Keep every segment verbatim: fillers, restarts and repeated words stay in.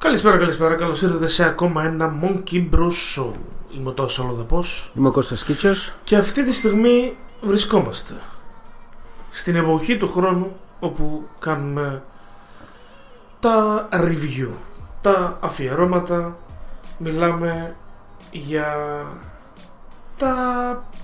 Καλησπέρα, καλησπέρα, καλώς ήρθατε σε ακόμα ένα Monkey Brew Show. Είμαι ο Τάσος Αλοδαπός. Είμαι ο Κώστας Κίτσιος. Και αυτή τη στιγμή βρισκόμαστε στην εποχή του χρόνου όπου κάνουμε τα review, τα αφιερώματα, μιλάμε για τα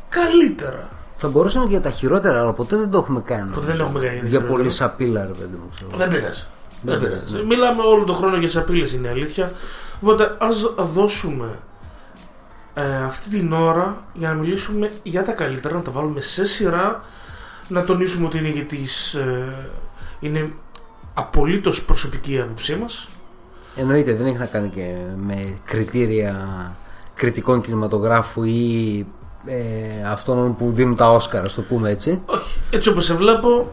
καλύτερα. Θα μπορούσαμε και για τα χειρότερα, αλλά ποτέ δεν το έχουμε κάνει. Ποτέ δεν έχουμε κάνει. Για πολύ σαπίλα, ρε παιδί μου, ξέρω. Δεν πειράζει. Δεν δεν πειράζει. Πειράζει. Μιλάμε όλο τον χρόνο για σαπίλες, είναι αλήθεια. Οπότε ας δώσουμε ε, αυτή την ώρα για να μιλήσουμε για τα καλύτερα, να τα βάλουμε σε σειρά, να τονίσουμε ότι είναι για τις, ε, είναι απολύτως προσωπική η άποψή μας. Εννοείται, δεν έχει να κάνει και με κριτήρια κριτικών κινηματογράφου ή ε, αυτών που δίνουν τα Όσκαρ, ας το πούμε έτσι. Όχι, έτσι όπως σε βλέπω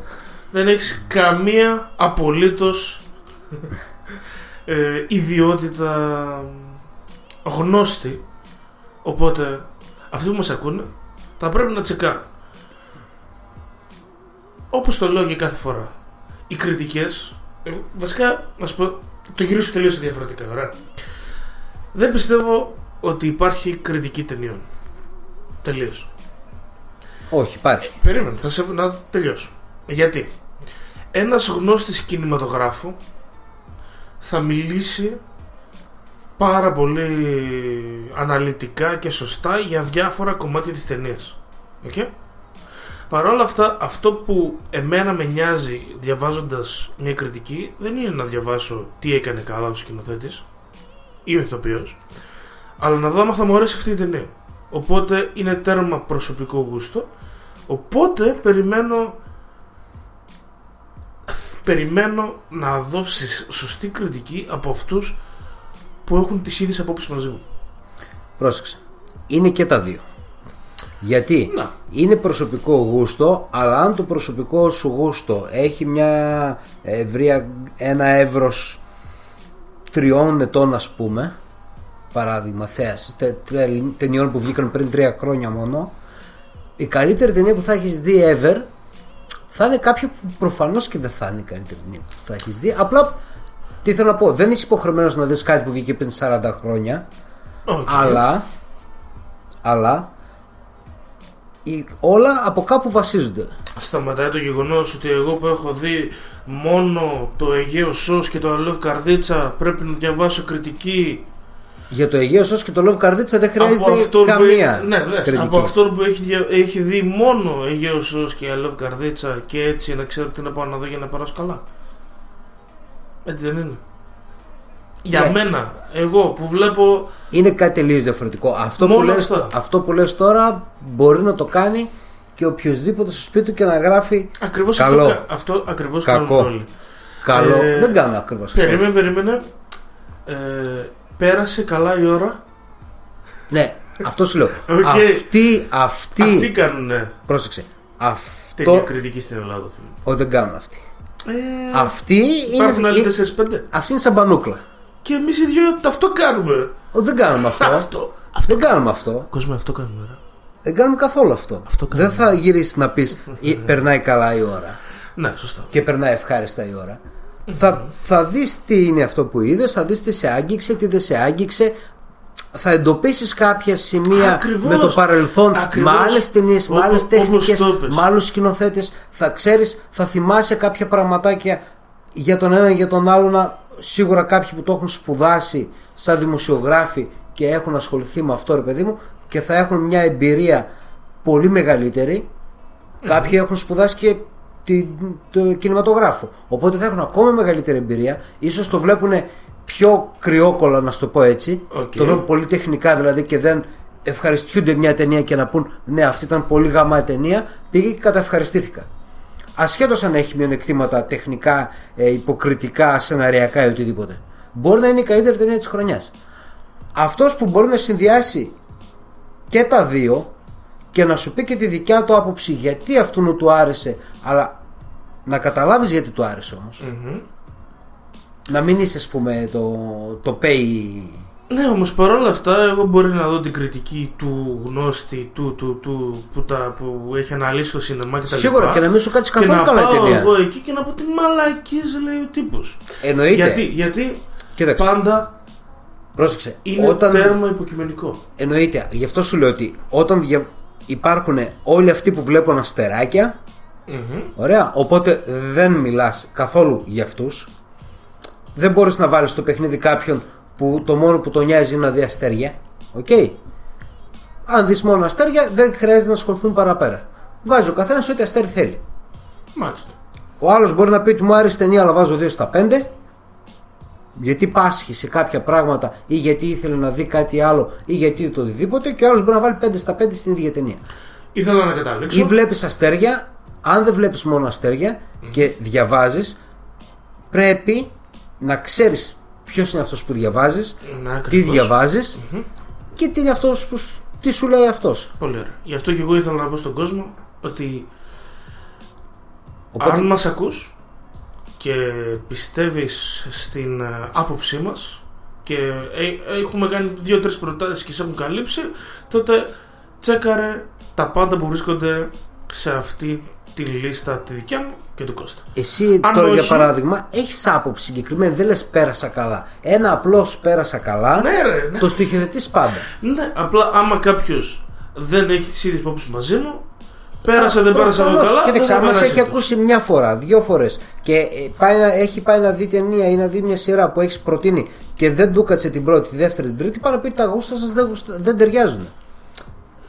δεν έχεις καμία απολύτως ε, ιδιότητα γνώστη. Οπότε αυτοί που μας ακούνε θα πρέπει να τσεκάρουν. Όπως το λέω και κάθε φορά, οι κριτικές, ε, βασικά να σου πω, το γυρίσω τελείως διαφορετικά, ωραία. Δεν πιστεύω ότι υπάρχει κριτική ταινιών. Τελείως. Όχι, υπάρχει. Ε, περίμενε, θα σε, να τελειώσω. Γιατί ένας γνώστης κινηματογράφου θα μιλήσει πάρα πολύ αναλυτικά και σωστά για διάφορα κομμάτια της ταινίας. Okay? Παρ' όλα αυτά, αυτό που εμένα με νοιάζει διαβάζοντας μια κριτική δεν είναι να διαβάσω τι έκανε καλά ο σκηνοθέτης ή ο ηθοποιός, αλλά να δω αν θα μου αρέσει αυτή η ταινία. Οπότε είναι τέρμα προσωπικό γούστο. Οπότε περιμένω Περιμένω να δώσεις σωστή κριτική από αυτούς που έχουν τις ίδιες απόψεις μαζί μου. Πρόσεξε, είναι και τα δύο. Γιατί να. Είναι προσωπικό γούστο, αλλά αν το προσωπικό σου γούστο έχει μια ευρία, ένα εύρος τριών ετών, ας πούμε, παράδειγμα θέασης τε, τε, ταινιών που βγήκαν πριν τρία χρόνια μόνο, η καλύτερη ταινία που θα έχεις δει ever θα είναι κάποιο που προφανώς και δεν θα είναι η καλύτερη ταινία που θα έχεις δει. Απλά τι θέλω να πω, δεν είσαι υποχρεωμένος να δεις κάτι που βγήκε πριν σαράντα χρόνια. Okay. Αλλά, αλλά η, όλα από κάπου βασίζονται. Σταματάει το γεγονός ότι εγώ που έχω δει μόνο το Αιγαίο Σος και το Αλόβ Καρδίτσα πρέπει να διαβάσω κριτική. Για το Αιγαίο Σος και το Αλόβ Καρδίτσα δεν χρειάζεται καμία που... ναι, δες, κριτική. Από αυτόν που έχει, δια... έχει δει μόνο Αιγαίο Σος και Αλόβ Καρδίτσα και έτσι να ξέρω τι να πάω να δω για να περάσω καλά. Έτσι δεν είναι? Για yeah. μένα, εγώ που βλέπω, είναι κάτι τελείως διαφορετικό. Αυτό που, λες, αυτό που λες τώρα μπορεί να το κάνει και οποιοδήποτε στο σπίτι του και να γράφει ακριβώς καλό. Αυτό, αυτό ακριβώς κάνουν όλοι. Καλό. Ε, δεν κάνω ακριβώς. Περίμενε, περίμενε. Ε, πέρασε καλά η ώρα. Ναι, αυτό σου λέω. Okay. Αυτοί, αυτοί, αυτοί κάνουν. Ναι. Πρόσεξε. Αυτή είναι η κριτική στην Ελλάδα. Όχι, δεν κάνουν αυτοί. Ε, αυτοί υπάρχουν άλλοι τέσσερα πέντε. Αυτή είναι σαν πανούκλα. Και εμείς οι δυο αυτό κάνουμε. Ο, δεν κάνουμε αυτό. αυτό. Δεν κάνουμε αυτό. Κόσμο, αυτό κάνουμε. Ρε. Δεν κάνουμε καθόλου αυτό. αυτό κάνουμε. Δεν θα γυρίσεις να πεις περνάει καλά η ώρα. Ναι, σωστά. Και περνάει ευχάριστα η ώρα. Θα, θα δεις τι είναι αυτό που είδες, θα δεις τι σε άγγιξε, τι δεν σε άγγιξε. Θα εντοπίσεις κάποια σημεία ακριβώς, με το παρελθόν, ακριβώς, με άλλες ταινίες, με άλλες τέχνικες, με άλλους σκηνοθέτες. Θα ξέρεις, θα θυμάσαι κάποια πραγματάκια για τον ένα για τον άλλο. Σίγουρα κάποιοι που το έχουν σπουδάσει σαν δημοσιογράφοι και έχουν ασχοληθεί με αυτό, ρε παιδί μου, και θα έχουν μια εμπειρία πολύ μεγαλύτερη. Mm. Κάποιοι έχουν σπουδάσει και το κινηματογράφο, οπότε θα έχουν ακόμα μεγαλύτερη εμπειρία. Ίσως το βλέπουν πιο κρυόκολα, να σου το πω έτσι. Okay. Το βλέπουν πολύ τεχνικά δηλαδή και δεν ευχαριστούνται μια ταινία και να πούν ναι, αυτή ήταν πολύ γαμά ταινία, πήγε και καταευχαριστήθηκα. Ασχέτως αν έχει μειονεκτήματα τεχνικά, υποκριτικά, σεναριακά ή οτιδήποτε, μπορεί να είναι η καλύτερη ταινία της χρονιάς. Αυτός που μπορεί να συνδυάσει και τα δύο και να σου πει και τη δικιά του άποψη γιατί αυτού του άρεσε, αλλά να καταλάβεις γιατί του άρεσε όμως. Mm-hmm. Να μην είσαι, ας πούμε, το, το pay. Ναι, όμως παρόλα αυτά εγώ μπορεί να δω την κριτική του γνώστη του, του, του που, τα, που έχει αναλύσει το σινεμά και τα λοιπά. Σίγουρα, και να μην σου κάτσει καθόλου καλά η ταινία. Και να πάω εγώ εκεί και να πω τι μαλακής λέει ο τύπος. Εννοείται. Γιατί, γιατί Κοίταξε. Πάντα. Πρόσεξε. Είναι όταν... τέρμα υποκειμενικό. Εννοείται. Γι' αυτό σου λέω ότι όταν δια... υπάρχουν όλοι αυτοί που βλέπουν αστεράκια. Mm-hmm. Ωραία. Οπότε δεν μιλάς καθόλου για αυτούς. Δεν μπορείς να βάλεις στο παιχνίδι κάποιον που το μόνο που τον νοιάζει είναι να δει αστέρια. Οκ. Okay. Αν δεις μόνο αστέρια, δεν χρειάζεται να ασχοληθούν παραπέρα. Βάζει ο καθένας ό,τι αστέρι θέλει. Μάλιστα. Ο άλλος μπορεί να πει ότι μου άρεσε ταινία, αλλά βάζω δύο στα πέντε. Γιατί πάσχει σε κάποια πράγματα ή γιατί ήθελε να δει κάτι άλλο ή γιατί το οτιδήποτε. Και ο άλλος μπορεί να βάλει πέντε στα πέντε στην ίδια ταινία. Ήθελα να καταλήξω. Ή βλέπεις αστέρια. Αν δεν βλέπεις μόνο αστέρια mm. και διαβάζεις, πρέπει να ξέρεις ποιος είναι αυτός που διαβάζεις, να, τι διαβάζεις mm-hmm. και τι είναι αυτός που, τι σου λέει αυτός. Πολύ ωραία. Γι' αυτό και εγώ ήθελα να πω στον κόσμο ότι οπότε... αν μας ακούς και πιστεύεις στην άποψή μας και έχουμε κάνει δύο-τρεις προτάσεις και σε έχουν καλύψει, τότε τσέκαρε τα πάντα που βρίσκονται σε αυτή τη λίστα τη δικιά μου και του Κώστα. Εσύ αν τώρα όχι... για παράδειγμα έχεις άποψη συγκεκριμένη, δεν λες πέρασα καλά. Ένα απλώς πέρασα καλά. Ναι, ρε, ναι. Το στοιχειοθετείς πάντα. Ναι, απλά άμα κάποιος δεν έχει τις ίδιες απόψεις μαζί μου, πέρασα, δεν πέρασα εγώ καλά. Κοίταξε, άμα έχει ακούσει μια φορά, δύο φορές και πάει να, έχει πάει να δει ταινία ή να δει μια σειρά που έχεις προτείνει και δεν του κάτσε την πρώτη, τη δεύτερη, την τρίτη, πάνω πει τα γούστα σας δεν, δεν ταιριάζουν.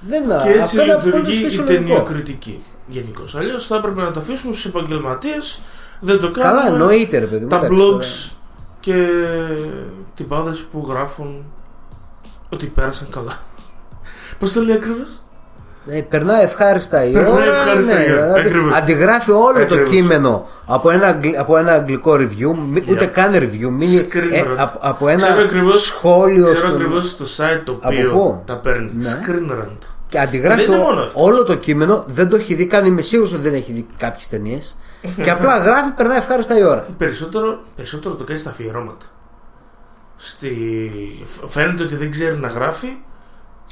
Δεν, και έτσι λειτουργεί η ταινιοκριτική γενικώς. Αλλιώς θα έπρεπε να τα αφήσουμε στους επαγγελματίες. Δεν το κάνουμε. Καλά, εννοείται ρε παιδί μου. Τα blogs και τυπάδες που γράφουν ότι πέρασαν καλά. Πώς το λέει ακριβώς? Ε, περνάει ευχάριστα η περνάει ώρα. Ευχάριστα ναι, ναι, αντιγράφει όλο ακριβώς. Το κείμενο από ένα, από ένα αγγλικό review, yeah. ούτε καν review, μήνυ, screen, ε, από, από ένα ξέρω ακριβώς, σχόλιο. Ξέρω στο... ακριβώς το site το οποίο τα παίρνει. Ναι. Screen rant. Και αντιγράφει το, όλο το κείμενο, δεν το έχει δει καν. Είμαι σίγουρος ότι δεν έχει δει κάποιες ταινίες. Και απλά γράφει, περνάει ευχάριστα η ώρα. Περισσότερο, περισσότερο το κάνει στα αφιερώματα. Στη... Φαίνεται ότι δεν ξέρει να γράφει.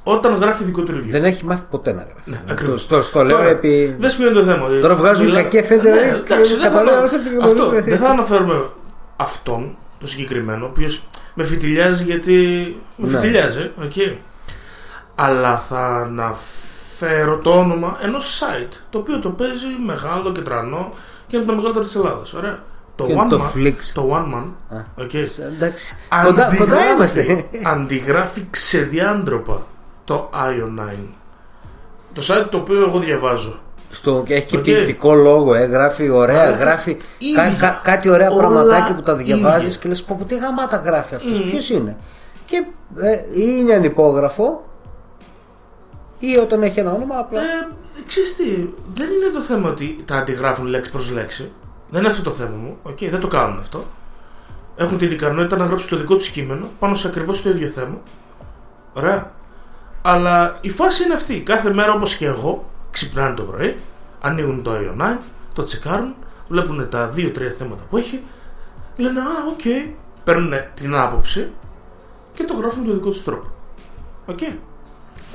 Όταν γράφει δικό του review. Δεν έχει μάθει ποτέ να γράφει. Ναι, το, στο, στο λέω τώρα, επί. Δεν σημαίνει το θέμα. Τώρα βγάζουν μιλά... κακέ φέντε. Ναι, εντάξει, δεν θα... Αυτό, δεν θα αναφέρουμε αυτόν τον συγκεκριμένο, ο οποίος με φιτιλιάζει γιατί. Με ναι. φιτιλιάζει, okay. Αλλά θα αναφέρω το όνομα ενός site το οποίο το παίζει μεγάλο και τρανό και είναι το μεγαλύτερο της Ελλάδας. Ωραία. Το One, το, man, το One Man. Ah. Okay. Εντάξει. Αντιγράφει, κοντά είμαστε. Αντιγράφει ξεδιάντροπα. Το άι ο νάιν. Το site το οποίο εγώ διαβάζω. Στο, έχει και okay. ποιητικό λόγο, ε, γράφει ωραία, Άρα, γράφει ίδια, κα, κα, κάτι ωραία πραγματάκια που τα διαβάζεις και λες πω τι γαμάτα γράφει αυτός, mm. ποιος είναι. Και ε, είναι ανυπόγραφο ή όταν έχει ένα όνομα απλά. Ε, ξέρεις τι, δεν είναι το θέμα ότι τα αντιγράφουν λέξη προς λέξη. Δεν είναι αυτό το θέμα μου, okay, δεν το κάνουν αυτό. Έχουν την ικανότητα να γράψουν το δικό τους κείμενο πάνω σε ακριβώς το ίδιο θέμα. Ωραία. Αλλά η φάση είναι αυτή. Κάθε μέρα όπως και εγώ ξυπνάνε το πρωί, ανοίγουν το άι ο νάιν, το τσεκάρουν, βλέπουν τα δύο-τρία θέματα που έχει, λένε α, οκ, okay. παίρνουν την άποψη και το γράφουν το δικό τους τρόπο. Οκ. Okay.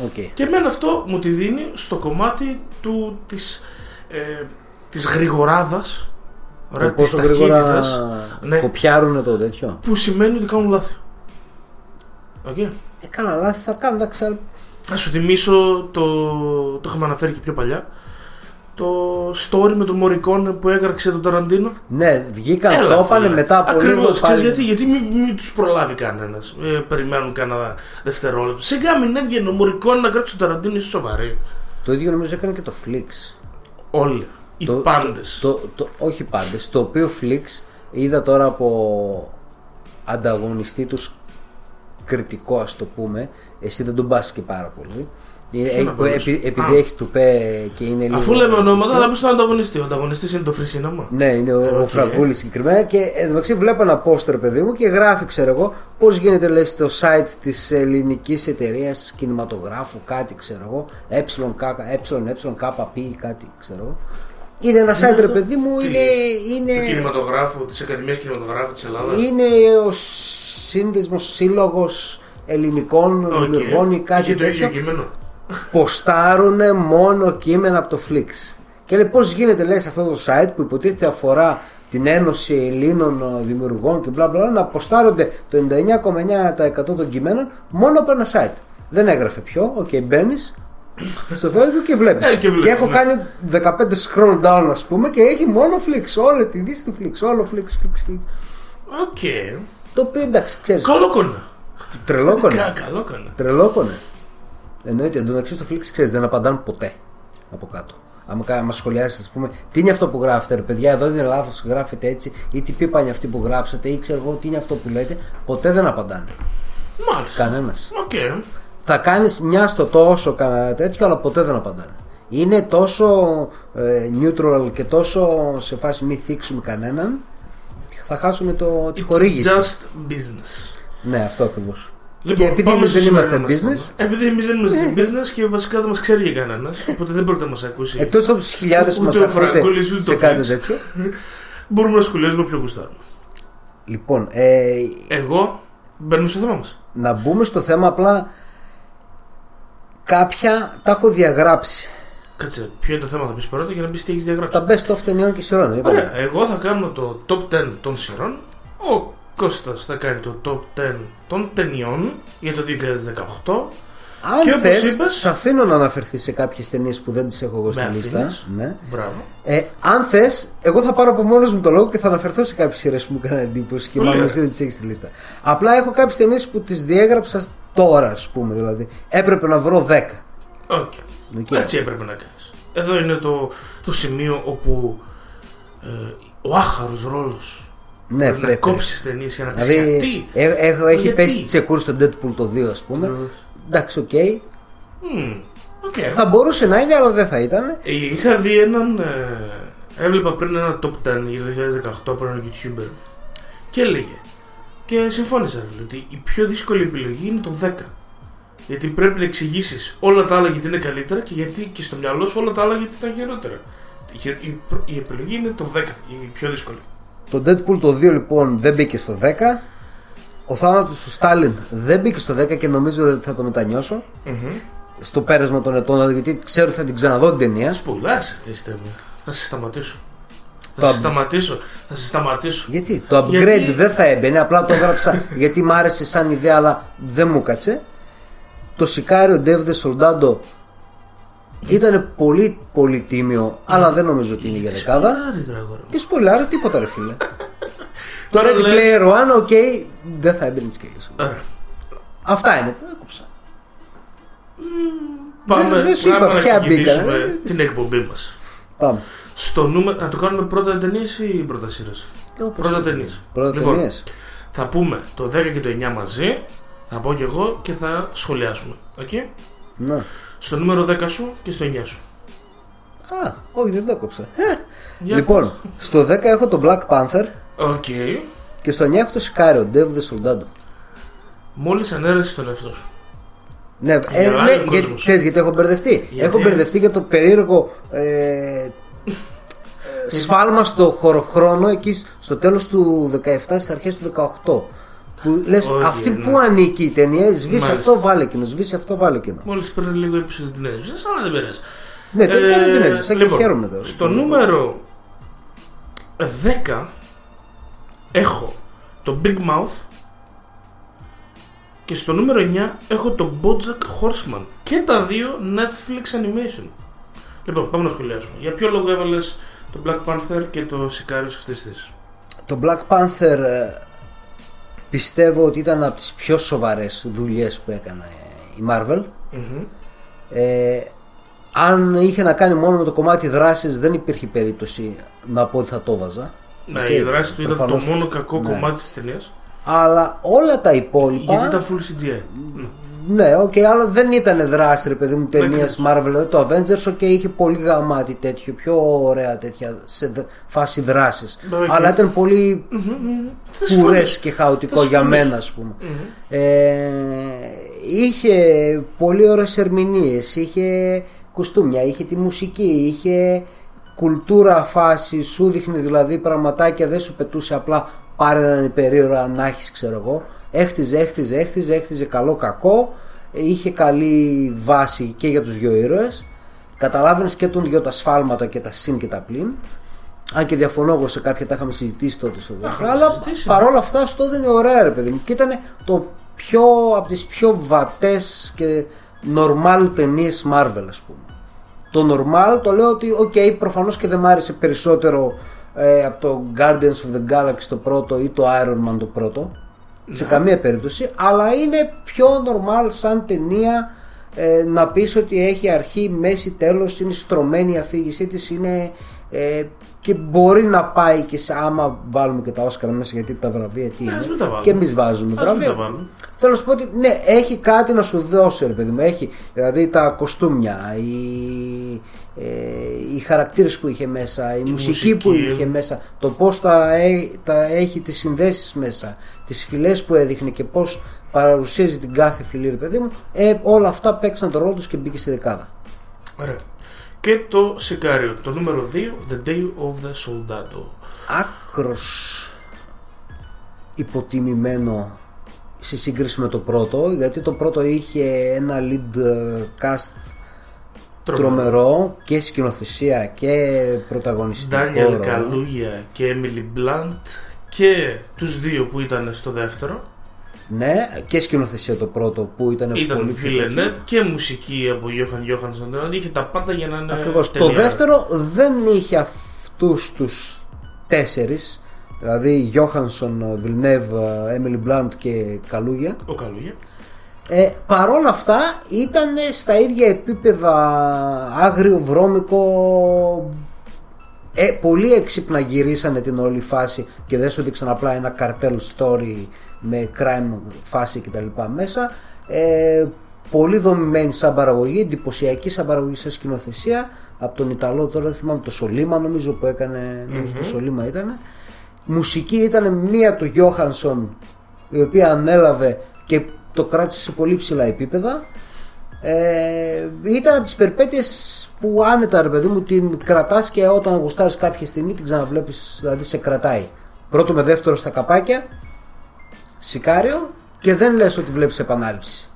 Okay. Και εμένα αυτό μου τη δίνει στο κομμάτι του, της, ε, της γρηγοράδας, ωραία, της ταχύτητας, ναι, που πιάρουνε το τέτοιο. Που σημαίνει ότι κάνουν λάθη. Οκ. Okay. Ε, κάνα λάθη θα κάνω, δεν ξέρω. Να σου θυμίσω, το, το είχαμε αναφέρει και πιο παλιά, το story με τον Μωρικόνε που έγραξε τον Ταραντίνο. Ναι, βγήκαν, έλα, το έφανε μετά από λίγο. Ακριβώς, ξέρεις γιατί, γιατί μην μη τους προλάβει κανένας, ε, περιμένουν κανένα δευτερόλεπτο. Σιγά μην έβγαινε ο Μωρικόνε να γράψει τον Ταραντίνο, είσαι σοβαρή. Το ίδιο νομίζω έκανε και το Flix. Όλοι, οι το, πάντες. Το, το, το, όχι πάντες, το οποίο Flix είδα τώρα από ανταγωνιστή τους κριτικό, ας το πούμε. Εσύ δεν τον πας και πάρα πολύ. Επει, επειδή α. έχει τουπέ και είναι λίγο. Αφού λέμε ονόματα, θα πεις τον ανταγωνιστή. Ο ανταγωνιστής είναι το Free Cinema. Ναι, είναι ο, okay. ο Φραγκούλης συγκεκριμένα. Και εντάξει, βλέπω ένα πόστερ, παιδί μου, και γράφει, ξέρω εγώ, πώς γίνεται, λέει, στο site της ελληνικής εταιρείας κινηματογράφου, κάτι ξέρω εγώ, ΕΚΚΠ ή κάτι ξέρω εγώ. Είναι ένα site, ρε παιδί μου, είναι. Είναι... του κινηματογράφου, της Ακαδημίας Κινηματογράφου της Ελλάδας. Είναι ο σύνδεσμος, σύλλογος ελληνικών okay. δημιουργών ή κάτι τέτοιο. Ποστάρουνε μόνο κείμενα από το Flix. Και λέει, πώς γίνεται, λέει, σε αυτό το site που υποτίθεται αφορά την Ένωση Ελλήνων Δημιουργών και μπλα μπλα, να αποστάρονται το ενενήντα εννιά κόμμα εννιά τοις εκατό των κειμένων μόνο από ένα site. Δεν έγραφε πιο, οκ, okay, μπαίνεις στο Facebook και βλέπεις. και, βλέπω, και έχω ναι. κάνει δεκαπέντε scroll down, ας πούμε, και έχει μόνο Flix, όλη τη δύση του Flix, όλο Flix, Flix, Flix. Οκ. Okay. Το οποίο εντάξει, ξέρεις. Καλόκονα. Τρελόκονα. Τρελόκονα. Εννοείται, εντωμεταξύ στο Flix, ξέρεις, δεν απαντάνε ποτέ από κάτω. Αν μας σχολιάσεις, ας πούμε, τι είναι αυτό που γράφετε, ρε παιδιά, εδώ είναι λάθος, γράφετε έτσι, ή τι πίπα είναι αυτή που γράψατε, ή ξέρω εγώ τι είναι αυτό που λέτε, ποτέ δεν απαντάνε. Μάλιστα. Κανένας. Okay. Θα κάνεις μια στο τόσο κανένα τέτοιο, αλλά ποτέ δεν απαντάνε. Είναι τόσο ε, neutral και τόσο σε φάση μη θίξουμε κανέναν, θα χάσουμε το, τη χορήγηση. It's just business. Ναι, αυτό ακριβώς. Λοιπόν, και επειδή εμείς δεν είμαστε business. Επειδή εμείς δεν είμαστε business και βασικά δεν μας ξέρει για κανένας, οπότε δεν μπορεί να μας ακούσει. Εκτός από τους χιλιάδες που μας ακούτε σε κάτι τέτοιο, μπορούμε να σχολιάζουμε πιο γουστάρουμε. Λοιπόν, ε, εγώ μπαίνουμε στο θέμα μας. Να μπούμε στο θέμα απλά. Κάποια τα έχω διαγράψει. Κάτσε, ποιο είναι το θέμα θα πεις πρώτα για να πεις τι έχεις διαγράψει. Τα best of ταινιών και σειρών. Ωραία, είπαμε. Εγώ θα κάνω το top δέκα των σειρών. Ο Κώστας θα κάνει το top δέκα των ταινιών για το δύο χιλιάδες δεκαοκτώ. Αν θες, είπες, σ' αφήνω να αναφερθεί σε κάποιες ταινίες που δεν τις έχω εγώ στην λίστα. Ναι. Ε, αν θες, εγώ θα πάρω από μόνος μου το λόγο και θα αναφερθώ σε κάποιες σειρές που μου έκαναν εντύπωση και μάλλον εσύ δεν τις έχεις στη λίστα. Απλά έχω κάποιες ταινίες που τις διέγραψα τώρα, ας πούμε. Δηλαδή, έπρεπε να βρω δέκα. Okay. Okay. Έτσι έπρεπε να κάνεις. Εδώ είναι το, το σημείο όπου ε, ο άχαρος ρόλος. Ναι, πρέπει να κόψεις ταινίες για να πεις δηλαδή, γιατί. Ε, ε, ε, έχει γιατί. Πέσει τσεκούρ στο Deadpool το δύο, ας πούμε. Mm. Εντάξει, οκ. Okay. Mm, okay. Θα μπορούσε να είναι, αλλά δεν θα ήταν. Είχα δει έναν. Ε, έβλεπα πριν ένα top δέκα για το δύο χιλιάδες δεκαοκτώ από έναν YouTuber και έλεγε. Και συμφώνησα ότι η πιο δύσκολη επιλογή είναι το δέκα. Γιατί πρέπει να εξηγήσεις όλα τα άλλα γιατί είναι καλύτερα και γιατί και στο μυαλό σου όλα τα άλλα γιατί ήταν χειρότερα. Η, η, η επιλογή είναι το δέκα, η πιο δύσκολη. Το Deadpool το δύο λοιπόν δεν μπήκε στο δέκα. Ο θάνατος του Στάλιν δεν μπήκε στο δέκα και νομίζω ότι θα το μετανιώσω. Mm-hmm. Στο πέρασμα των ετών, γιατί ξέρω ότι θα την ξαναδώ την ταινία. Σπουλάς αυτή τη στιγμή. Θα σε σταματήσω. Θα το σε σταματήσω. Θα σε σταματήσω. Γιατί το upgrade γιατί... δεν θα έμπαινε. Απλά το έγραψα γιατί μου άρεσε σαν ιδέα, αλλά δεν μου κάτσε. Το Σικάριο Ντέβιντε Σολντάντο ήταν πολύ πολύ τίμιο, αλλά δεν νομίζω ότι είναι για δεκάδα. Τι σπουλάρει, τίποτα ρε φίλε. Το Ready Player One, οκ, okay, δεν θα έμπαινε τις κελίες. Αυτά είναι, έκοψα. Πάμε δεν σου είπα ποια μπήκα. Την εκπομπή μας. Πάμε. Στο νούμερο, να το κάνουμε πρώτα ταινίες ή πρώτα σειρές. Πρώτα ταινίες. Λοιπόν, θα πούμε το δέκα και το εννιά μαζί, θα πω και εγώ και θα σχολιάσουμε. Okay? Ναι. Στο νούμερο δέκα σου και στο εννιά σου. Α, όχι δεν το έκοψα. Λοιπόν, στο δέκα έχω το Black Panther. Okay. Και στο εννιά έχω το Σικάριο, Ντέβιντε Σολντάντο. Μόλις ανέρεσες τον εαυτό σου. Ναι, ε, ε, ναι γιατί, ξέρεις γιατί έχω μπερδευτεί. Γιατί... Έχω μπερδευτεί για το περίεργο ε, σφάλμα στο χωροχρόνο εκεί στο τέλος του δεκαεπτά, στις αρχές του δεκαοκτώ. Που λες okay, αυτή ναι. που ανήκει η ταινία, σβήσει αυτό, βάλε εκείνο, σβήσει αυτό, βάλε εκείνο. Μόλις πριν λίγο έπισε την έζησε, αλλά δεν πειράζει. Ναι, τελικά ε, δεν την έζησε, λοιπόν, και χαίρομαι τώρα. Στο νούμερο δέκα. Έχω το Big Mouth και στο νούμερο εννιά έχω το BoJack Horseman και τα δύο Netflix animation. Λοιπόν, πάμε να σχολιάσουμε. Για ποιο λόγο έβαλες το Black Panther και το Σικάριο σε αυτές τις? Το Black Panther πιστεύω ότι ήταν από τις πιο σοβαρές δουλειές που έκανε η Marvel. Mm-hmm. ε, Αν είχε να κάνει μόνο με το κομμάτι δράσης δεν υπήρχε περίπτωση να πω ότι θα το βάζα. Ναι, okay, η δράση του ήταν το μόνο κακό ναι. κομμάτι της ταινίας. Αλλά όλα τα υπόλοιπα. Γιατί ήταν full σι τζι άι. Ναι, οκ, okay, αλλά δεν ήταν δράση, ρε παιδί μου, ταινίας Marvel. Το Avengers, ok, είχε πολύ γαμάτι τέτοιο, πιο ωραία τέτοια σε φάση δράσης. Okay. Αλλά ήταν πολύ mm-hmm. πουρές και χαοτικό για μένα, ας πούμε. Mm-hmm. Ε, είχε πολύ ωραίες ερμηνείες, είχε κουστούμια, είχε τη μουσική, είχε κουλτούρα φάση, σου δείχνει δηλαδή πραγματάκια, δεν σου πετούσε απλά πάρε έναν υπερίωρα να έχεις, ξέρω εγώ. Έχτιζε, έχτιζε, έχτιζε, έχτιζε καλό κακό, είχε καλή βάση και για τους δυο ήρωες, καταλάβαινες και τον δυο τα σφάλματα και τα συν και τα πλην Αν και διαφωνώ εγώ σε κάποια, τα είχαμε συζητήσει τότε στο Δέχα. Αλλά παρόλα αυτά αυτό δεν είναι ωραία, ρε παιδί μου. Και ήταν το πιο, από τις πιο βατές και normal ταινίες Marvel, ας πούμε. Το normal το λέω ότι οκ, okay, προφανώς και δεν μ' άρεσε περισσότερο ε, από το Guardians of the Galaxy το πρώτο ή το Iron Man το πρώτο. Yeah. Σε καμία περίπτωση. Αλλά είναι πιο normal σαν ταινία, ε, να πεις ότι έχει αρχή, μέση, τέλος. Είναι στρωμένη η αφήγησή της, είναι... Ε, και μπορεί να πάει και σε, άμα βάλουμε και τα Όσκαρ μέσα, γιατί τα βραβεία τι είναι, τα και εμείς βάζουμε ας βραβεία. Θέλω να σου πω ότι ναι, έχει κάτι να σου δώσει, ρε παιδί μου. Έχει, δηλαδή τα κοστούμια, οι, ε, οι χαρακτήρες που είχε μέσα, η, η μουσική, μουσική που είχε μέσα, το πως τα, τα έχει, τις συνδέσεις μέσα, τις φυλές που έδειχνε και πως παρουσιάζει την κάθε φυλή, ρε παιδί μου. ε, Όλα αυτά παίξαν τον ρόλο τους και μπήκε στη δεκάδα. Ωραία. Και το Σικάριο, το νούμερο δύο, The Day of the Soldado. Άκρος υποτιμημένο σε σύγκριση με το πρώτο, γιατί το πρώτο είχε ένα lead cast τρομερό, τρομερό και σκηνοθεσία και πρωταγωνιστικό. Ντάνιελ Καλούγια και Έμιλι Μπλαντ, και τους δύο που ήταν στο δεύτερο. Ναι, και σκηνοθεσία το πρώτο που ήταν, ήταν πολύ φιλελεύθερη. Και μουσική από Γιώχαν Γιώχανσον. Δηλαδή είχε τα πάντα για να είναι. Ακριβώς. Το δεύτερο δεν είχε αυτούς τους τέσσερις. Δηλαδή Γιώχανσον, Βιλνεύ, Έμιλι Μπλαντ και Καλούγια. Ο Καλούγια. Ε, παρόλα αυτά ήταν στα ίδια επίπεδα άγριο, βρώμικο. Ε, πολύ έξυπνα γυρίσανε την όλη φάση και δεν σου δείξαν απλά ένα καρτέλ story με crime φάση κτλ. Μέσα. Ε, πολύ δομημένη σαν παραγωγή, εντυπωσιακή σαν παραγωγή, σαν σκηνοθεσία. Από τον Ιταλό, τώρα θυμάμαι, το Σολίμα νομίζω που έκανε. Νομίζω mm-hmm. το Σολίμα ήταν. Μουσική ήταν μία του Γιώχανσον, η οποία ανέλαβε και το κράτησε σε πολύ ψηλά επίπεδα. Ε, ήταν από τις περιπέτειες που άνετα, ρε παιδί μου, την κρατάς και όταν γουστάρεις κάποια στιγμή την ξαναβλέπεις, δηλαδή σε κρατάει. Πρώτο με δεύτερο στα καπάκια, Σικάριο, και δεν λες ότι βλέπεις επανάληψη.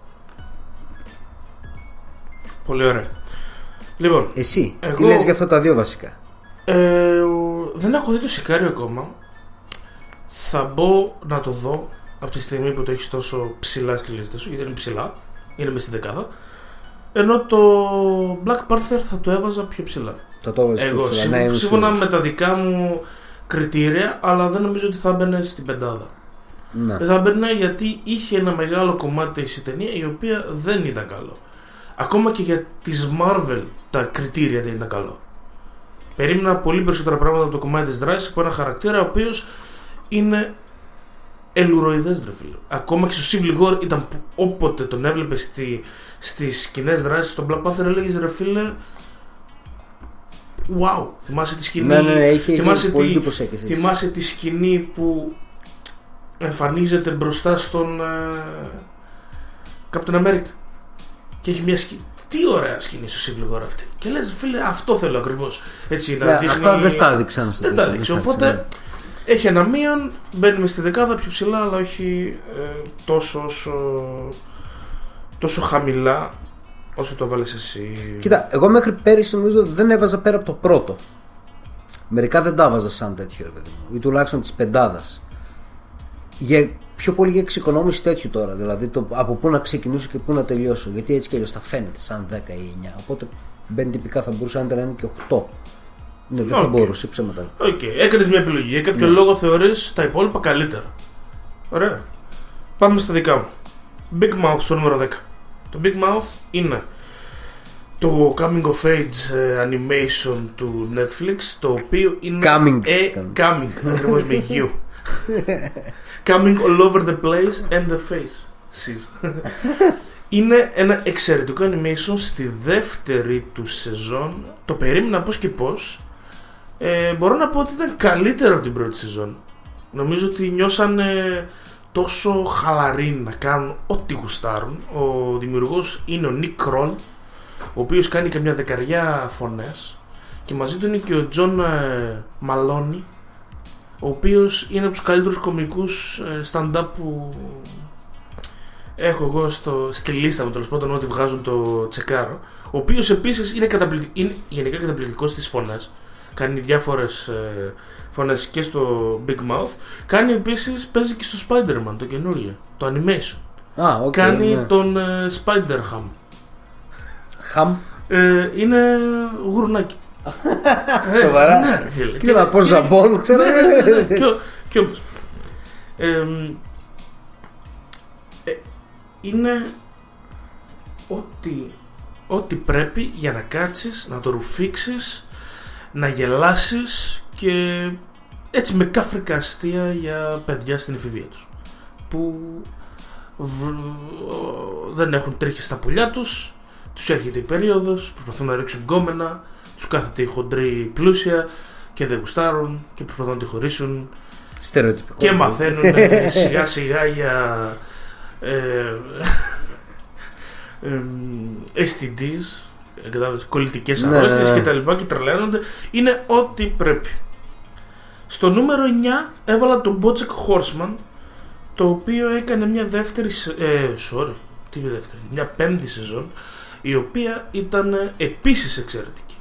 Πολύ ωραία. Λοιπόν, εσύ εγώ... τι λες για αυτά τα δύο βασικά? ε, Δεν έχω δει το Σικάριο ακόμα. Θα μπω να το δω από τη στιγμή που το έχεις τόσο ψηλά στη λίστα σου, γιατί είναι ψηλά, είναι μες στην δεκάδα. Ενώ το Black Panther θα το έβαζα πιο ψηλά. Θα το έβαζα πιο ψηλά. Εγώ σύμφωνα με τα δικά μου κριτήρια, αλλά δεν νομίζω ότι θα μπαινε στην πεντάδα. Ναι. Δεν θα μπαινε, γιατί είχε ένα μεγάλο κομμάτι η ταινία η οποία δεν ήταν καλό. Ακόμα και για τις Marvel τα κριτήρια δεν ήταν καλό. Περίμενα πολύ περισσότερα πράγματα από το κομμάτι της δράσης, από ένα χαρακτήρα ο οποίος είναι ελουροειδές, ρε φίλε. Ακόμα και στο Civil War ήταν που όποτε τον έβλεπε στη, στις σκηνές δράσεις στον Black Panther έλεγες, ρε φίλε, wow. Θυμάσαι τη σκηνή, ναι, ναι, είχε, θυμάσαι, είχε, τη, πολύ θυμάσαι τη σκηνή που εμφανίζεται μπροστά στον Captain America και έχει μια σκηνή. Τι ωραία σκηνή στο Civil War αυτή. Και λες, φίλε, αυτό θέλω ακριβώς. Έτσι, να yeah, δείχνει... Αυτά δεν τα έδειξαν. Δεν τα έδειξε, οπότε ναι. Έχει ένα μείον, μπαίνουμε στη δεκάδα πιο ψηλά, αλλά όχι ε, τόσο, όσο, τόσο χαμηλά όσο το βάλες εσύ. Κοίτα, εγώ μέχρι πέρυσι νομίζω δεν έβαζα πέρα από το πρώτο. Μερικά δεν τα έβαζα σαν τέτοιο, ρε παιδί μου, ή τουλάχιστον της πεντάδας. Για, πιο πολύ για εξοικονόμηση τέτοιου τώρα, δηλαδή το, από πού να ξεκινήσω και πού να τελειώσω. Γιατί έτσι και αλλιώς θα φαίνεται σαν δέκα ή εννιά. Οπότε μπαίνει τυπικά, θα μπορούσε να ήταν και οκτώ. Ναι, δεν okay. θα μπορούσε, ψέματα. Okay. Έκανες μια επιλογή. Για κάποιο yeah. λόγο θεωρείς τα υπόλοιπα καλύτερα. Ωραία. Πάμε στα δικά μου. Big Mouth στο νούμερο δέκα. Το Big Mouth είναι το coming of age animation του Netflix, το οποίο είναι coming. Ε, coming. coming ακριβώς με you. Coming all over the place and the face. Είναι ένα εξαιρετικό animation στη δεύτερη του σεζόν. Το περίμενα πώς και πώς. Ε, μπορώ να πω ότι ήταν καλύτερο από την πρώτη σεζόν. Νομίζω ότι νιώσανε τόσο χαλαροί να κάνουν ό,τι γουστάρουν. Ο δημιουργός είναι ο Nick Kroll, ο οποίος κάνει και μια δεκαριά φωνές, και μαζί του είναι και ο John Maloney, ο οποίος είναι από τους καλύτερους κωμικούς stand-up που έχω εγώ στο, στη λίστα μου, τέλος πάντων, ότι βγάζουν το τσεκάρο. Ο οποίος επίσης είναι, είναι γενικά καταπληκτικός στις φωνές. κάνει διάφορες ε, φωνές και στο Big Mouth. Κάνει επίσης, παίζει και στο Spider-Man το καινούριο, το animation. Ah, okay, κάνει ναι. τον ε, Spider-Ham. Ham? Ε, είναι γουρνάκι. Σοβαρά. Ναι, φίλε. Και να πω ζαμπόλ, ξέρω. Και όμως. Είναι ότι... ό,τι πρέπει για να κάτσεις, να το ρουφήξεις, να γελάσεις και έτσι με κάφρικα αστεία για παιδιά στην εφηβεία τους που δεν έχουν τρίχες στα πουλιά τους, τους έρχεται η περίοδος, προσπαθούν να ρίξουν γκόμενα, τους κάθεται η χοντρή πλούσια και δεν γουστάρουν και προσπαθούν να τη χωρίσουν και μαθαίνουν σιγά σιγά για... Ε, ες τι ντι ες, κολλητικές αρρώστιες και τα λοιπά και τρελαίνονται. Είναι ό,τι πρέπει. Στο νούμερο εννιά έβαλα τον BoJack Horseman, το οποίο έκανε μια δεύτερη ε, sorry, τι είπε δεύτερη, μια πέμπτη σεζόν, η οποία ήταν επίσης εξαιρετική.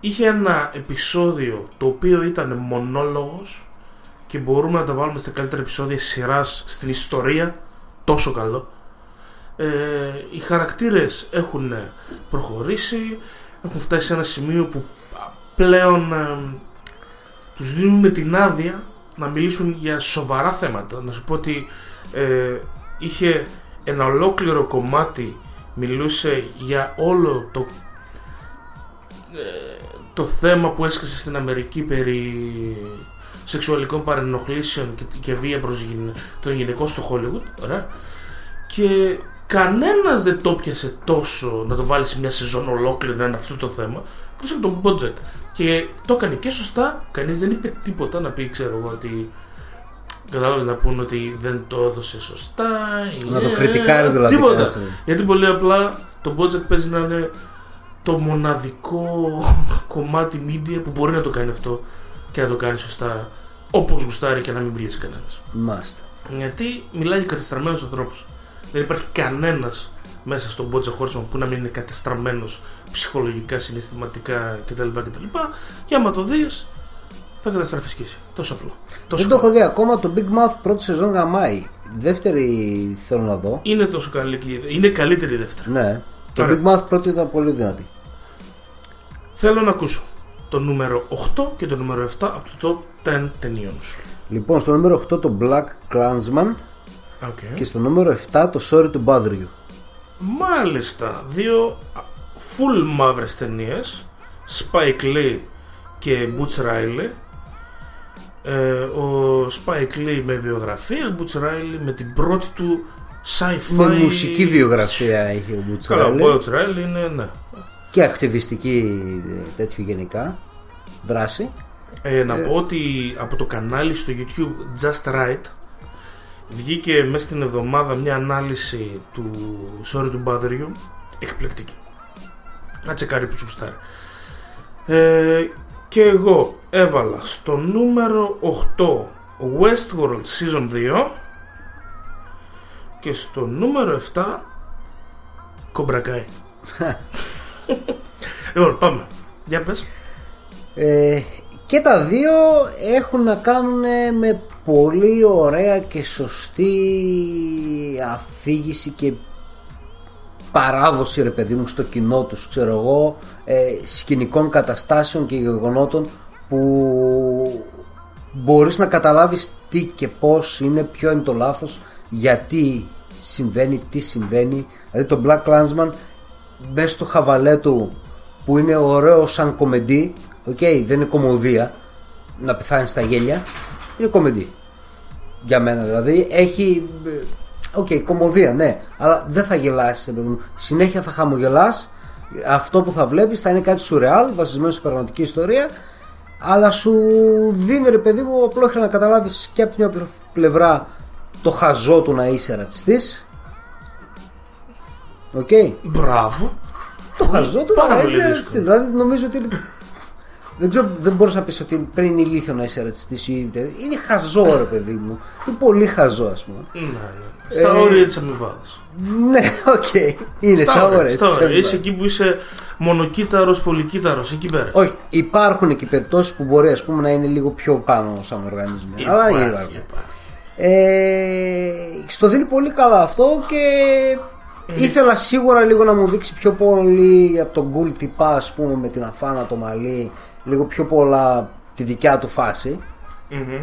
Είχε ένα επεισόδιο το οποίο ήταν μονόλογος και μπορούμε να τα βάλουμε στα καλύτερα επεισόδια σειράς στην ιστορία, τόσο καλό. Ε, οι χαρακτήρες έχουν προχωρήσει, έχουν φτάσει σε ένα σημείο που πλέον ε, τους δίνουμε την άδεια να μιλήσουν για σοβαρά θέματα. Να σου πω ότι ε, είχε ένα ολόκληρο κομμάτι, μιλούσε για όλο το ε, το θέμα που έσκασε στην Αμερική περί σεξουαλικών παρενοχλήσεων και, και βία προς γυνα, των γυναικών στο Hollywood. Ωραία. Και κανένας δεν το πιάσε τόσο να το βάλει σε μια σεζόν ολόκληρη να είναι αυτό το θέμα, εκτός από τον BoJack. Και το έκανε και σωστά, κανείς δεν είπε τίποτα να πει, ξέρω εγώ, ότι κατάλαβες, να πούνε ότι δεν το έδωσε σωστά. Να το κριτικάρει δηλαδή. Τίποτα. Γιατί πολύ απλά το BoJack παίζει να είναι το μοναδικό κομμάτι media που μπορεί να το κάνει αυτό και να το κάνει σωστά όπως γουστάρει και να μην μιλήσει κανένας. Μάλιστα. Γιατί μιλάει για κατεστραμμένους ανθρώπους. Δεν υπάρχει κανένας μέσα στον BoJack Horseman που να μην είναι κατεστραμμένος ψυχολογικά, συναισθηματικά κτλ. κτλ. Και άμα το δεις, θα καταστραφείς κι εσύ. Τόσο απλό. Τόσο δεν το έχω δει ακόμα. Το Big Mouth πρώτη σεζόν γαμάει. Δεύτερη θέλω να δω. Είναι τόσο καλή. Είναι καλύτερη η δεύτερη. Ναι. Το Άρα. Big Mouth πρώτη ήταν πολύ δυνατή. Θέλω να ακούσω το νούμερο οκτώ και το νούμερο επτά από το top δέκα ταινίων σου. Λοιπόν, στο νούμερο οκτώ το Black Klansman. Okay. Και στο νούμερο επτά το Sorry to Bother You. Μάλιστα. Δύο full μαύρες ταινίες, Spike Lee και Butch Riley. ε, Ο Spike Lee με βιογραφία, Butch Riley με την πρώτη του sci-fi. Με μουσική βιογραφία είχε ο Butch Riley. Καλά, ο Butch Riley είναι, ναι. Και ακτιβιστική τέτοιου γενικά δράση. ε, Να ε... πω ότι από το κανάλι στο YouTube Just Right βγήκε μέσα στην εβδομάδα μια ανάλυση του Sorry to Bother You, εκπληκτική. Να τσεκάρει που σου κουστάρει. ε, Και εγώ έβαλα στο νούμερο οκτώ Westworld Season δύο και στο νούμερο επτά Cobra Kai. Λοιπόν, πάμε. Για πες. ε, Και τα δύο έχουν να κάνουν με πολύ ωραία και σωστή αφήγηση και παράδοση, ρε παιδί μου, στο κοινό τους, ξέρω εγώ, ε, σκηνικών καταστάσεων και γεγονότων που μπορείς να καταλάβεις τι και πώς είναι, ποιο είναι το λάθος, γιατί συμβαίνει, τι συμβαίνει. Δηλαδή το Black Klansman μπες στο χαβαλέ του που είναι ωραίο σαν κομεντί, okay, δεν είναι κομμωδία να πεθάνεις στα γέλια. Είναι κομμεντή. Για μένα δηλαδή. Έχει. Οκ, okay, κομμωδία, ναι. Αλλά δεν θα γελάσεις. Συνέχεια θα χαμογελάς. Αυτό που θα βλέπεις θα είναι κάτι σουρεάλ, βασισμένο σε πραγματική ιστορία. Αλλά σου δίνει, ρε παιδί μου, απλόχερα να καταλάβεις και από την μια πλευρά το χαζό του να είσαι ρατσιστής. Οκ. Okay. Μπράβο. Το χαζό του να είσαι ρατσιστής. Δηλαδή νομίζω ότι. Δεν, ξέρω, δεν μπορείς να πεις ότι πριν είναι ηλίθιο να είσαι ρατσιστής ή τέτοιο. Είναι χαζό ρε παιδί μου. Είναι πολύ χαζό ας πούμε. Ναι, ναι. Στα ε, όρια της αμοιβάδας. Ναι, οκ. Okay. Είναι στα, στα όρια. Στα όρια. Είσαι εκεί που είσαι μονοκύτταρος, πολυκύτταρος, εκεί πέρα. Όχι, υπάρχουν και περιπτώσεις που μπορεί ας πούμε να είναι λίγο πιο πάνω σαν οργανισμό. Αλλά υπάρχει. Ε, στο δίνει πολύ καλά αυτό και ε, ήθελα σίγουρα λίγο να μου δείξει πιο πολύ από τον Γκουλ τυπά ας πούμε με την Αφάνα το μαλλί, λίγο πιο πολλά τη δικιά του φάση. Mm-hmm.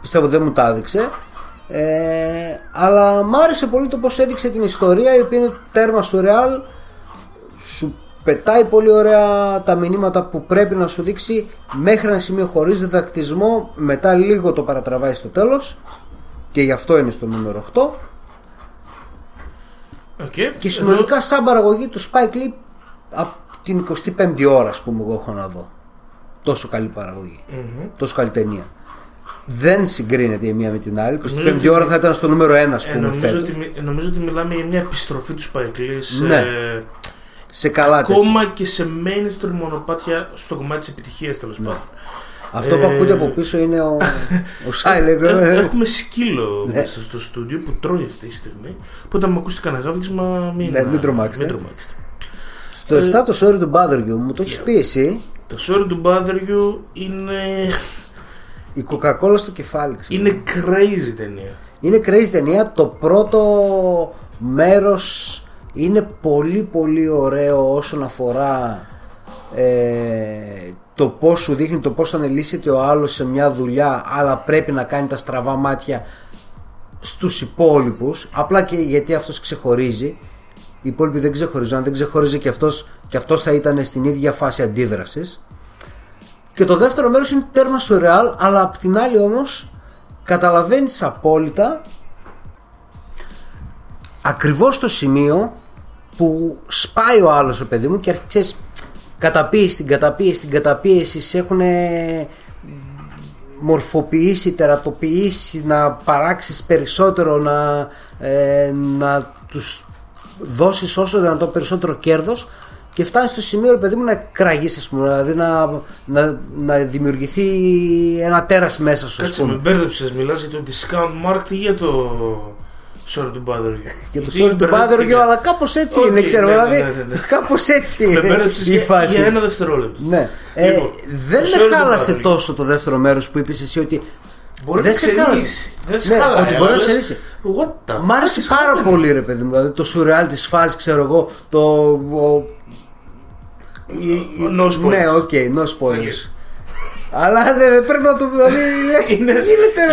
Πιστεύω δεν μου τα έδειξε ε, αλλά μ' άρεσε πολύ το πως έδειξε την ιστορία, η οποία είναι τέρμα σουρεάλ. Σου πετάει πολύ ωραία τα μηνύματα που πρέπει να σου δείξει μέχρι ένα σημείο χωρίς διδακτισμό. Μετά λίγο το παρατραβάει στο τέλος και γι' αυτό είναι στο νούμερο οκτώ. Okay. Και συνολικά εδώ... σαν παραγωγή του Spike Lee από την εικοστή πέμπτη ώρα ας πούμε εγώ έχω να δω. Τόσο καλή παραγωγή. Mm-hmm. Τόσο καλή ταινία. Δεν συγκρίνεται η μία με την άλλη. εικοστή πέμπτη ότι... ώρα θα ήταν στο νούμερο ένα ας πούμε. ε, νομίζω, ότι, νομίζω ότι μιλάμε για μια επιστροφή του Spike Lee σε... ναι. Σε καλά ακόμα τέτοια. Και σε mainstream μονοπάτια στο κομμάτι της επιτυχίας τέλος ναι. πάντων. Αυτό που ακούτε από πίσω είναι ο, ο Σάιλερ. Έχουμε σκύλο ναι. μέσα στο στούντιο που τρώει αυτή τη στιγμή. Οπότε αν μου ακούσετε κανένα γάβγισμα, μην, ναι, μην τρομάξετε. Μην τρομάξετε. Στο ε, επτά το Sorry to Bother You, μου το έχεις πει εσύ. Το Sorry to Bother You είναι. Η Coca-Cola στο κεφάλι. Ξέρω. Είναι crazy ταινία. Είναι crazy ταινία. Το πρώτο μέρος είναι πολύ πολύ ωραίο όσον αφορά. Ε, το πώς σου δείχνει το πώς θα ανελύσεται ο άλλος σε μια δουλειά, αλλά πρέπει να κάνει τα στραβά μάτια στους υπόλοιπους, απλά και γιατί αυτός ξεχωρίζει. Οι υπόλοιποι δεν ξεχωρίζουν. Αν δεν ξεχωρίζει και αυτός, και αυτός θα ήταν στην ίδια φάση αντίδρασης. Και το δεύτερο μέρος είναι τέρμα σουρεάλ, αλλά απ' την άλλη όμως καταλαβαίνεις απόλυτα ακριβώς το σημείο που σπάει ο άλλος ο παιδί μου και αρχίζεις. Καταπίεση, την καταπίεση, την καταπίεση, σε έχουν μορφοποιήσει, τερατοποιήσει, να παράξεις περισσότερο, να, ε, να τους δώσεις όσο δυνατόν περισσότερο κέρδος και φτάνεις στο σημείο, παιδί μου, να κραγείς, ας πούμε, δηλαδή να, να, να δημιουργηθεί ένα τέρας μέσα σου. Κάτσε με μπέρδεψες, μιλάς για το discount market ή για το... Sorry to bother you. Και το sorry to bother you, αλλά κάπως έτσι okay, είναι, ξέρω. Ναι, δηλαδή, ναι, ναι, ναι. Κάπως έτσι είναι η φάση. Για ένα δευτερόλεπτο. Ναι. Ε, λοιπόν, δεν με χάλασε τόσο το δεύτερο μέρος που είπες εσύ ότι. Μπορεί δεν να σε χάλασε. Δεν σε χάλασε. Ναι, ότι μπορεί να ξενήσει. Μ' άρεσε πάρα πολύ, ρε παιδί μου. Δηλαδή, το surreal της φάσης, ξέρω εγώ. Το. Ο... No spoilers. Ναι, οκ, no spoilers. Αλλά δεν πρέπει να το δει. Είναι,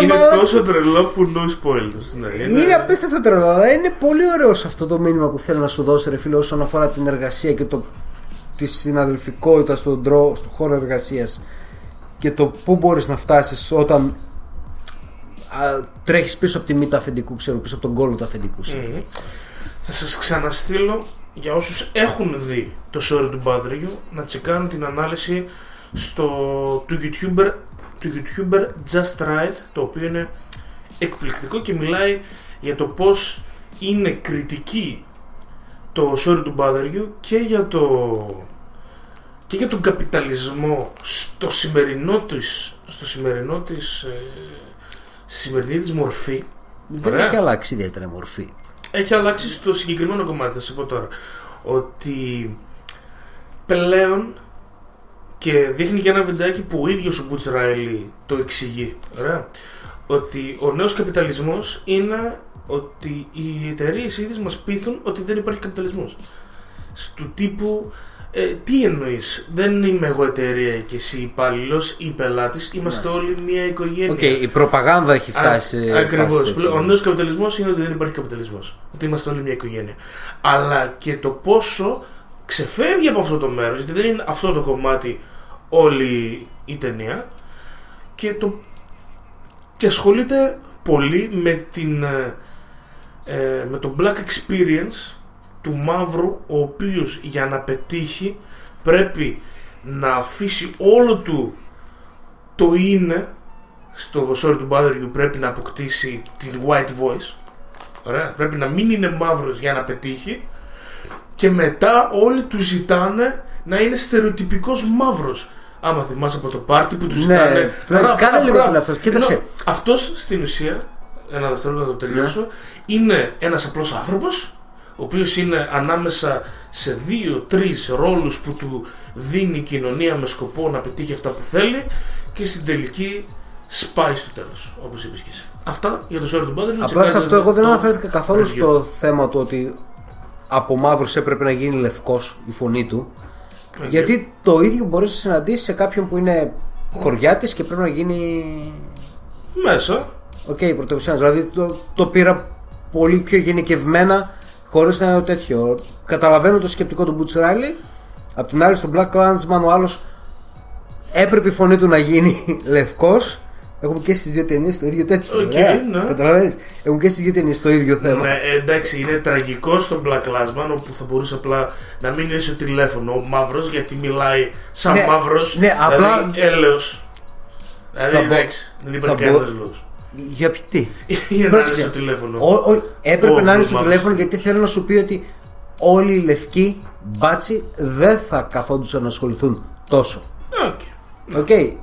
είναι τόσο τρελό που no spoilers. Ναι, είναι είναι απίστευτο τρελό. Αλλά είναι πολύ ωραίο αυτό το μήνυμα που θέλω να σου δώσω, ρε φίλε, όσον αφορά την εργασία και το, τη συναδελφικότητα στον τρο, στο χώρο εργασίας και το πού μπορείς να φτάσεις όταν α, τρέχεις πίσω από τη μύτα αφεντικού, ξέρω, πίσω από τον κόλλο του αφεντικού. Mm-hmm. Θα σας ξαναστείλω για όσους έχουν δει το Sorry του Μπάδριου να τσεκάνουν την ανάλυση στο, του, YouTuber, του YouTuber Just Right, το οποίο είναι εκπληκτικό και μιλάει για το πως είναι κριτική το Sorry to Bother You και για, το, και για τον καπιταλισμό στο σημερινό της, στο σημερινό της, ε, σημερινή της μορφή. Δεν Ωραία. Έχει αλλάξει ιδιαίτερα μορφή. Έχει αλλάξει στο συγκεκριμένο κομμάτι, θα σας πω τώρα, ότι πλέον. Και δείχνει και ένα βιντεάκι που ο ίδιος ο Μπουτς Ράιλι το εξηγεί. Ωραία. Ότι ο νέος καπιταλισμός είναι ότι οι εταιρείες ίδιες μας πείθουν ότι δεν υπάρχει καπιταλισμός. Στου τύπου, ε, τι εννοείς, δεν είμαι εγώ εταιρεία και εσύ υπάλληλος ή πελάτης, είμαστε ναι. όλοι μια οικογένεια. Οκ, okay, η προπαγάνδα έχει φτάσει. Α, ακριβώς. Ο νέος καπιταλισμός είναι ότι δεν υπάρχει καπιταλισμός. Ότι είμαστε όλοι μια οικογένεια. Αλλά και το πόσο ξεφεύγει από αυτό το μέρος, γιατί δεν είναι αυτό το κομμάτι όλη η ταινία και, το... και ασχολείται πολύ με, την, ε, με το black experience του μαύρου, ο οποίος για να πετύχει πρέπει να αφήσει όλο του το είναι στο Sorry to Bother You, πρέπει να αποκτήσει την white voice. Ωραία. Πρέπει να μην είναι μαύρος για να πετύχει. Και μετά όλοι του ζητάνε να είναι στερεοτυπικός μαύρος. άμα θυμάσαι από το πάρτι που του ζητάνε. Ναι, ναι, ναι, κάνε λίγο τον εαυτό σου. Κοίταξε. Αυτός στην ουσία, ένα δευτερόλεπτο να το τελειώσω, ναι. είναι ένας απλός άνθρωπος, ο οποίος είναι ανάμεσα σε δύο-τρεις ρόλους που του δίνει η κοινωνία με σκοπό να πετύχει αυτά που θέλει και στην τελική σπάει στο τέλος, όπως είπες και εσύ. Αυτά για το Sorry to Bother. Απλά σε αυτό εγώ δεν αναφέρθηκα καθόλου στο ίδιο. θέμα του ότι από μαύρος έπρεπε να γίνει λευκός η φωνή του. Okay. Γιατί το ίδιο μπορείς να συναντήσεις σε κάποιον που είναι χωριάτης και πρέπει να γίνει μέσα. Οκ, okay, πρωτευουσιανός. Δηλαδή το, το πήρα πολύ πιο γενικευμένα χωρίς να είναι τέτοιο. Καταλαβαίνω το σκεπτικό του Butch Riley. Απ' την άλλη στον Black Klansman ο άλλος έπρεπε η φωνή του να γίνει λευκός. Έχουμε και στις δύο ταινίες το ίδιο τέτοιο. Okay, ναι. Καταλαβαίνεις. Έχουμε και στις δύο ταινίες το ίδιο θέμα. Ναι, εντάξει, είναι τραγικό στον Black Klansman όπου θα μπορούσε απλά να μην είναι στο τηλέφωνο ο μαύρος γιατί μιλάει σαν ναι, μαύρος. Ναι, απλά. Δηλαδή, έλεος. Δηλαδή, εντάξει, δεν υπάρχει κανένας λόγος. Για ποιητή. Για να είναι στο τηλέφωνο. Ο, ο, έπρεπε ο, να είναι στο τηλέφωνο γιατί θέλω να σου πει ότι όλοι οι λευκοί μπάτσι δεν θα καθόντουσαν να ασχοληθούν τόσο. Οκ. Okay. Okay.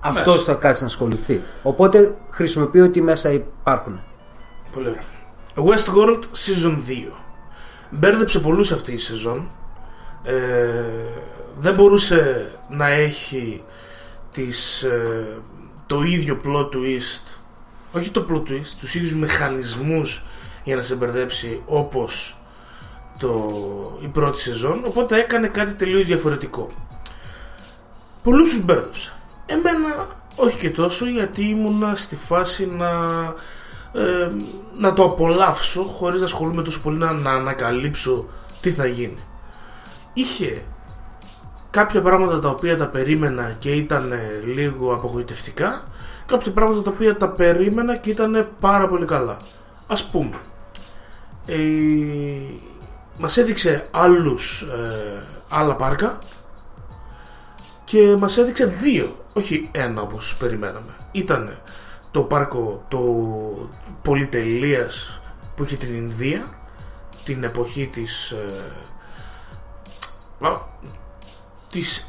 Αυτός θα κάτσει να ασχοληθεί. Οπότε χρησιμοποιεί ότι μέσα υπάρχουν. Πολύ ωραία. Westworld Season δύο. Μπέρδεψε πολλούς αυτή η σεζόν. ε, Δεν μπορούσε να έχει τις, ε, το ίδιο plot twist. Όχι το plot twist, τους ίδιους μηχανισμούς για να σε μπερδέψει όπως το, η πρώτη σεζόν. Οπότε έκανε κάτι τελείως διαφορετικό. Πολλούς τους μπέρδεψε. Εμένα όχι και τόσο, γιατί ήμουνα στη φάση να, ε, να το απολαύσω χωρίς να ασχολούμαι τόσο πολύ να, να ανακαλύψω τι θα γίνει. Είχε κάποια πράγματα τα οποία τα περίμενα και ήταν λίγο απογοητευτικά, κάποια πράγματα τα οποία τα περίμενα και ήταν πάρα πολύ καλά. Ας πούμε, ε, μας έδειξε άλλους, ε, άλλα πάρκα και μας έδειξε δύο. Όχι ένα όπως περιμέναμε. Ήταν το πάρκο το πολυτελείας που είχε την Ινδία την εποχή της, ε, α, της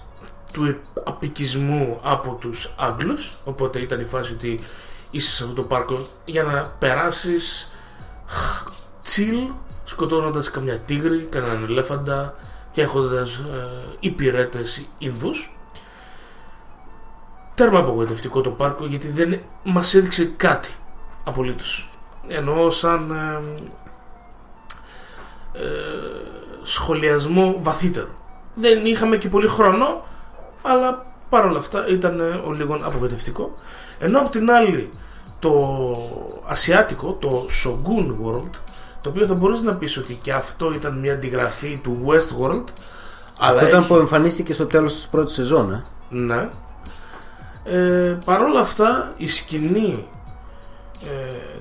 του απικισμού από τους Άγγλους. Οπότε ήταν η φάση ότι είσαι σε αυτό το πάρκο για να περάσεις chill, σκοτώνοντας καμιά τίγρη, κανέναν ελέφαντα και έχοντας ε, υπηρέτες Ινδούς. Τέρμα απογοητευτικό το πάρκο γιατί δεν μας έδειξε κάτι απολύτως. Εννοώ σαν ε, ε, σχολιασμό βαθύτερο. Δεν είχαμε και πολύ χρόνο, αλλά παρόλα αυτά ήταν ε, ο λίγο απογοητευτικό. Ενώ από την άλλη το ασιάτικο, το Shogun World, το οποίο θα μπορούσε να πεις ότι και αυτό ήταν μια αντιγραφή του Westworld. Αυτό ήταν έχει... που εμφανίστηκε στο τέλος της πρώτης σεζόν. Ε. Ναι. Ε, Παρ' όλα αυτά η σκηνή ε,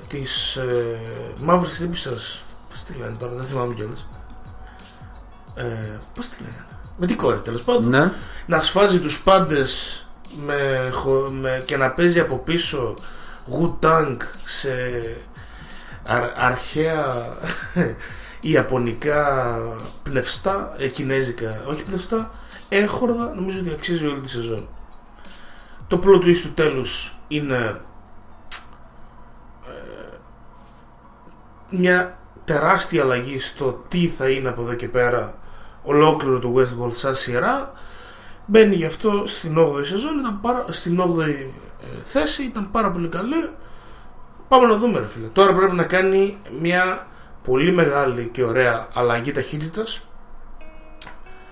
της ε, μαύρης τύπισσας, πώς τη λένε τώρα, δεν θυμάμαι κιόλας, ε, πώς τη λένε, με τι κόρη τέλος πάντων, ναι. να σφάζει τους πάντες με, με, και να παίζει από πίσω Wu-Tang σε αρ, αρχαία ιαπωνικά πνευστά, ε, κινέζικα, όχι πνευστά, έχορδα, νομίζω ότι αξίζει όλη τη σεζόν. Το plot twist του τέλους είναι ε, μια τεράστια αλλαγή στο τι θα είναι από εδώ και πέρα ολόκληρο το Westworld σαν σειρά. Μπαίνει γι' αυτό στην όγδοη σεζόν, ήταν πάρα, στην όγδοη ε, θέση, ήταν πάρα πολύ καλή. Πάμε να δούμε ρε φίλε. Τώρα πρέπει να κάνει μια πολύ μεγάλη και ωραία αλλαγή ταχύτητας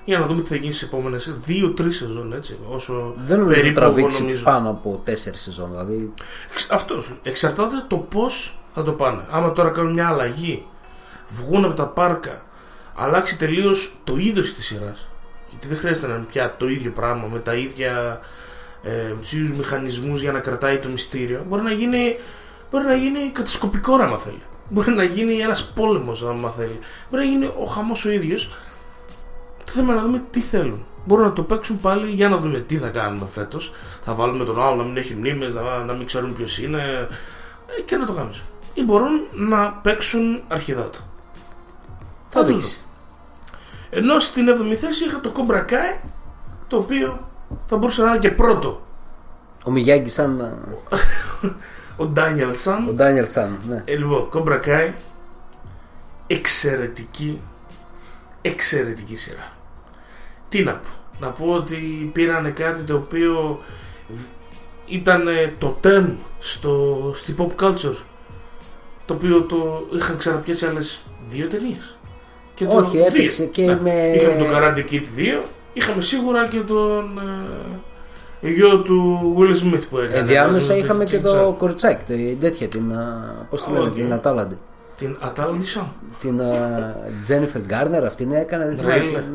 για να δούμε τι θα γίνει στις επόμενες δύο τρεις σεζόν, έτσι, όσο δεν περίπου τραβήξει νομίζω. Πάνω από τέσσερις σεζόν, δηλαδή. Αυτό εξαρτάται το πώς θα το πάνε. Άμα τώρα κάνουν μια αλλαγή, βγουν από τα πάρκα, αλλάξει τελείως το είδος της σειράς. Γιατί δεν χρειάζεται να είναι πια το ίδιο πράγμα με τα ίδια ε, τους ίδιους μηχανισμούς για να κρατάει το μυστήριο. Μπορεί να γίνει, μπορεί να γίνει κατασκοπικό άμα θέλει. Μπορεί να γίνει ένας πόλεμος άμα θέλει. Μπορεί να γίνει ο χαμός ο ίδιος. Το θέμα είναι να δούμε τι θέλουν. Μπορούν να το παίξουν πάλι για να δούμε τι θα κάνουμε φέτος. Θα βάλουμε τον άλλο να μην έχει μνήμες, να, να μην ξέρουν ποιος είναι και να το κάνουν. Ή μπορούν να παίξουν αρχιδάτο. Θα δεις. Ενώ στην εβδομήντη θέση είχα το Cobra Kai, το οποίο θα μπορούσε να είναι και πρώτο. Ο Μιγιάγκη σαν. Ο Ντάνιελσαν. Ο Ντάνιελσαν, ναι. Ε, λοιπόν, Cobra Kai. Εξαιρετική, εξαιρετική σειρά. Τι να πω. Να πω ότι πήρανε κάτι το οποίο ήταν το τεμ στο, στη pop culture. Το οποίο το είχαν ξαναπιάσει άλλες δύο ταινίες. Και όχι, έπαιξε δύο. Και ναι, με... Είχαμε το Karate Kid δύο. Είχαμε σίγουρα και τον ε, γιο του Will Smith που έκανε. Ενδιάμεσα ε, είχαμε και, και το Κορτσάκ, τέτοια την, πώς τη λέμε, okay. την Ατάλαντη. Την Ατάλαντη Σαμ. Την Τζένιφερ Γκάρνερ αυτήν έκανε.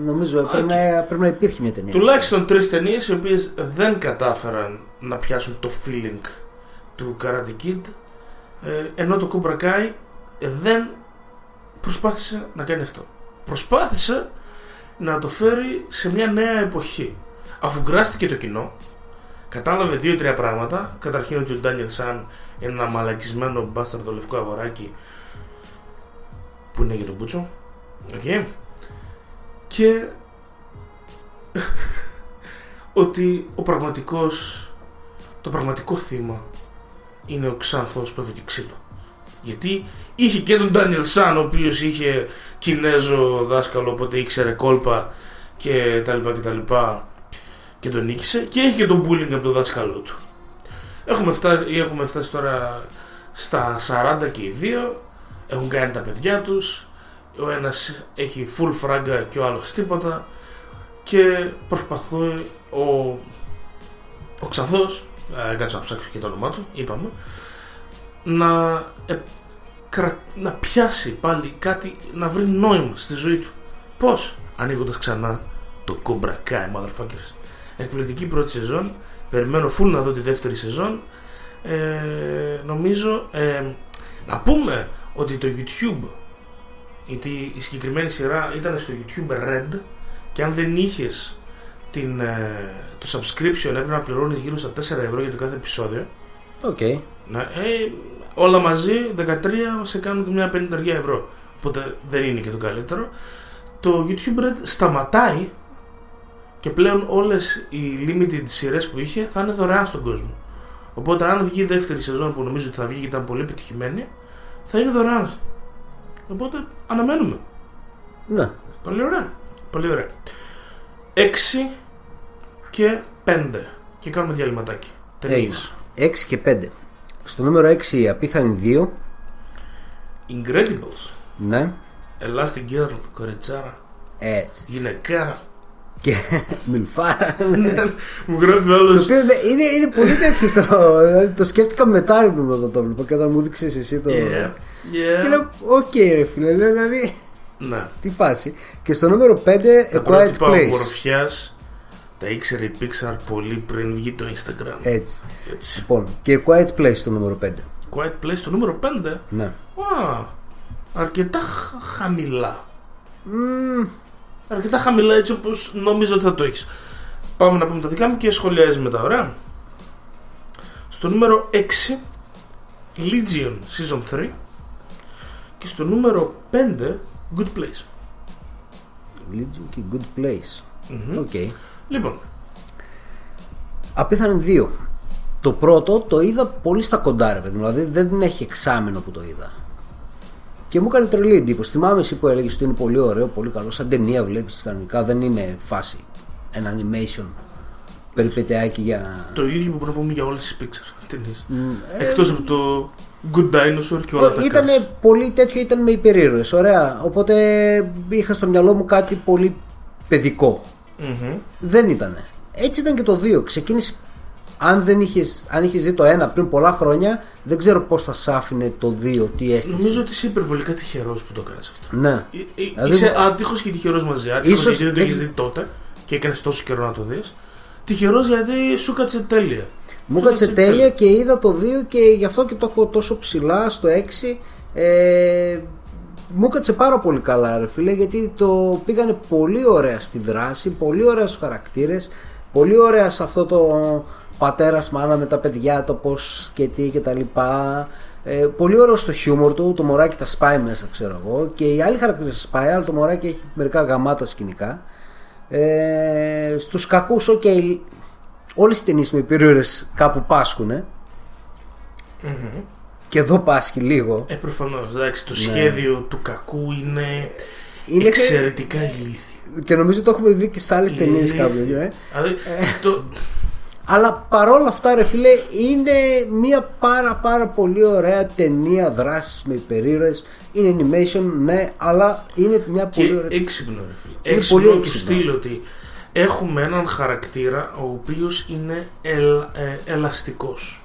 Νομίζω okay. πρέπει να υπήρχε μια ταινία. Τουλάχιστον τρεις ταινίες οι οποίες δεν κατάφεραν να πιάσουν το feeling του Karate Kid. Ενώ το Cobra Kai δεν προσπάθησε να κάνει αυτό. Προσπάθησε να το φέρει σε μια νέα εποχή. Αφού γκράστηκε το κοινό, κατάλαβε δύο-τρία πράγματα. Καταρχήν ότι ο Ντάνιελ Σαν είναι ένα μαλακισμένο μπάσταρτο λευκό αγοράκι που είναι για τον Μπούτσο. Okay. Και ότι ο πραγματικός, το πραγματικό θύμα είναι ο Ξάνθος που έφυγε ξύλο. Γιατί είχε και τον Ντάνιελ Σαν, ο οποίος είχε Κινέζο δάσκαλο, οπότε ήξερε κόλπα και τα λοιπά και τα λοιπά, και τον νίκησε. Και είχε και τον bullying από τον δάσκαλό του. Έχουμε φτάσει, έχουμε φτάσει τώρα στα σαράντα και οι δύο. Έχουν κάνει τα παιδιά τους. Ο ένας έχει full φράγκα και ο άλλος τίποτα. Και προσπαθεί ο, ο Ξανθός, κάτσε να ψάξω και το όνομά του, είπαμε, να, ε, κρα, να πιάσει πάλι κάτι, να βρει νόημα στη ζωή του. Πώς? Ανοίγοντας ξανά το Cobra Kai, motherfuckers. Εκπληκτική πρώτη σεζόν. Περιμένω φουλ να δω τη δεύτερη σεζόν. ε, Νομίζω ε, να πούμε ότι το YouTube, γιατί η συγκεκριμένη σειρά ήταν στο YouTube Red, και αν δεν είχες την, το subscription έπρεπε να πληρώνεις γύρω στα τέσσερα ευρώ για το κάθε επεισόδιο. Οκ. Okay. Ε, όλα μαζί δεκατρία σε κάνουν και μια πενήντα ευρώ. Οπότε δεν είναι και το καλύτερο. Το YouTube Red σταματάει και πλέον όλες οι limited σειρές που είχε θα είναι δωρεάν στον κόσμο. Οπότε αν βγει η δεύτερη σεζόν, που νομίζω ότι θα βγει και ήταν πολύ επιτυχημένη, θα είναι δωρεάν. Οπότε αναμένουμε. Ναι. Πολύ ωραία. Πολύ ωραία. έξι και πέντε. Και κάνουμε διαλυματάκι. Τελείως. έξι και πέντε. Στο νούμερο έξι η απίθανη δύο. Incredibles. Ναι. Elastic Girl, κοριτσάρα. Έτσι. Γυναικάρα. Και μιλφάρα. Μου γράφει άλλο. Το οποίο είναι, είναι πολύ τέτοιο. Δηλαδή το σκέφτηκα μετά που το βλέπω και όταν μου δείξε εσύ το. Yeah. Yeah. Και λέω, οκ, okay, ρε φίλε, λέω δηλαδή. Ναι. Τη φάση. Και στο νούμερο πέντε, A Quiet Place. Τα ήξερε η Pixar πολύ πριν βγει το Instagram. Έτσι. Έτσι. Λοιπόν, και Quiet Place στο νούμερο πέντε. Quiet Place στο νούμερο πέντε. Ναι. Wow. Αρκετά χαμηλά. Mm. Αρκετά χαμηλά, έτσι όπως νόμιζα ότι θα το έχεις. Πάμε να πούμε τα δικά μου και σχολιάζει μετά, ωραία. Στο νούμερο έξι, Legion Season τρία. Και στο νούμερο πέντε, Good Place. Legion και Good Place. Mm-hmm. Okay. Λοιπόν, απίθανον δύο. Το πρώτο το είδα πολύ στα κοντά, ρε παιδί μου. Δηλαδή δεν έχει εξάμηνο που το είδα. Και μου έκανε τρελή εντύπωση. Θυμάμαι εσύ που έλεγες ότι είναι πολύ ωραίο, πολύ καλό. Σαν ταινία βλέπεις κανονικά, δεν είναι φάση. Ένα animation περιπετειάκι για. Το ίδιο που μπορούμε να πούμε για όλες τις Pixar ταινίες. Ε, Εκτός ε... από το Good Dinosaur και όλα ε, τα ήταν πολύ τέτοιο, ήταν με υπερήρωες. Ωραία. Οπότε είχα στο μυαλό μου κάτι πολύ παιδικό. Mm-hmm. Δεν ήταν. Έτσι ήταν και το δύο. Ξεκίνησε. Αν δεν είχες, αν είχες δει το ένα πριν πολλά χρόνια, δεν ξέρω πώς θα σ' άφηνε το δύο, τι αίσθηση. Νομίζω ότι είσαι υπερβολικά τυχερός που το έκανες αυτό. Ναι. Εί, εί, δηλαδή, είσαι άτυχος και τυχερός μαζί. Άτυχος γιατί δεν το έχεις δει τότε και έκανες τόσο καιρό να το δεις. Τυχερός γιατί σου κάτσε τέλεια. Μου κάτσε τέλεια, τέλεια και είδα το δύο και γι' αυτό και το έχω τόσο ψηλά στο έξι. Ε, μου κάτσε πάρα πολύ καλά, ρε φίλε, γιατί το πήγανε πολύ ωραία στη δράση, πολύ ωραία στους χαρακτήρες, πολύ ωραία σε αυτό το πατέρας μάνα με τα παιδιά, το πως και τι και τα λοιπά. Ε, πολύ ωραίο στο χιούμορ του, το μωράκι τα σπάει μέσα, ξέρω εγώ, και οι άλλοι χαρακτήρες σπάει, αλλά το μωράκι έχει μερικά γαμάτα σκηνικά. Ε, στους κακούς, ok, όλες οι ταινίες με περίοδες κάπου πάσχουνε. Mm-hmm. Και εδώ πάσχει λίγο. Ε, προφανώς, εντάξει, το ναι. σχέδιο του κακού είναι, είναι εξαιρετικά και... ηλίθιο. Και νομίζω το έχουμε δει και σε άλλες ταινίες κάποιου. Ε. Το... Αλλά παρόλα αυτά, ρε φίλε, είναι μια πάρα πάρα πολύ ωραία ταινία δράσης με υπερήρωες. Είναι animation, ναι, αλλά είναι μια και πολύ ωραία. Έξυπνο, ρε φίλε. Είναι έξυπνο, πολύ έξυπνο. Στείλω ότι έχουμε έναν χαρακτήρα ο οποίος είναι ελ, ε, ελαστικός.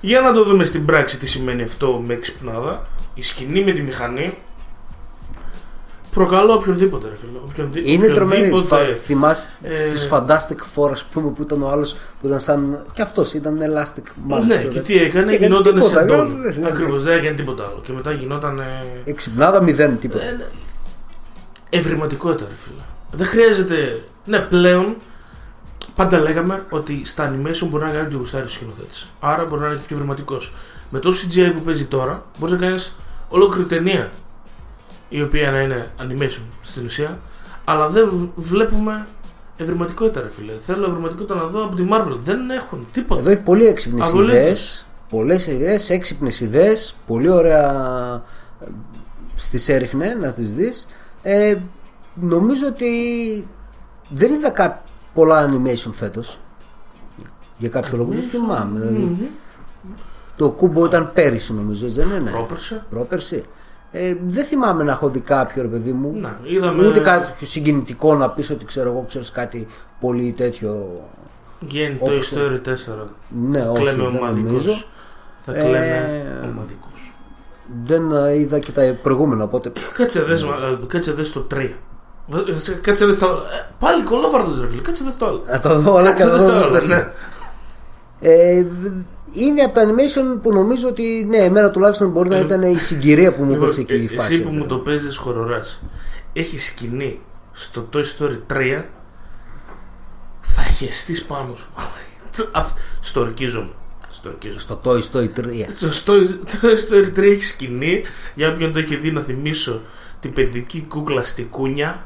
Για να το δούμε στην πράξη τι σημαίνει αυτό με εξυπνάδα. Η σκηνή με τη μηχανή. Προκαλώ οποιονδήποτε, ρε φίλε. Οποιονδήποτε, είναι τρομερή. Θυμάσαι ε... στις Fantastic Four, ας πούμε, που ήταν ο άλλος που ήταν σαν. Και αυτός ήταν Elastic Man. Ναι, και τι έκανε, και γινόταν σε ντόλ. Ακριβώς, δεν έκανε τίποτα άλλο. Και μετά γινόταν. Εξυπνάδα, μηδέν, τίποτα. Ε, ευρηματικότητα, ρε φίλε. Δεν χρειάζεται. Ναι, πλέον πάντα λέγαμε ότι στα animation μπορεί να κάνει τη γουστάρι του σκηνοθέτη. Άρα μπορεί να είναι και ευρηματικός. Με το σι τζι άι που παίζει τώρα, μπορεί να κάνει ολόκληρη ταινία. Η οποία να είναι animation στην ουσία, αλλά δεν βλέπουμε ευρηματικότητα, ρε φίλε. Θέλω ευρηματικότητα να δω από τη Marvel. Δεν έχουν τίποτα. Εδώ έχει πολύ έξυπνες ιδέες, πολλές ιδέες, έξυπνες ιδέες, πολύ ωραία στις έριχνε να τις δεις. Ε, νομίζω ότι δεν είδα κά... πολλά animation φέτος. Για κάποιο λόγο δεν θυμάμαι. Δηλαδή, mm-hmm. Το κούμπο ήταν πέρυσι, νομίζω, δεν είναι. Πρόπερση. Πρόπερση. Ε, δεν θυμάμαι να έχω δει κάποιο, ρε παιδί μου. Να, είδαμε... Ούτε κάτι συγκινητικό να πεις ότι ξέρω εγώ, ξέρεις κάτι πολύ τέτοιο. Γίνει το Toy Story τέσσερα. Ναι, όχι, κλαίμε ομαδικούς. Θα ε... κλαίμε ομαδικούς. Δεν είδα και τα προηγούμενα, οπότε. Κάτσε δες, ναι. Κάτσε δες το τρία. Κάτσε δες το. Πάλι κολόβαρδος, ρε φίλε. Κάτσε δες το άλλο. Να το δω, αλλά κάτσε δες το άλλο. Ναι. Ε, είναι από τα animation που νομίζω ότι ναι, εμένα τουλάχιστον μπορεί να ήταν η συγκυρία που μου έδωσε εκεί η φάση. Εσύ που μου το παίζεις χοροράς. Έχει σκηνή στο Toy Story τρία. Θα χεστείς πάνω σου. Στορκίζομαι. Στο Toy Story τρία. Στο Toy Story τρία έχει σκηνή. Για όποιον το έχει δει, να θυμίσω την παιδική κούκλα στη κούνια.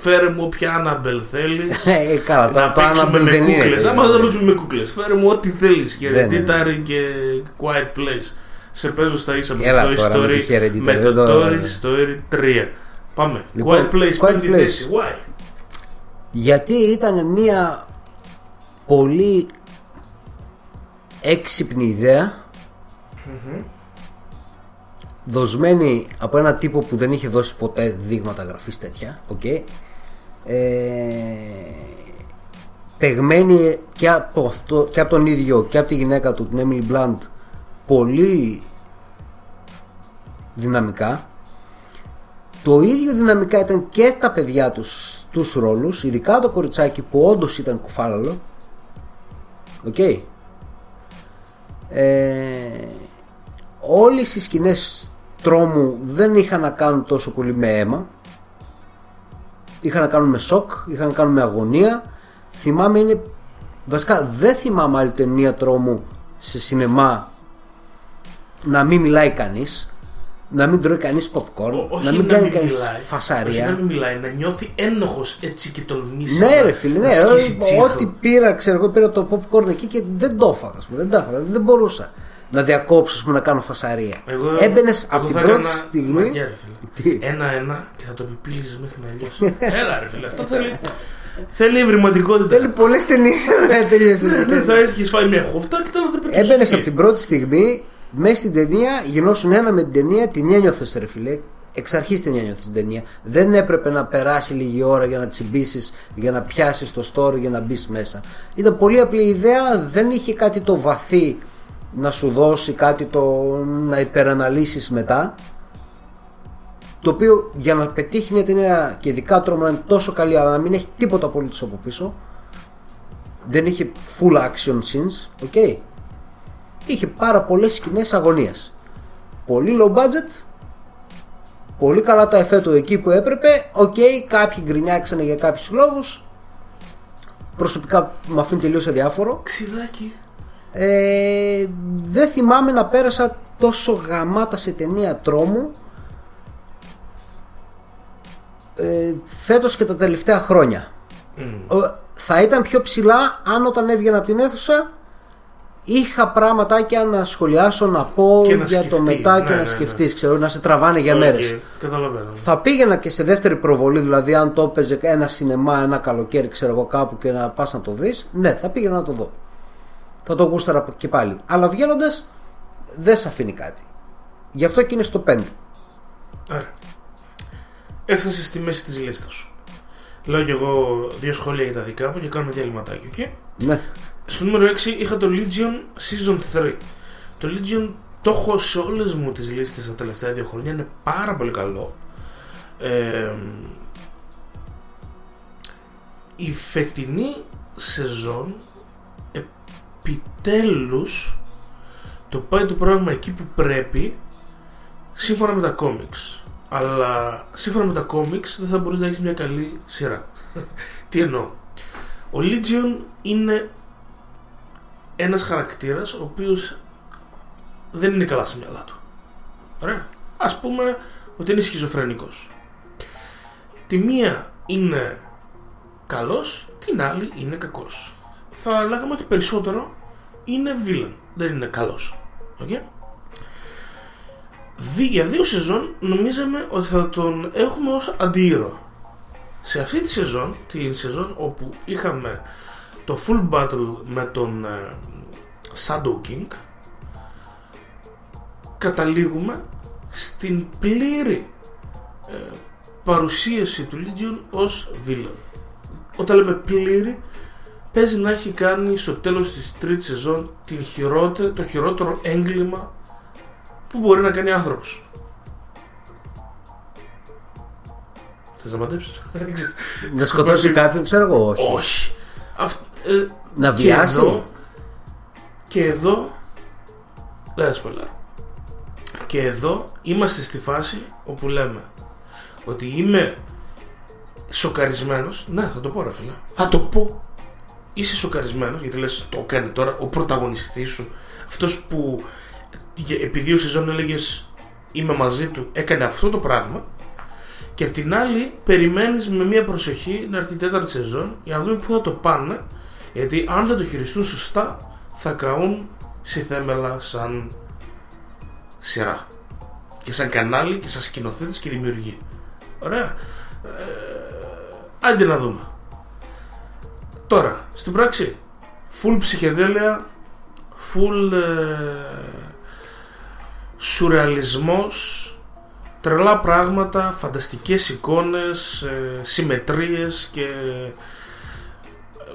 Φέρε μου όποια Annabelle θέλεις. Καλά, να το παίξουμε με κούκλες. Άμα δεν παίξουμε με κούκλες, φέρε μου ό,τι θέλεις. Χαιρετίταρι και Quiet Place. Σε παίζω στα ίσα με το Toy Story. Με το Toy Story τρία. Πάμε. Quiet Place, πέντε θέση. Γιατί ήταν μια πολύ έξυπνη ιδέα, δοσμένη από ένα τύπο που δεν είχε δώσει ποτέ δείγματα γραφής τέτοια, okay. ε, παιγμένη και από, αυτό, και από τον ίδιο και από τη γυναίκα του, την Emily Blunt, πολύ δυναμικά. Το ίδιο δυναμικά ήταν και τα παιδιά τους στους ρόλους, ειδικά το κοριτσάκι που όντως ήταν κουφάλαλο, okay. ε, όλες οι σκηνές τρόμου δεν είχαν να κάνουν τόσο πολύ με αίμα, είχαν να κάνουν με σοκ, είχαν να κάνουν με αγωνία. Θυμάμαι, είναι βασικά, δεν θυμάμαι άλλη ταινία τρόμου σε σινεμά να μην μιλάει κανείς, να μην τρώει κανείς popcorn, να μην κάνει κανείς φασαρία, να μην μιλάει, να νιώθει ένοχος έτσι και τολμήσει. Ναι, ρε φίλε, ναι, ό,τι πήρα, ξέρω εγώ, πήρα το popcorn εκεί και δεν το έφαγα, δεν το έφαγα, δεν μπορούσα να διακόψεις που να κάνω φασαρία. Έμπαινες από την πρώτη στιγμή ένα-ένα και θα το επιπύλεις μέχρι να λιώσει. Έλα, ρε φίλε, αυτό θέλει. Θέλει ευρηματικότητα. Θέλει πολλές ταινίες να τελειώσει. Θα έχεις φάει μια χούφτα και τώρα θα πετύχεις. Έμπαινες από την πρώτη στιγμή μέσα στην ταινία, γινώσουν ένα με την ταινία, την ένιωθες, ρε φίλε. Εξ αρχής την ένιωθες την ταινία. Δεν έπρεπε να περάσει λίγη ώρα για να τσιμπήσεις, για να πιάσεις το story, για να μπεις μέσα. Ήταν πολύ απλή ιδέα, δεν είχε κάτι το βαθύ να σου δώσει κάτι το να υπεραναλύσεις μετά, το οποίο για να πετύχει μια ταινία και ειδικά τρόμο να είναι τόσο καλή, αλλά να μην έχει τίποτα απολύτως από πίσω. Δεν είχε full action scenes, okay. Είχε πάρα πολλές σκηνές αγωνίας, πολύ low budget, πολύ καλά τα εφέ του εκεί που έπρεπε, okay. Κάποιοι γκρινιάξανε για κάποιους λόγους, προσωπικά με αυτήν τελείως αδιάφορο. Ξυδάκι. Ε, δεν θυμάμαι να πέρασα τόσο γαμάτα σε ταινία τρόμου ε, φέτος και τα τελευταία χρόνια. Mm. θα ήταν πιο ψηλά αν όταν έβγαινα από την αίθουσα είχα πραγματάκια να σχολιάσω, να πω να για σκεφτεί, το μετά και ναι, να ναι, σκεφτείς, ναι. Ξέρω, να σε τραβάνε για okay, μέρες. Καταλαβαίνω. Θα πήγαινα και σε δεύτερη προβολή, δηλαδή αν το έπαιζε ένα σινεμά, ένα καλοκαίρι, ξέρω εγώ κάπου και να πας να το δεις, ναι, θα πήγαινα να το δω. Θα το γούσταρα και πάλι. Αλλά βγαίνοντας, δεν σε αφήνει κάτι. Γι' αυτό και είναι στο πέντε. Άρα. Έφτασε στη μέση της λίστας σου. Λέω κι εγώ δύο σχόλια για τα δικά μου και κάνουμε διαλυματάκι, okay? Ναι. Στο νούμερο έξι είχα το Legion Season τρία. Το Legion το έχω σε όλες μου τις λίστες τα τελευταία δύο χρόνια. Είναι πάρα πολύ καλό. ε, Η φετινή σεζόν επιτέλους το πάει το πράγμα εκεί που πρέπει, σύμφωνα με τα κόμιξ. Αλλά σύμφωνα με τα κόμιξ δεν θα μπορείς να έχεις μια καλή σειρά. Τι εννοώ? Ο Legion είναι ένας χαρακτήρας ο οποίος δεν είναι καλά στη μυαλά του. Ωραία. Ας πούμε ότι είναι σχιζοφρενικός. Τη μία είναι καλός, την άλλη είναι κακός. Θα λέγαμε ότι περισσότερο είναι villain, δεν είναι καλός. Okay? Για δύο σεζόν νομίζαμε ότι θα τον έχουμε ως αντίήρωα. Σε αυτή τη σεζόν, την σεζόν όπου είχαμε το full battle με τον Shadow King, καταλήγουμε στην πλήρη ε, παρουσίαση του Legion ως villain. Όταν λέμε πλήρη, παίζει να έχει κάνει στο τέλος της τρίτης σεζόν την χειρότε, το χειρότερο έγκλημα που μπορεί να κάνει άνθρωπος. Θες να μαντέψεις? Να σκοτώσει κάποιον, ξέρω εγώ, όχι. Όχι. Αυτ, ε, να βιάσει. Και εδώ, και εδώ δεν θα σπολάρω. Και εδώ είμαστε στη φάση όπου λέμε ότι είμαι σοκαρισμένος. Ναι, θα το πω ρε φίλε. Θα το πω. Είσαι σοκαρισμένος γιατί λες το κάνει τώρα ο πρωταγωνιστής σου. Αυτός που επί δύο σεζόν έλεγες είμαι μαζί του, έκανε αυτό το πράγμα. Και απ' την άλλη περιμένεις με μια προσοχή να έρθει η τέταρτη σεζόν για να δούμε πού θα το πάνε, γιατί αν δεν το χειριστούν σωστά θα καούν σε θέμελα σαν σειρά και σαν κανάλι και σαν σκηνοθέτης και δημιουργή. Ωραία. ε, Άντε να δούμε. Τώρα στην πράξη full ψυχεδέλεια, full ε, σουρεαλισμός, τρελά πράγματα, φανταστικές εικόνες, ε, συμμετρίες και ε,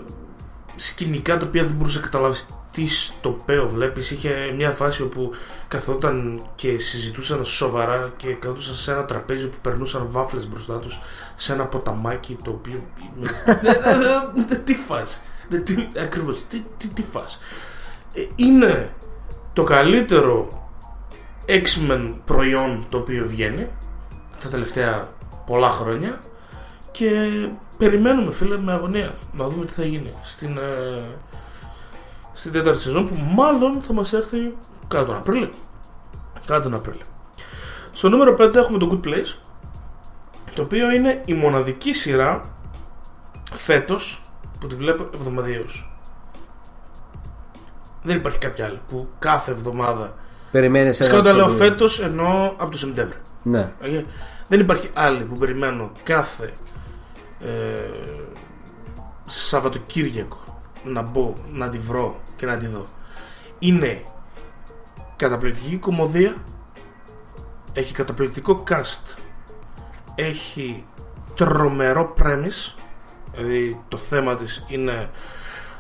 σκηνικά τα οποία δεν μπορούσε να καταλάβεις τι στοπαίο βλέπεις. Είχε μια φάση όπου καθόταν και συζητούσαν σοβαρά και καθόντουσαν σε ένα τραπέζι που περνούσαν βάφλες μπροστά τους σε ένα ποταμάκι το οποίο... Τι φάση, ακριβώς, τι φάση. Είναι το καλύτερο X-Men προϊόν το οποίο βγαίνει τα τελευταία πολλά χρόνια και περιμένουμε φίλε με αγωνία να δούμε τι θα γίνει στην, ε, στην τέταρτη σεζόν που μάλλον θα μας έρθει κάτω τον Απρίλιο. Κάτω τον Απρίλιο. Στο νούμερο πέντε έχουμε το Good Place, το οποίο είναι η μοναδική σειρά φέτος που τη βλέπω εβδομαδιαίως. Δεν υπάρχει κάποια άλλη που κάθε εβδομάδα. Σκάτα λέω φέτος εννοώ από το Σεπτέμβριο. Ναι. Okay. Δεν υπάρχει άλλη που περιμένω κάθε ε, Σαββατοκύριακο να μπω, να τη βρω και να τη δω. Είναι καταπληκτική κομμωδία. Έχει καταπληκτικό cast. Έχει τρομερό premise. Δηλαδή το θέμα της είναι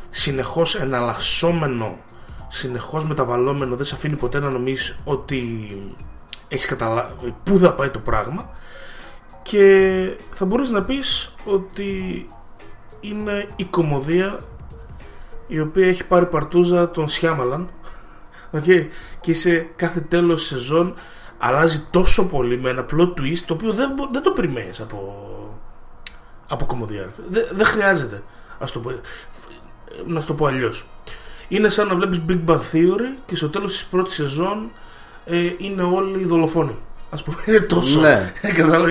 συνεχώς εναλλασσόμενο, συνεχώς μεταβαλλόμενο, δεν σε αφήνει ποτέ να νομίζεις ότι έχεις καταλάβει πού θα πάει το πράγμα και θα μπορείς να πεις ότι είναι η κομμωδία η οποία έχει πάρει παρτούζα τον Σιάμαλαν, okay, και σε κάθε τέλος σεζόν αλλάζει τόσο πολύ με ένα plot twist το οποίο δεν, δεν το περιμένεις από, από κομμωδία. Δεν, δεν χρειάζεται, ας το πω, να σου το πω αλλιώς. Είναι σαν να βλέπεις Big Bang Theory και στο τέλος της πρώτης σεζόν ε, είναι όλοι οι δολοφόνοι. Ας πούμε, είναι τόσο. Ναι.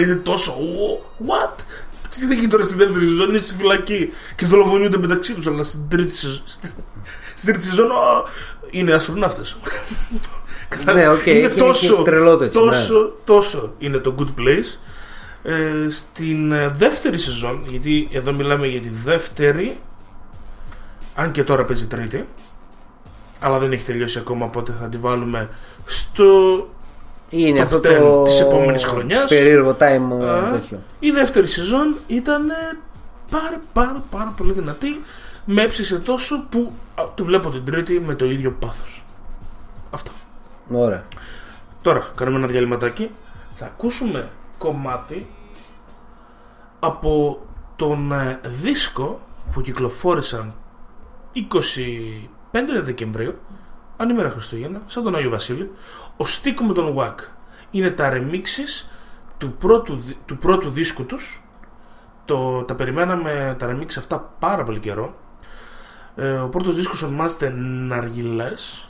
Είναι τόσο. What? Τι θα γίνει τώρα στη δεύτερη σεζόν, είναι στη φυλακή και δολοφονούνται μεταξύ τους, αλλά στην τρίτη σεζόν, στην τρίτη σεζόν είναι αστροναύτες. Ναι, okay, είναι και, τόσο, και τόσο, ναι. τόσο είναι το Good Place. Ε, στην δεύτερη σεζόν, γιατί εδώ μιλάμε για τη δεύτερη, αν και τώρα παίζει τρίτη, αλλά δεν έχει τελειώσει ακόμα, οπότε θα τη βάλουμε στο είναι αυτό το της επόμενης χρονιάς. Περίεργο time. Α, τέτοιο. Η δεύτερη σεζόν ήταν πάρα πάρα πάρα πολύ δυνατή. Με έψησε τόσο που του βλέπω την τρίτη με το ίδιο πάθος. Αυτό. Ωραία. Τώρα κάνουμε ένα διαλυματάκι. Θα ακούσουμε κομμάτι από τον δίσκο που κυκλοφόρησαν εικοστή πέμπτη Δεκεμβρίου, ανήμερα Χριστούγεννα, σαν τον Άγιο Βασίλη, ο Stick με τον Wack. Είναι τα remixes του πρώτου, του πρώτου δίσκου τους. Το, τα περιμέναμε τα remixes αυτά πάρα πολύ καιρό. Ε, ο πρώτος δίσκος ονομάζεται Ναργιλές.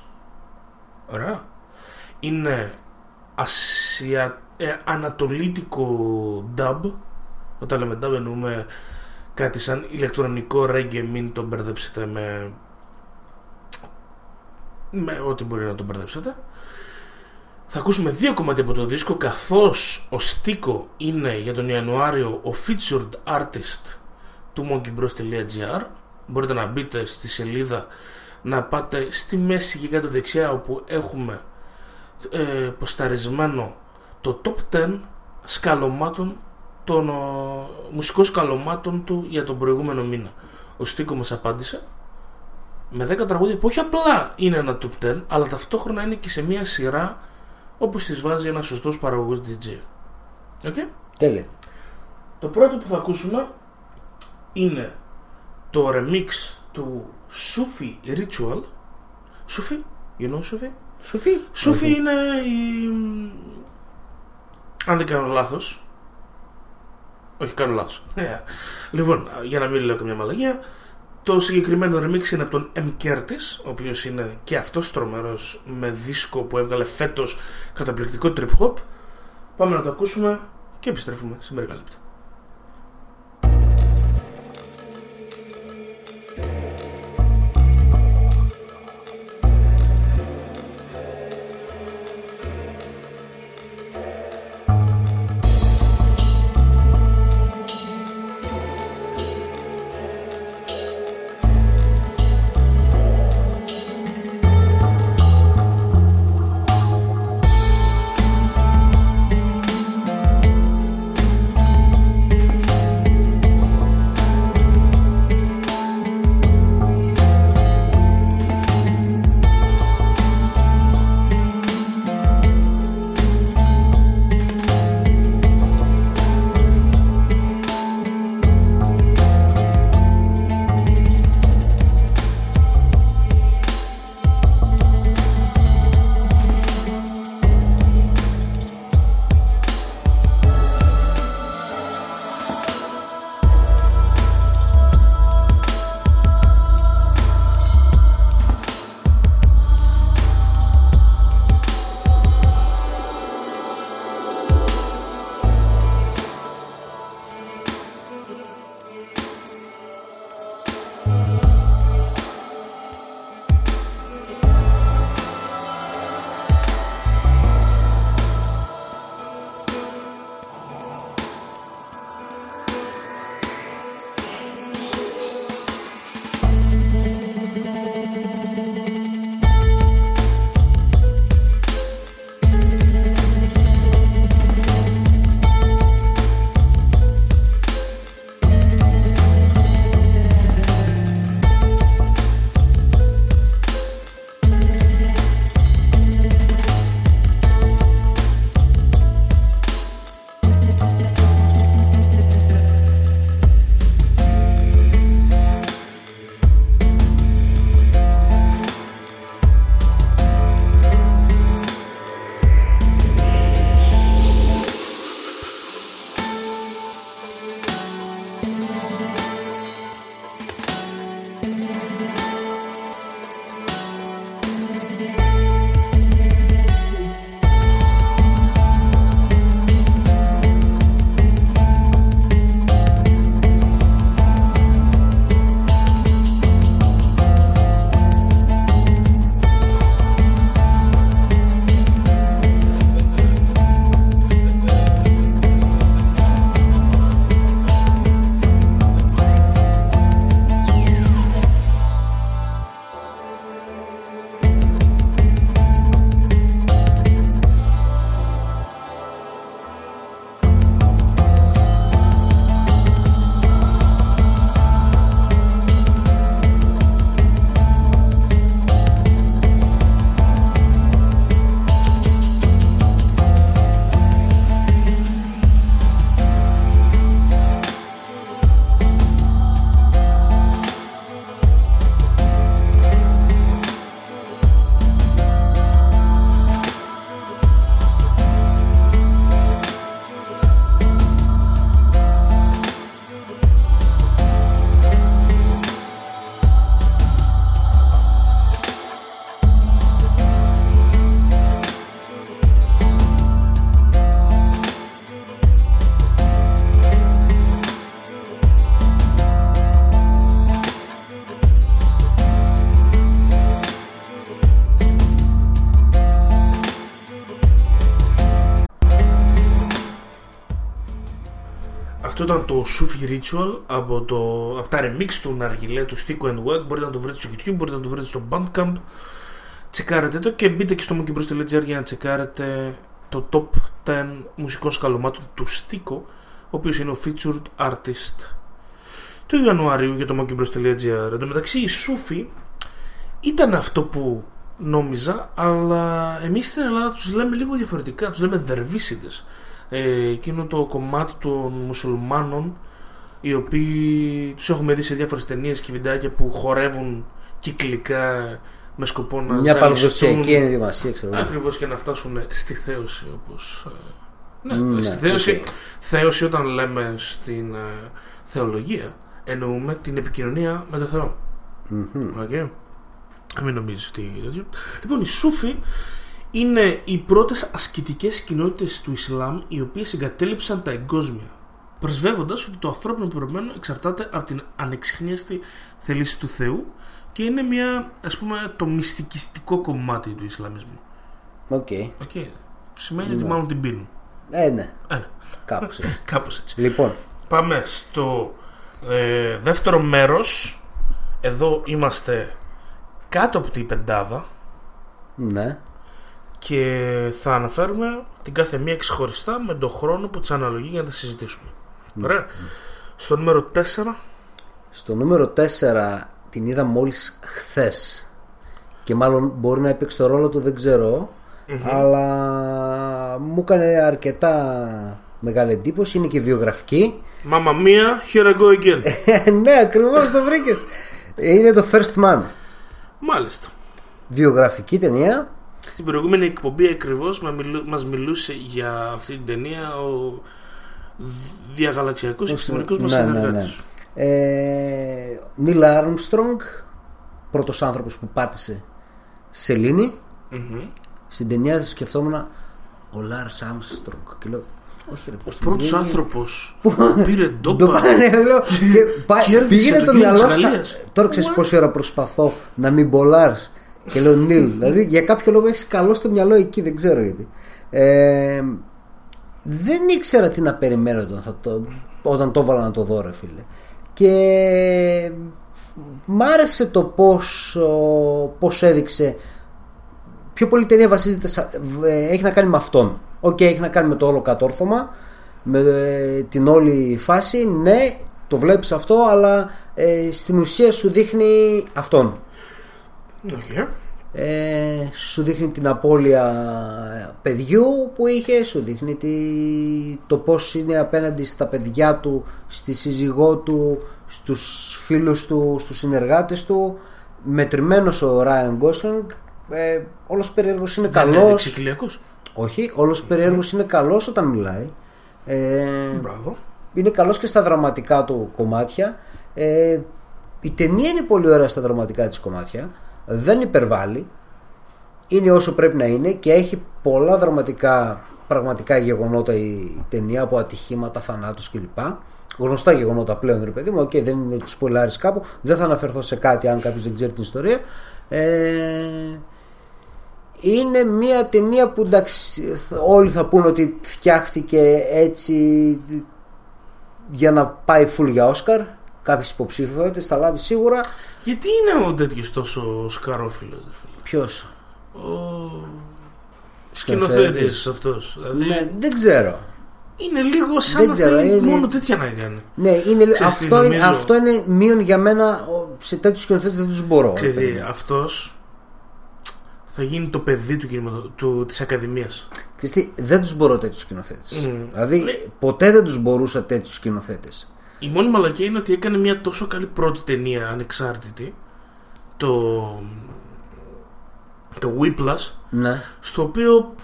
Ωραία. Είναι ασια... ε, ανατολίτικο dub. Όταν λέμε dub εννοούμε κάτι σαν ηλεκτρονικό reggae, μην τον μπερδέψετε με... με ό,τι μπορεί να τον μπερδέψετε. Θα ακούσουμε δύο κομμάτια από το δίσκο, καθώς ο Στίκο είναι για τον Ιανουάριο ο featured artist του monkeybros τελεία gr. Μπορείτε να μπείτε στη σελίδα, να πάτε στη μέση και κάτω δεξιά, όπου έχουμε ε, ποσταρισμένο το top δέκα σκαλωμάτων των ο, μουσικών σκαλωμάτων του για τον προηγούμενο μήνα. Ο Στίκο μας απάντησε με δέκα τραγούδια που όχι απλά είναι ένα top δέκα, αλλά ταυτόχρονα είναι και σε μια σειρά όπως τις βάζει ένας σωστός παραγωγός ντι τζέι. Okay? Τέλεια. Το πρώτο που θα ακούσουμε είναι το remix του Sufi Ritual. Sufi, you know Sufi? Sufi, Sufi okay. είναι η... αν δεν κάνω λάθος. Όχι, κάνω λάθος. Yeah. Λοιπόν, για να μην λέω καμιά μαλαγία, το συγκεκριμένο remix είναι από τον M. Curtis, ο οποίος είναι και αυτός τρομερός με δίσκο που έβγαλε φέτος, καταπληκτικό trip hop. Πάμε να το ακούσουμε και επιστρέφουμε σε μερικά λεπτά. Αυτό ήταν το Sufi Ritual από, το, από τα remix του Ναργιλέ, του Stick and Wag. Μπορείτε να το βρείτε στο YouTube, μπορείτε να το βρείτε στο Bandcamp. Τσεκάρετε το και μπείτε και στο monkeybrewster τελεία gr για να τσεκάρετε το top δέκα μουσικών σκαλωμάτων του Στίκο, ο οποίος είναι ο featured artist του Ιανουαρίου για το monkeybrewster τελεία gr. Εν τω μεταξύ η Sufi ήταν αυτό που νόμιζα, αλλά εμείς στην Ελλάδα τους λέμε λίγο διαφορετικά, τους λέμε δερβίσιδες. Εκείνο το κομμάτι των μουσουλμάνων, οι οποίοι τους έχουμε δει σε διάφορες ταινίες και βιντεάκια που χορεύουν κυκλικά με σκοπό να μια παραδοσιακή ενδυμασία, ακριβώς, και να φτάσουν στη θέωση, όπως ναι, mm, στη ναι, θέωση, okay. Θέωση όταν λέμε στην ε, θεολογία εννοούμε την επικοινωνία με το Θεό. mm-hmm. okay. Μην νομίζεις ότι λοιπόν η Σούφι είναι οι πρώτες ασκητικές κοινότητες του Ισλάμ, οι οποίες εγκατέλειψαν τα εγκόσμια, πρεσβεύοντας ότι το ανθρώπινο περιεχόμενο εξαρτάται από την ανεξιχνίαστη θέληση του Θεού και είναι μια, ας πούμε, το μυστικιστικό κομμάτι του Ισλαμισμού. Οκ. Okay. Okay. Σημαίνει ότι μάλλον την πίνουν. Ε, ναι. Ε, ναι. Κάπως έτσι. Κάπως έτσι. Λοιπόν, πάμε στο ε, δεύτερο μέρος. Εδώ είμαστε κάτω από την πεντάδα. Ναι. Και θα αναφέρουμε την κάθε μία ξεχωριστά με τον χρόνο που τις αναλογεί για να τα συζητήσουμε. Mm. Ωραία. Mm. Στο νούμερο τέσσερα. Στο νούμερο τέσσερα την είδα μόλις χθες. Και μάλλον μπορεί να έπαιξε το ρόλο του, δεν ξέρω. Mm-hmm. Αλλά μου έκανε αρκετά μεγάλη εντύπωση. Είναι και βιογραφική. Μάμα μία, here I go again. Ναι, ακριβώς το βρήκες. Είναι το First Man. Μάλιστα. Βιογραφική ταινία. Στην προηγούμενη εκπομπή ακριβώς μας μιλούσε για αυτή την ταινία ο διαγαλαξιακός επιστημονικός μας συνεργάτης. Νίλ Άρμστρονγκ, πρώτος άνθρωπος που πάτησε σελήνη. Mm-hmm. Στην ταινία σκεφτόμουν ο Λάρς Άρμστρονγκ και λέω, όχι, ρε, ο πρώτος άνθρωπος που πήρε ντόπα. Πήγαινε το μυαλό σας. Τώρα ξέρεις πόση ώρα προσπαθώ να μην πω Λάρς και λέω Νίλ. Δηλαδή για κάποιο λόγο έχεις καλό στο μυαλό εκεί, δεν ξέρω γιατί. ε, Δεν ήξερα τι να περιμένω όταν, θα το, όταν το βάλα να το δω, ρε φίλε. Και μ' άρεσε το πώς, πώς έδειξε. Πιο πολύ ταινία βασίζεται σα, έχει να κάνει με αυτόν. Οκ, okay, έχει να κάνει με το όλο κατόρθωμα, με την όλη φάση. Ναι, το βλέπεις αυτό, αλλά ε, στην ουσία σου δείχνει αυτόν. Okay. Ε, σου δείχνει την απώλεια παιδιού που είχε, σου δείχνει τη, το πώς είναι απέναντι στα παιδιά του, στη σύζυγό του, στους φίλους του, στους συνεργάτες του. Μετρημένος ο Ράιαν Γκόσλινγκ, ε, όλος περίεργος είναι καλός. Δεν είναι δεξικλιακός. Όχι, όλος περίεργος είναι καλός όταν μιλάει. ε, Είναι καλός και στα δραματικά του κομμάτια. ε, Η ταινία είναι πολύ ωραία στα δραματικά της κομμάτια. Δεν υπερβάλλει. Είναι όσο πρέπει να είναι και έχει πολλά δραματικά πραγματικά γεγονότα η ταινία, από ατυχήματα, θανάτους κλπ. Γνωστά γεγονότα πλέον, ρε παιδί μου. Οκ, okay, δεν είναι τους σπολάρεις κάπου. Δεν θα αναφερθώ σε κάτι αν κάποιος δεν ξέρει την ιστορία. Ε, είναι μια ταινία που εντάξει, όλοι θα πούνε ότι φτιάχτηκε έτσι για να πάει full για Όσκαρ. Κάποιες υποψηφιότητες θα λάβει σίγουρα. Γιατί είναι ο τέτοιος τόσο σκαρόφιλος? Ποιος? Ο σκηνοθέτης αυτός, δηλαδή... ναι, δεν ξέρω. Είναι λίγο σαν να θέλει είναι... μόνο τέτοια να κάνει. Ναι, είναι... αυτό, είναι... αυτό είναι μείον για μένα. Σε τέτοιους σκηνοθέτες δεν τους μπορώ. Ξέρετε, αυτός θα γίνει το παιδί του κινηματο... του... της Ακαδημίας. Ξέρετε, δεν τους μπορώ τέτοιους σκηνοθέτες. Mm. Δηλαδή Λε... ποτέ δεν τους μπορούσα τέτοιους σκηνοθέτες. Η μόνη μαλακία είναι ότι έκανε μια τόσο καλή πρώτη ταινία ανεξάρτητη, το, το Whiplash, ναι. Στο οποίο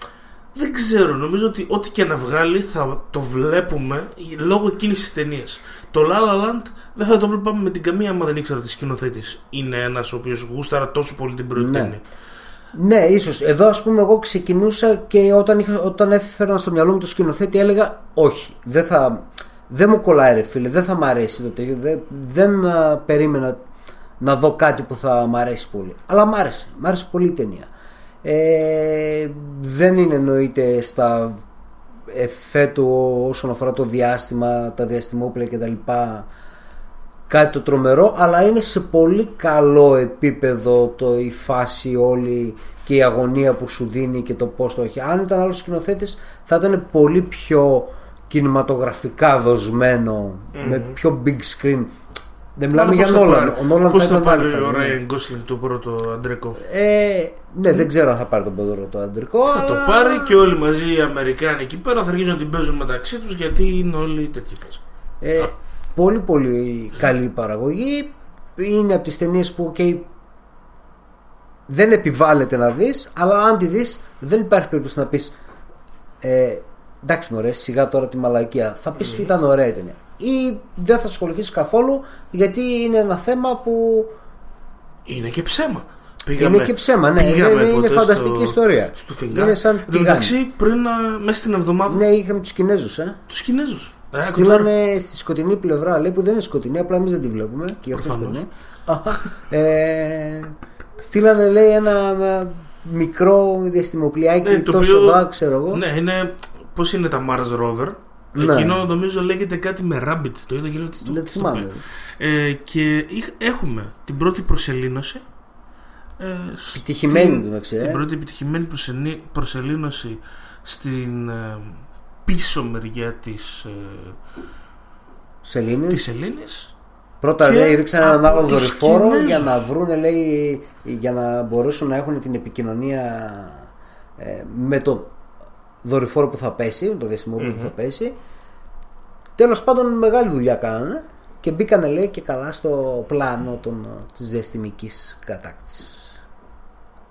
δεν ξέρω, νομίζω ότι ό,τι και να βγάλει θα το βλέπουμε λόγω εκείνης της ταινίας. Το La La Land δεν θα το βλέπαμε με την καμία, άμα δεν ήξερα ότι σκηνοθέτης είναι ένας ο οποίος γούσταρα τόσο πολύ την πρώτη ναι. ταινία. Ναι, ίσως. Εδώ ας πούμε εγώ ξεκινούσα και όταν, είχα, όταν έφερα στο μυαλό μου το σκηνοθέτη έλεγα όχι, δεν θα... Δεν μου κολλάει, ρε φίλε, δεν θα μ' αρέσει το τέτοιο. Δεν, δεν α, περίμενα να δω κάτι που θα μ' αρέσει πολύ. Αλλά μ' άρεσε, μ' άρεσε πολύ η ταινία. ε, Δεν είναι εννοείται στα εφέτο όσον αφορά το διάστημα, τα διαστημόπλαια κτλ. Κάτι το τρομερό, αλλά είναι σε πολύ καλό επίπεδο το, η φάση όλη και η αγωνία που σου δίνει και το πώς το έχει. Αν ήταν άλλος σκηνοθέτης θα ήταν πολύ πιο κινηματογραφικά δοσμένο, mm-hmm. με πιο big screen. Δεν μιλάμε για Νόλαν. Πώς θα πάρει ο Ράιν Γκόσλινγκ το πρώτο αντρικό? Ε, ναι, δεν ξέρω αν θα πάρει το πρώτο αντρικό. Θα αλλά... το πάρει και όλοι μαζί οι Αμερικάνοι εκεί πέρα θα αρχίζουν να την παίζουν μεταξύ τους, γιατί είναι όλοι τέτοιοι φες. Ε, πολύ πολύ καλή παραγωγή. Είναι από τις ταινίες που okay, δεν επιβάλλεται να δεις, αλλά αν τη δεις δεν υπάρχει περίπτωση να πεις ε, εντάξει μωρέ, σιγά τώρα τη μαλακία. Θα πεις ότι mm. ήταν ωραία η ταινία. Ή δεν θα ασχοληθείς καθόλου, γιατί είναι ένα θέμα που είναι και ψέμα. Πήγαμε, είναι και ψέμα, ναι. Είναι, είναι φανταστική στο, ιστορία. Στο φιγγάρι. Εν τω μεταξύ, πριν μέσα στην εβδομάδα. Ναι, είχαμε τους Κινέζους. Ε. Τους Κινέζους. Ε, στείλανε στη σκοτεινή πλευρά, λέει, που δεν είναι σκοτεινή, απλά εμείς δεν τη βλέπουμε. Και αυτό ε, στείλανε, λέει, ένα μικρό διαστημοπλιάκι, ναι, τόσο δά, ξέρω εγώ. Ναι, είναι. Πώς είναι τα Mars Rover. Ναι. Εκείνο νομίζω λέγεται κάτι με Rabbit. Το είδα και λέω ότι δεν θυμάμαι. Ε, και έχουμε την πρώτη προσελήνωση. Ε, επιτυχημένη του μεταξύ. Την πρώτη επιτυχημένη προσελήνωση στην ε, πίσω μεριά της ε, σελήνης. Της σελήνης. Πρώτα λέει ρίξαν έναν άλλο δορυφόρο σκηνές. Για να βρούνε, λέει, για να μπορέσουν να έχουν την επικοινωνία ε, με το δορυφόρο που θα πέσει, το διαστημόπλαιο mm-hmm. που θα πέσει. Τέλος πάντων, μεγάλη δουλειά κάνανε και μπήκανε, λέει, και καλά στο πλάνο των, της διαστημικής κατάκτησης.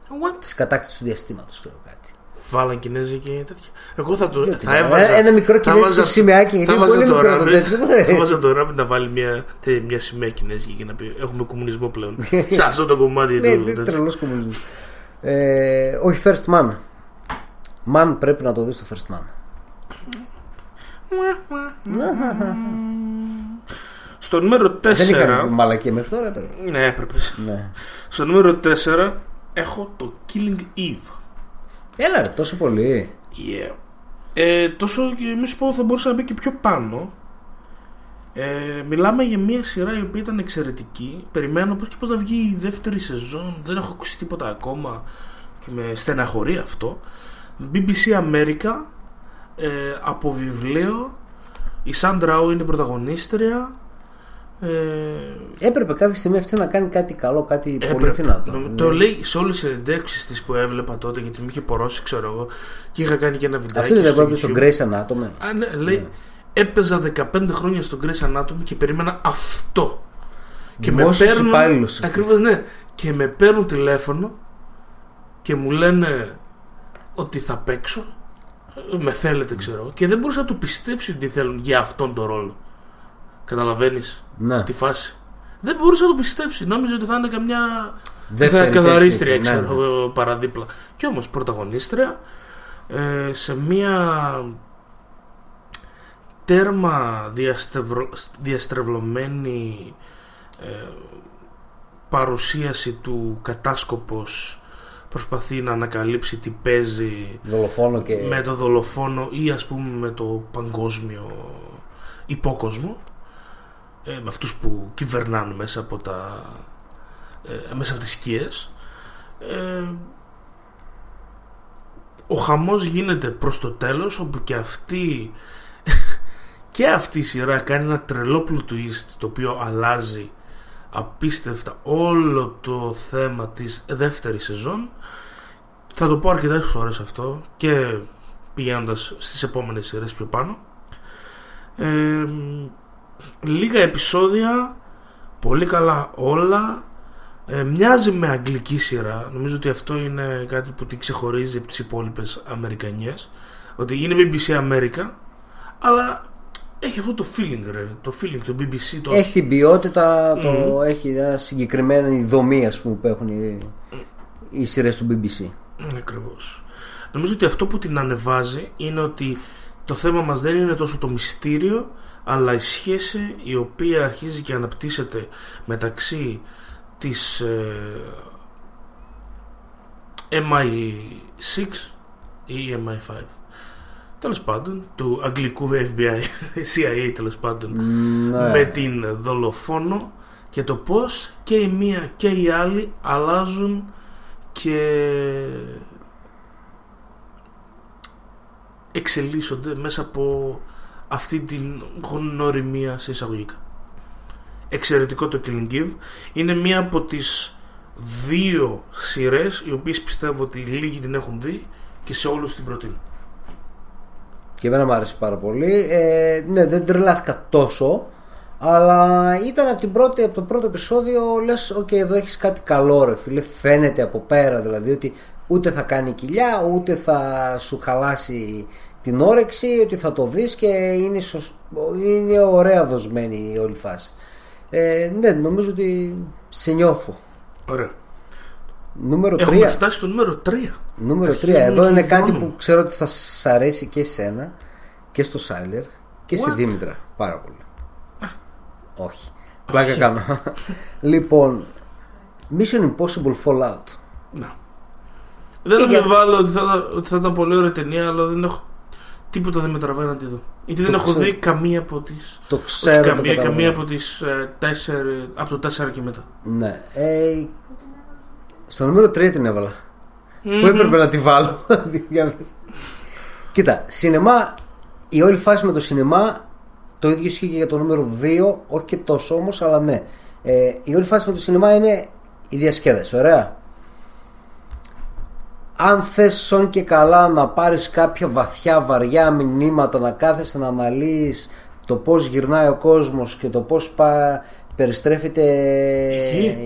What? Της κατάκτησης του διαστήματος, ξέρω κάτι. Βάλαν Κινέζοι και τέτοια. Εγώ θα το Λιώτη, θα έβαζα. Ένα μικρό Κινέζικο σημαίακι. Θα έβαζα το Rabbit. Θα έβαζα το Rabbit να βάλει μια, μια σημαία Κινέζικη και να πει έχουμε κομμουνισμό πλέον. Σε αυτό το κομμάτι του. Ναι, τρελός κομμουνισμός. Όχι, first man. Μαν πρέπει να το δεις στο First Man. Στο νούμερο τέσσερα. Δεν είχαμε μαλακία μέχρι τώρα. Ναι, έπρεπε. Ναι. Στο νούμερο τέσσερα έχω το Killing Eve. Έλα ρε, τόσο πολύ. Yeah. Ε, τόσο και μη σου πω, θα μπορούσα να μπει και πιο πάνω. Ε, μιλάμε για μια σειρά η οποία ήταν εξαιρετική. Περιμένω πώς και πώς θα βγει η δεύτερη σεζόν. Δεν έχω ακούσει τίποτα ακόμα και με στεναχωρεί αυτό. μπι μπι σι Αμέρικα, ε, από βιβλίο. Η Σάντρα Ό είναι πρωταγωνίστρια. ε, Έπρεπε κάποια στιγμή αυτή να κάνει κάτι καλό, κάτι έπρεπε, πολύ δυνατό. Νομι, ναι. Το λέει σε όλες τις εντέξεις της που έβλεπα τότε, γιατί μου είχε πορώσει, ξέρω εγώ. Και είχα κάνει και ένα βιντεάκι. Αυτή δεν πρόκειται στον Grey's Anatomy. Α, ναι, λέει, ναι. Έπαιζα δεκαπέντε χρόνια στον Grey's Anatomy και περίμενα αυτό. Και δημόσιος με παίρνουν υπάλληλος. Ακριβώς, ναι. Και με παίρνουν τηλέφωνο και μου λένε ότι θα παίξω, με θέλετε, ξέρω. Και δεν μπορούσα να του πιστέψει ότι θέλουν για αυτόν τον ρόλο. Καταλαβαίνεις ναι. τη φάση. Δεν μπορούσα να του πιστέψει. Νόμιζε ότι θα είναι καμιά δεύτερη, καθαρίστρια, δεύτερη, ξέρω, ναι. παραδίπλα. Κι όμως πρωταγωνίστρια ε, σε μια τέρμα διαστευρω... διαστρεβλωμένη ε, παρουσίαση του κατάσκοπος. Προσπαθεί να ανακαλύψει τι παίζει και... με το δολοφόνο ή ας πούμε με το παγκόσμιο υπόκοσμο, ε, με αυτούς που κυβερνάνε μέσα από τα ε, μέσα από τις σκιές. ε, Ο χαμός γίνεται προς το τέλος, όπου και αυτή και αυτή η σειρά κάνει ένα τρελό πλουτουίστ, το οποίο αλλάζει απίστευτα όλο το θέμα της δεύτερης σεζόν. Θα το πω αρκετές φορές αυτό και πηγαίνοντας στις επόμενες σειρές πιο πάνω. ε, Λίγα επεισόδια, πολύ καλά όλα. ε, Μοιάζει με αγγλική σειρά. Νομίζω ότι αυτό είναι κάτι που την ξεχωρίζει από τις υπόλοιπες Αμερικανιές, ότι είναι μπι μπι σι Αμέρικα, αλλά έχει αυτό το feeling, ρε, το feeling του μπι μπι σι. Το... έχει την ποιότητα, mm. το... έχει μια συγκεκριμένη δομή, ας πούμε, που έχουν οι, mm. οι σειρές του μπι μπι σι. Ακριβώς. Νομίζω ότι αυτό που την ανεβάζει είναι ότι το θέμα μας δεν είναι τόσο το μυστήριο, αλλά η σχέση η οποία αρχίζει και αναπτύσσεται μεταξύ της ε, εμ άι σιξ ή εμ άι φάιβ. τέλος πάντων, του αγγλικού εφ μπι άι, σι άι έι τέλος πάντων, ναι. με την δολοφόνο και το πώς και η μία και η άλλη αλλάζουν και εξελίσσονται μέσα από αυτή την γνωριμία σε εισαγωγικά. Εξαιρετικό το Killing Eve. Είναι μία από τις δύο σειρές οι οποίες πιστεύω ότι λίγοι την έχουν δει και σε όλους την προτείνω. Και εμένα μου άρεσε πάρα πολύ. Ε, ναι, δεν τρελάθηκα τόσο, αλλά ήταν από, την πρώτη, από το πρώτο επεισόδιο λες οκ, okay, εδώ έχεις κάτι καλό ρε φίλε. Φαίνεται από πέρα δηλαδή ότι ούτε θα κάνει κοιλιά, ούτε θα σου χαλάσει την όρεξη, ότι θα το δεις και είναι, σωσ... είναι ωραία δοσμένη η όλη φάση. Ε, ναι, νομίζω ότι σε νιώθω. Ωραία. Νούμερο Έχουμε τρία. Φτάσει στο νούμερο τρία. Νούμερο τρία. Εδώ είναι κάτι που ξέρω ότι θα σας αρέσει και εσένα και στο Σάιλερ και What? στη Δήμητρα πάρα πολύ. Όχι. Πλάκα κάνω. Λοιπόν, Mission Impossible Fallout. Να. Δεν θα για... με βάλω ότι θα, ότι θα ήταν πολύ ωραία ταινία, αλλά δεν έχω. Τίποτα δεν με τραβάει να τη δω. Γιατί δεν έχω ξέρω. δει καμία από τις. Το ξέρω. Καμία, το καταλαβαίνω. Καμία από τις ε, τέσσερι, από το τέσσερα και μετά. Ναι. Ε, στο νούμερο τρία την έβαλα. Mm-hmm. Πού έπρεπε να τη βάλω. Κοίτα, σινεμά. Η όλη φάση με το σινεμά. Το ίδιο ισχύει και για το νούμερο δύο. Όχι και τόσο όμως, αλλά ναι. Ε, η όλη φάση με το σινεμά είναι η διασκέδαση. Ωραία. Αν θες όν και καλά να πάρεις κάποια βαθιά βαριά μηνύματα, να κάθεσαι να αναλύεις το πώς γυρνάει ο κόσμος και το πώς πα... περιστρέφεται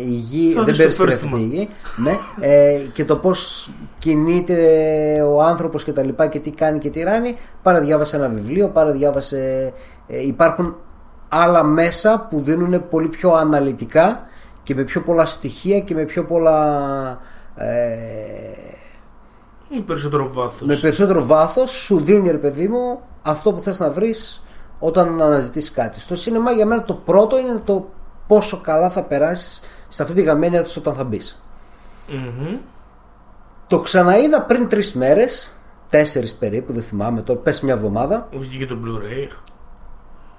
η γη, η γη... δεν περιστρέφεται η γη ναι. ε, και το πώς κινείται ο άνθρωπος και τα λοιπά και τι κάνει και τι ράνει, παραδιάβασε ένα βιβλίο, παραδιάβασε ε, υπάρχουν άλλα μέσα που δίνουν πολύ πιο αναλυτικά και με πιο πολλά στοιχεία και με πιο πολλά ε, με περισσότερο βάθος. Με περισσότερο βάθος σου δίνει ρε παιδί μου αυτό που θες να βρεις όταν αναζητήσεις κάτι. Στο σινεμά για μένα το πρώτο είναι το πόσο καλά θα περάσεις σε αυτή τη γαμμένη αίθουσα όταν θα μπεις. Mm-hmm. Το ξαναείδα πριν τρεις μέρες, τέσσερις περίπου, δεν θυμάμαι το, πες μια εβδομάδα. Βγήκε το Blu-ray.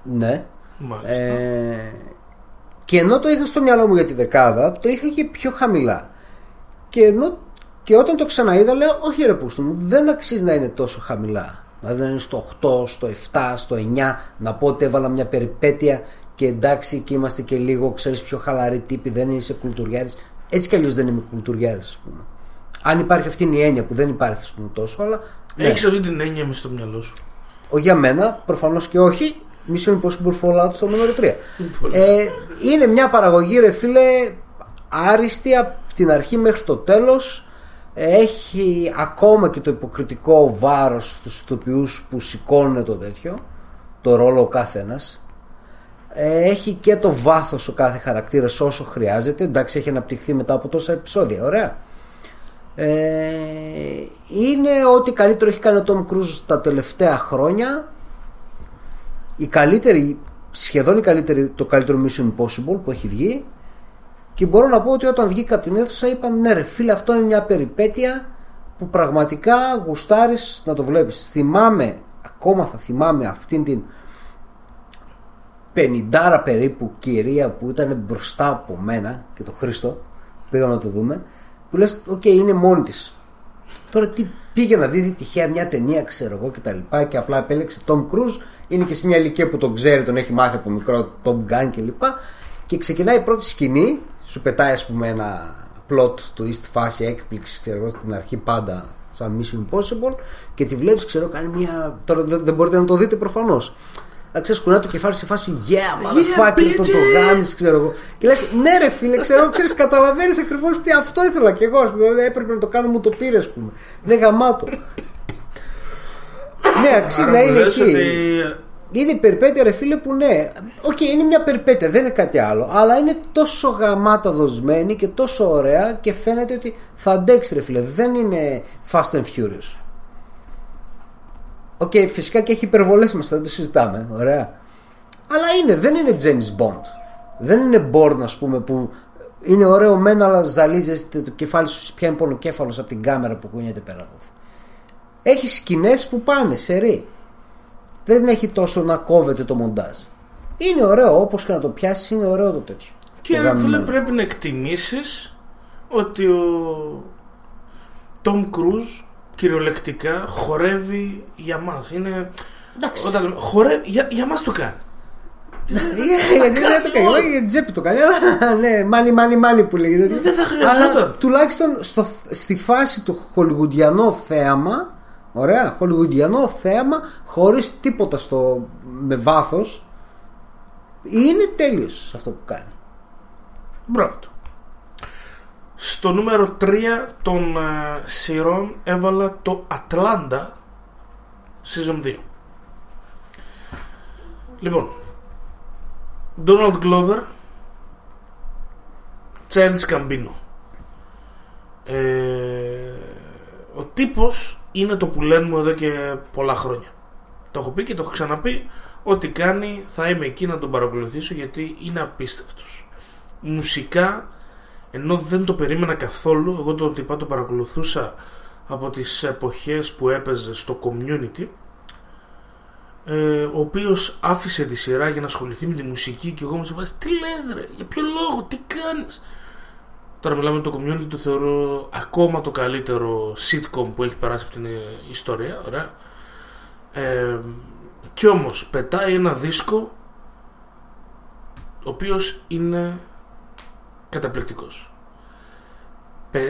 Ναι. Μάλιστα. Ε, και ενώ το είχα στο μυαλό μου για τη δεκάδα, το είχα και πιο χαμηλά. Και ενώ Και όταν το ξαναείδα λέω όχι ρε πούστο μου, δεν αξίζει να είναι τόσο χαμηλά. Δηλαδή να είναι στο οκτώ, στο εφτά, στο εννιά. Να πω ότι έβαλα μια περιπέτεια και εντάξει και είμαστε και λίγο, ξέρεις, πιο χαλαροί τύποι, δεν είσαι κουλτουριάρης. Έτσι κι αλλιώς δεν είμαι κουλτουριάρης, ας πούμε. Αν υπάρχει αυτή η έννοια που δεν υπάρχει, ας πούμε, τόσο, αλλά. Ναι. Έχεις αυτή την έννοια μες στο μυαλό σου? Όχι για μένα, προφανώς και όχι. Mission Impossible Fallout στο νούμερο τρία. ε, είναι μια παραγωγή, ρε φίλε, άριστη από την αρχή μέχρι το τέλος. Έχει ακόμα και το υποκριτικό βάρος στους ηθοποιούς που σηκώνουν το τέτοιο, το ρόλο ο κάθε ένας. Έχει και το βάθος ο κάθε χαρακτήρας όσο χρειάζεται. Εντάξει, έχει αναπτυχθεί μετά από τόσα επεισόδια. Ωραία. Ε, είναι ό,τι καλύτερο έχει κάνει ο Τόμ Κρούζ τα τελευταία χρόνια. Η καλύτερη, σχεδόν η καλύτερη, το καλύτερο Mission Impossible που έχει βγει. Και μπορώ να πω ότι όταν βγήκα από την αίθουσα είπα ναι ρε φίλε, αυτό είναι μια περιπέτεια που πραγματικά γουστάρεις να το βλέπεις. Θυμάμαι, ακόμα θα θυμάμαι αυτήν την πενηντάρα περίπου κυρία που ήταν μπροστά από μένα και τον Χρήστο, πήγαμε να το δούμε, που λες οκ, okay, είναι μόνη της. Τώρα τι πήγε να δει τυχαία μια ταινία, ξέρω εγώ, και τα λοιπά, και απλά επέλεξε Tom Cruise. Είναι και σε μια ηλικία που τον ξέρει, τον έχει μάθει από μικρό Tom Gunn και λοιπά. Και ξεκινάει η πρώτη σκηνή, σου πετάει ας πούμε ένα plot twist, φάση έκπληξη, ξέρω εγώ, στην αρχή πάντα σαν Mission Impossible, και τη βλέπεις, ξέρω, κάνει μια. Τώρα δεν, δεν μπορείτε να το δείτε προφανώς. Άρχισε να κουνάει το κεφάλι σε φάση yeah, motherfucker, yeah, το το γάμεις, ξέρω εγώ. Και λες ναι ρε φίλε, ξέρω, ξέρεις, καταλαβαίνεις ακριβώς τι αυτό ήθελα κι εγώ. Έπρεπε να το κάνω, μου το πήρε, ας πούμε. Ναι, γαμάτο. Ναι, αξίζει να είναι εκεί. Είναι η περιπέτεια, ρε φίλε, που ναι, οκ, okay, είναι μια περιπέτεια, δεν είναι κάτι άλλο, αλλά είναι τόσο γαμάτα δοσμένη και τόσο ωραία και φαίνεται ότι θα αντέξει, ρε φίλε. Δεν είναι Fast and Furious. Οκ, okay, φυσικά και έχει υπερβολές μας, δεν το συζητάμε, ωραία. Αλλά είναι, δεν είναι James Bond. Δεν είναι Bourne, ας πούμε, που είναι ωραίο μεν, αλλά ζαλίζεστε το κεφάλι σου, πιάνει πονοκέφαλος από την κάμερα που κουνιέται πέρα. έχει σκηνές που πάνε σε ρί. Δεν έχει τόσο να κόβεται το μοντάζ. Είναι ωραίο, όπως και να το πιάσεις, είναι ωραίο το τέτοιο. Και φίλε, πρέπει να εκτιμήσεις ότι ο Τομ Κρούζ κυριολεκτικά χορεύει για μας. Είναι... όταν... χορεύει... για, για μας το κάνει. Γιατί δεν το κάνει, για την τσέπη το κάνει. Ναι, μάνι, μάνι, μάνι που λέγεται. Δεν θα χρειάζεται. Αλλά τουλάχιστον στη φάση του χολιγουντιανό θέαμα, ωραία, χολιγουντιανό θέαμα, χωρίς τίποτα στο... με βάθος, είναι τέλειος αυτό που κάνει. Μπράβο. Στο νούμερο τρία των uh, σειρών έβαλα το Atlanta Season δύο. Λοιπόν, Donald Glover, Childish Gambino. ε, Ο τύπος είναι το που λένε μου εδώ και πολλά χρόνια. Το έχω πει και το έχω ξαναπεί. Ό,τι κάνει θα είμαι εκεί να τον παρακολουθήσω, γιατί είναι απίστευτος. Μουσικά, ενώ δεν το περίμενα καθόλου. Εγώ τον τυπά το παρακολουθούσα από τις εποχές που έπαιζε στο Community, ε, ο οποίος άφησε τη σειρά για να ασχοληθεί με τη μουσική. Και εγώ μου είπα, τι λες ρε, για ποιο λόγο, τι κάνεις? Τώρα μιλάμε για το Community, το θεωρώ ακόμα το καλύτερο sitcom που έχει περάσει από την ιστορία. Ωραία. ε, Κι όμως πετάει ένα δίσκο ο οποίος είναι καταπληκτικός. Ε,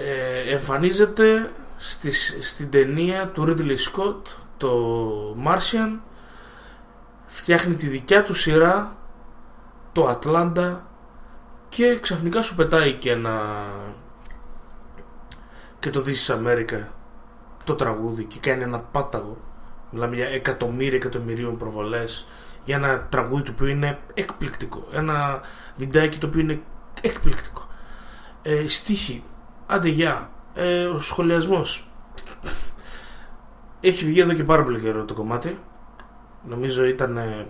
εμφανίζεται στις, στην ταινία του Ridley Scott, το Martian. Φτιάχνει τη δικιά του σειρά, το Atlanta, και ξαφνικά σου πετάει και ένα... και το This is America, το τραγούδι, και κάνει ένα πάταγο. Μιλάμε για εκατομμύρια εκατομμυρίων προβολές για ένα τραγούδι το οποίο είναι εκπληκτικό. Ένα βιντεάκι το οποίο είναι εκπληκτικό. Ε, στίχη, άντε γεια. Ε, ο σχολιασμός. Έχει βγει εδώ και πάρα πολύ καιρό το κομμάτι. Νομίζω ήταν ε,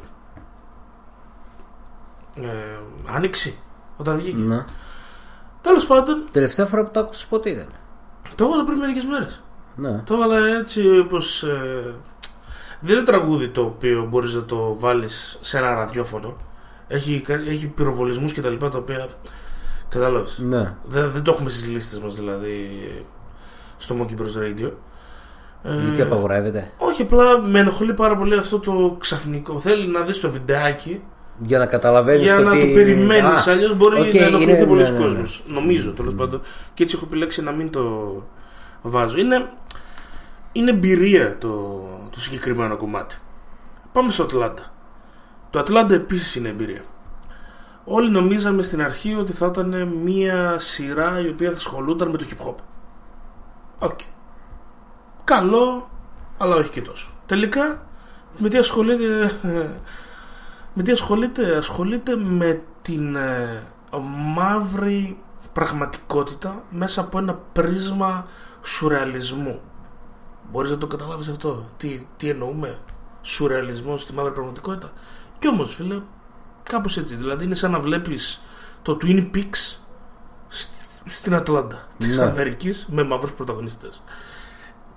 ε, άνοιξη όταν βγήκε. Να. Τέλος πάντων, τελευταία φορά που το άκουσες πότε ήταν? Το έβαλα πριν μερικές μέρες. Να. Το έβαλα έτσι όπως... Ε, δεν είναι τραγούδι το οποίο μπορείς να το βάλεις σε ένα ραδιόφωνο. Έχει, έχει πυροβολισμούς και τα λοιπά, τα οποία καταλάβεις. Ναι. Δεν, δεν το έχουμε στις λίστες μας, δηλαδή, στο Monkey Bros Radio. Γιατί ε, απαγορεύεται? Όχι, απλά με ενοχλεί πάρα πολύ αυτό το ξαφνικό. Θέλει να δεις το βιντεάκι για να καταλαβαίνεις, για να ότι... το περιμένεις. Α, αλλιώς μπορεί okay, να ενοχλείται είναι... πολλοί ναι, ναι, ναι. κόσμος. Νομίζω τέλος mm. πάντων. Και έτσι έχω επιλέξει να μην το βάζω. Είναι, είναι εμπειρία το, το συγκεκριμένο κομμάτι. Πάμε στο Atlanta. Το Ατλάντα επίσης είναι εμπειρία. Όλοι νομίζαμε στην αρχή ότι θα ήταν μια σειρά η οποία θα ασχολούνταν με το hip hop. Οκ. Okay. Καλό, αλλά όχι και τόσο. Τελικά, με τι ασχολείται? Με τι ασχολείται? Ασχολείται με την ε, μαύρη πραγματικότητα μέσα από ένα πρίσμα σουρεαλισμού. Μπορείς να το καταλάβεις αυτό? Τι, τι εννοούμε σουρεαλισμό στη μαύρη πραγματικότητα? Κι όμως φίλε, κάπως έτσι. Δηλαδή είναι σαν να βλέπεις το Twin Peaks στην Ατλάντα της ναι. Αμερικής, με μαύρους πρωταγωνιστές.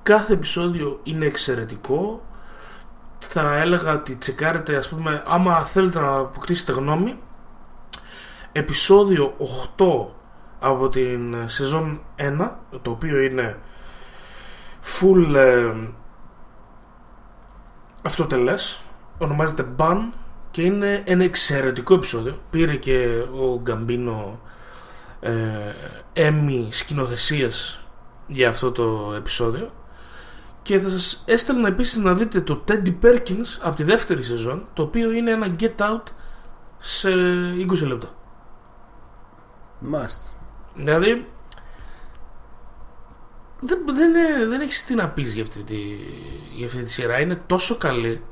Κάθε επεισόδιο είναι εξαιρετικό. Θα έλεγα ότι τσεκάρετε, ας πούμε, άμα θέλετε να αποκτήσετε γνώμη. Επεισόδιο οκτώ από την σεζόν ένα, το οποίο είναι full ε, αυτοτελές, ονομάζεται Ban, και είναι ένα εξαιρετικό επεισόδιο. Πήρε και ο Γκαμπίνο ε, Emmy σκηνοθεσίας για αυτό το επεισόδιο. Και θα σας έστελνα επίσης να δείτε το Teddy Perkins από τη δεύτερη σεζόν, το οποίο είναι ένα Get Out σε είκοσι λεπτά. Must. Δηλαδή δεν, δεν, δεν έχεις τι να πεις για αυτή τη, για αυτή τη σειρά. Είναι τόσο καλή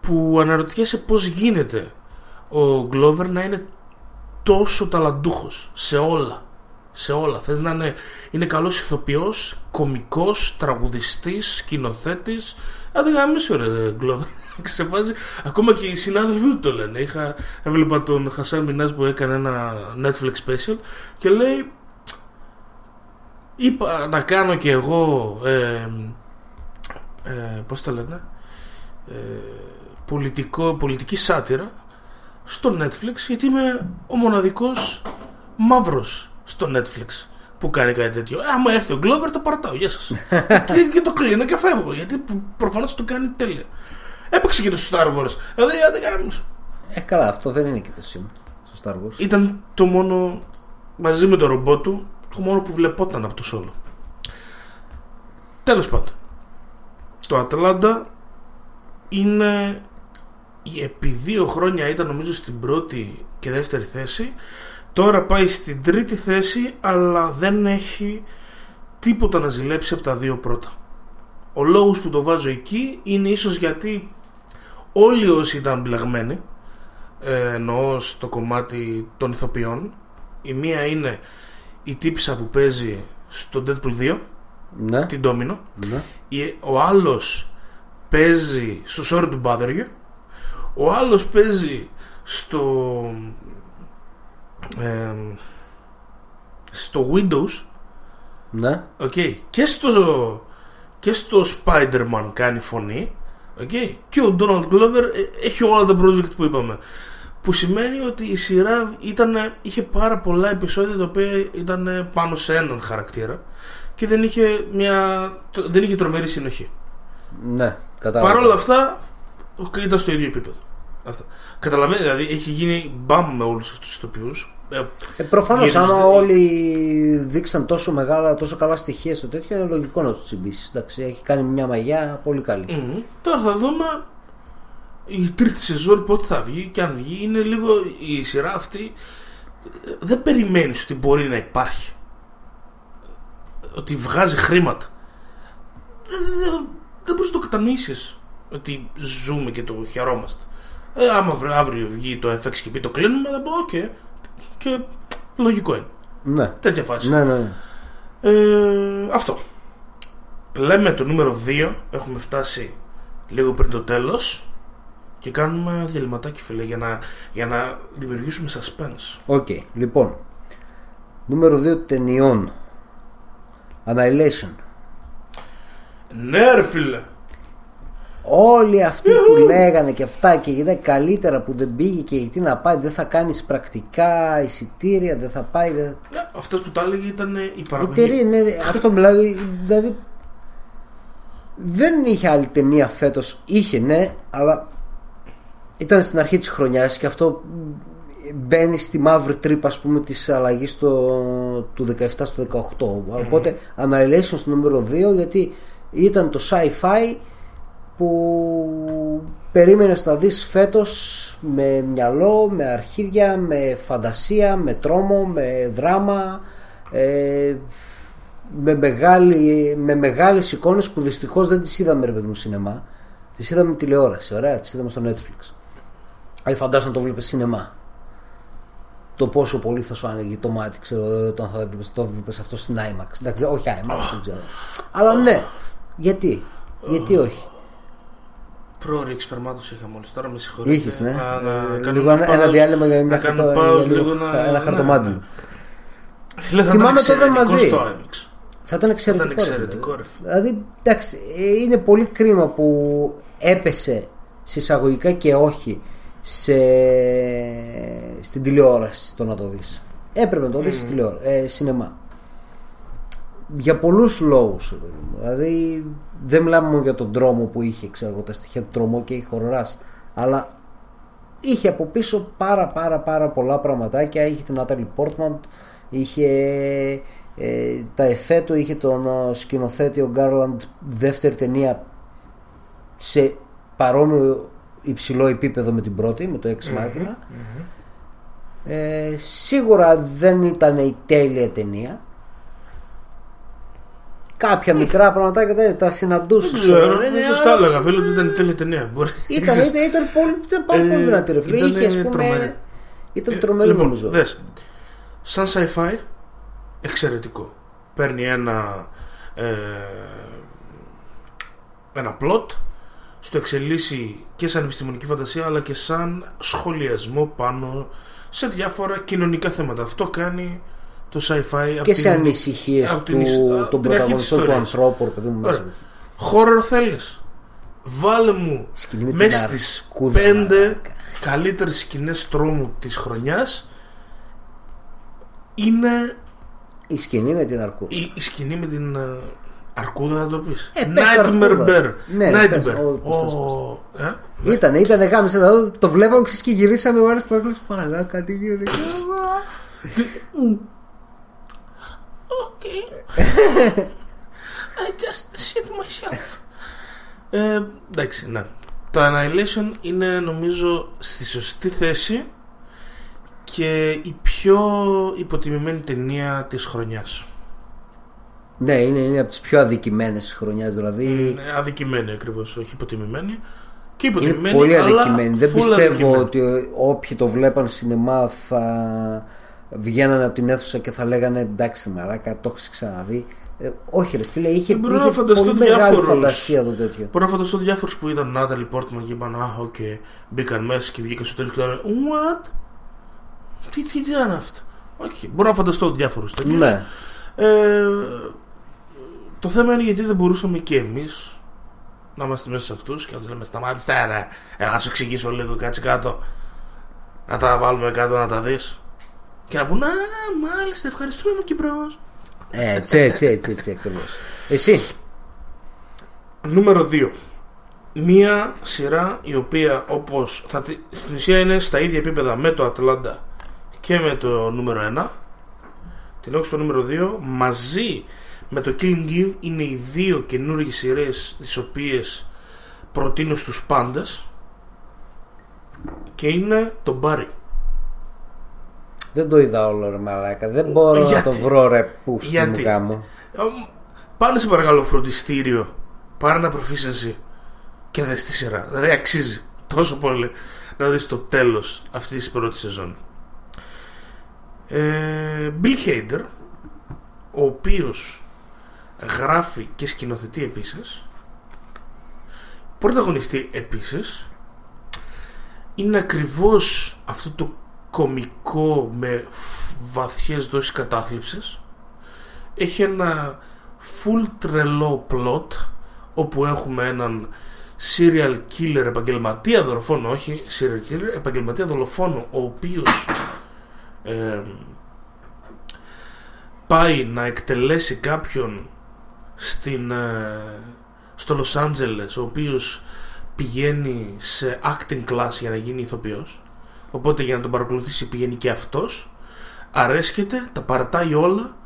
που αναρωτιέσαι πώς γίνεται ο Glover να είναι τόσο ταλαντούχος σε όλα. Σε όλα. Θες να είναι, είναι καλός ηθοποιός, κωμικός, τραγουδιστής, σκηνοθέτης. Άντε γαμίσου ρε Glover. Ξεφάζει. Ακόμα και οι συνάδελφοί του το λένε. Είχα, έβλεπα τον Χασάν Μινάζ που έκανε ένα Netflix special και λέει, είπα να κάνω και εγώ ε, ε, πώς τα λένε, ε, πολιτικό, πολιτική σάτυρα στο Netflix, γιατί είμαι ο μοναδικός μαύρος στο Netflix που κάνει κάτι τέτοιο. Άμα έρθει ο Glover το παρατάω, γεια σας. και, και το κλείνω και φεύγω, γιατί προφανώς το κάνει τέλεια. Έπαιξε και το Star Wars. Δηλαδή, ε, καλά, αυτό δεν είναι και το σύμβολο στο Star Wars. Ήταν το μόνο, μαζί με το ρομπότ του, το μόνο που βλεπόταν από το σόλο. Τέλος πάντων, το Atlanta είναι, επί δύο χρόνια ήταν νομίζω στην πρώτη και δεύτερη θέση, τώρα πάει στην τρίτη θέση, αλλά δεν έχει τίποτα να ζηλέψει από τα δύο πρώτα. Ο λόγος που το βάζω εκεί είναι ίσως γιατί όλοι όσοι ήταν μπλεγμένοι, ε, εννοώ στο κομμάτι των ηθοποιών, η μία είναι η τύπισσα που παίζει στο Deadpool δύο, ναι, την Domino, ναι. Ο άλλος παίζει στο Sorry to Bother You, ο άλλος παίζει στο ε, στο Windows, ναι, okay. Και στο και στο Spider-Man κάνει φωνή, okay. Και ο Donald Glover έχει όλα τα project που είπαμε, που σημαίνει ότι η σειρά ήταν, είχε πάρα πολλά επεισόδια τα οποία ήταν πάνω σε έναν χαρακτήρα και δεν είχε, μια, δεν είχε τρομερή συνοχή. Ναι, κατάλαβα. Παρ' όλα αυτά ήταν στο ίδιο επίπεδο. Αυτά. Καταλαβαίνετε, δηλαδή έχει γίνει μπαμ με όλους αυτούς τους ηθοποιούς. Ε, προφανώς, άμα τους... όλοι δείξαν τόσο μεγάλα, τόσο καλά στοιχεία στο τέτοιο, είναι λογικό να τους τσιμπήσεις. Εντάξει, έχει κάνει μια μαγιά πολύ καλή. Mm-hmm. Τώρα θα δούμε η τρίτη σεζόν πότε θα βγει, και αν βγει, είναι λίγο η σειρά αυτή. Δεν περιμένεις ότι μπορεί να υπάρχει, ότι βγάζει χρήματα. Δεν μπορείς να το κατανοήσεις ότι ζούμε και το χαιρόμαστε. Ε, άμα αύριο βγει το εφ εξ και πει το κλείνουμε, θα πω οκ. Okay. Και λογικό είναι. Ναι. Τέτοια φάση. Ναι, ναι. Ε, αυτό. Λέμε το νούμερο δύο. Έχουμε φτάσει λίγο πριν το τέλος. Και κάνουμε διαλυματάκι, φίλε, για να, για να δημιουργήσουμε suspense. Οκ. Okay, λοιπόν. Νούμερο δύο ταινιών. Annihilation. Ναι, ρε φίλε. Όλοι αυτοί Ιου. που λέγανε και αυτά, και ήταν καλύτερα που δεν πήγε και γιατί να πάει, δεν θα κάνεις πρακτικά εισιτήρια, δεν θα πάει. Δεν... Ναι, αυτός που τα έλεγε ήταν η παραγωγή. Η εταιρεία, ναι, αυτό μιλάω. Δηλαδή δεν είχε άλλη ταινία φέτος. Είχε, ναι, αλλά ήταν στην αρχή της χρονιάς και αυτό μπαίνει στη μαύρη τρύπα, ας πούμε, της αλλαγής του δεκαεφτά στο δεκαοκτώ. Mm-hmm. Οπότε Annihilation στο νούμερο δύο, γιατί ήταν το sci-fi που περίμενες να δεις φέτος με μυαλό, με αρχίδια, με φαντασία, με τρόμο, με δράμα, ε, με, μεγάλη, με μεγάλες εικόνες που δυστυχώς δεν τις είδαμε, ρε παιδί μου, σινεμά. Τις είδαμε τηλεόραση, ωραία, τις είδαμε στο Netflix. Αν φαντάζομαι να το βλέπεις σινεμά, το πόσο πολύ θα σου άνοιγε το μάτι, ξέρω, όταν θα βλέπεις, το βλέπεις αυτό στην IMAX. Εντάξει, όχι IMAX, δεν ξέρω. Αλλά ναι, γιατί, γιατί όχι. Πρόωρη εξπερμάτωση είχα μόλις τώρα, με συγχωρείτε. Είχες, ναι. Να, να λίγο ένα, ένα διάλειμμα για μια χαρτομάτια. Θυμάμαι τότε μαζί. Θα ήταν εξαιρετικό. Θα ήταν εξαιρετικό, ρε. Δηλαδή, εντάξει, είναι πολύ κρίμα που έπεσε συσσαγωγικά και όχι σε... στην τηλεόραση το να το δεις. Έπρεπε να το δεις mm. στην τηλεόραση, ε, σινεμά. Για πολλούς λόγους, δηλαδή δεν μιλάμε μόνο για τον τρόμο που είχε, ξέρω, τα στοιχεία του τρόμου και η χοροράς, αλλά είχε από πίσω πάρα πάρα πάρα πολλά πραγματάκια. Είχε την Natalie Portman, είχε ε, τα εφέ του, είχε τον ο, σκηνοθέτη ο Garland, δεύτερη ταινία σε παρόμοιο υψηλό επίπεδο με την πρώτη, με το Ex Machina. Mm-hmm, mm-hmm. Ε, σίγουρα δεν ήταν η τέλεια ταινία. Κάποια μικρά πραγματάκια τα, τα συναντούσες. Σωστά έλεγα, φίλε, ότι ήταν τέλεια ταινία. Ήταν, ήταν, ήταν πολύ, ήταν πάρα πολύ δυνατή, ρε φίλε. Είχε, ας πούμε, ήταν τρομερή, νομίζω. Δες, σαν sci-fi, εξαιρετικό. Παίρνει ένα ε, ένα plot, στο εξελίσσει και σαν επιστημονική φαντασία, αλλά και σαν σχολιασμό πάνω σε διάφορα κοινωνικά θέματα. Αυτό κάνει το sci-fi και σε ανησυχίες του, των πρωταγωνιστών, του ανθρώπου, παιδί μου. Horror θέλεις, βάλε μου μέσα στις πέντε καλύτερες σκηνές τρόμου της χρονιάς. Είναι η σκηνή με την αρκούδα. Η, η σκηνή με την uh, αρκούδα, θα το πεις. Ε, Nightmare Bear. Ναι, Nightmare. Ήτανε, γάμισε να δω. Το βλέπαμε ξες και γυρίσαμε ο ένας παρακλούς. Παλά, κάτι γίνεται. Οκ. I just shit myself. ε, εντάξει, ναι. Το Annihilation είναι νομίζω στη σωστή θέση και η πιο υποτιμημένη ταινία της χρονιάς. Ναι, είναι, είναι από τις πιο αδικημένες της χρονιάς, δηλαδή. Ε, αδικημένη ακριβώς, όχι υποτιμημένη. Και υποτιμημένη, είναι πολύ αδικημένη. Δεν πιστεύω αδικημένη. Ότι όποιοι το βλέπαν σινεμά θα βγαίνανε από την αίθουσα και θα λέγανε εντάξει μαράκα, το έχεις ξαναδεί. Ε, όχι ρε φίλε, είχε, είχε πολύ μεγάλη φαντασία το τέτοιο. Μπορώ να φανταστώ διάφορους που ήταν Νάταλι Πόρτμαν και είπαν α, οκ, okay. Μπήκαν μέσα και βγήκαν στο τέλος και λένε what? Τι, τι ήταν αυτό? Okay. Μπορώ να φανταστώ διάφορους τέτοιους. Ναι. ε, Το θέμα είναι γιατί δεν μπορούσαμε και εμείς να είμαστε μέσα σε αυτούς και να τους λέμε σταμάτηστε ρε, ε, να σου εξηγήσω λίγο, κάτσε κάτω, να τα βάλουμε κάτω να τα δεις και να πούνε α, μάλιστα, ευχαριστούμε μου Κύπρος. Ε, τσέ, τσέ, τσέ, τσέ, ακριβώς. Εσύ. Νούμερο δύο. Μία σειρά η οποία όπως θα, στην ουσία είναι στα ίδια επίπεδα με το Ατλάντα και με το νούμερο ένα. Την έχω στο νούμερο δύο. Μαζί με το Killing Eve είναι οι δύο καινούργιες σειρές τις οποίες προτείνω στους πάντες. Και είναι το Barry. Δεν το είδα όλο ρε μαλάκα. Δεν μπορώ γιατί, να το βρω ρε που στην μουγά μου. Πάνε σε παρακαλώ φροντιστήριο, πάρε ένα proficiency και δες τη σειρά. Δηλαδή αξίζει τόσο πολύ να δεις το τέλος αυτής της πρώτης σεζόν. ε, Bill Hader, ο οποίος γράφει και σκηνοθετεί επίσης, πρωταγωνιστεί επίσης, είναι ακριβώς αυτό το κωμικό με βαθιές δόσεις κατάθλιψης. Έχει ένα full τρελό plot όπου έχουμε έναν serial killer, επαγγελματία δολοφόνο, όχι serial killer, επαγγελματία δολοφόνο, ο οποίος ε, πάει να εκτελέσει κάποιον στην, ε, στο Λος Άντζελες, ο οποίος πηγαίνει σε acting class για να γίνει ηθοποιός. Οπότε για να τον παρακολουθήσει πηγαίνει και αυτός, αρέσκεται, τα παρατάει όλα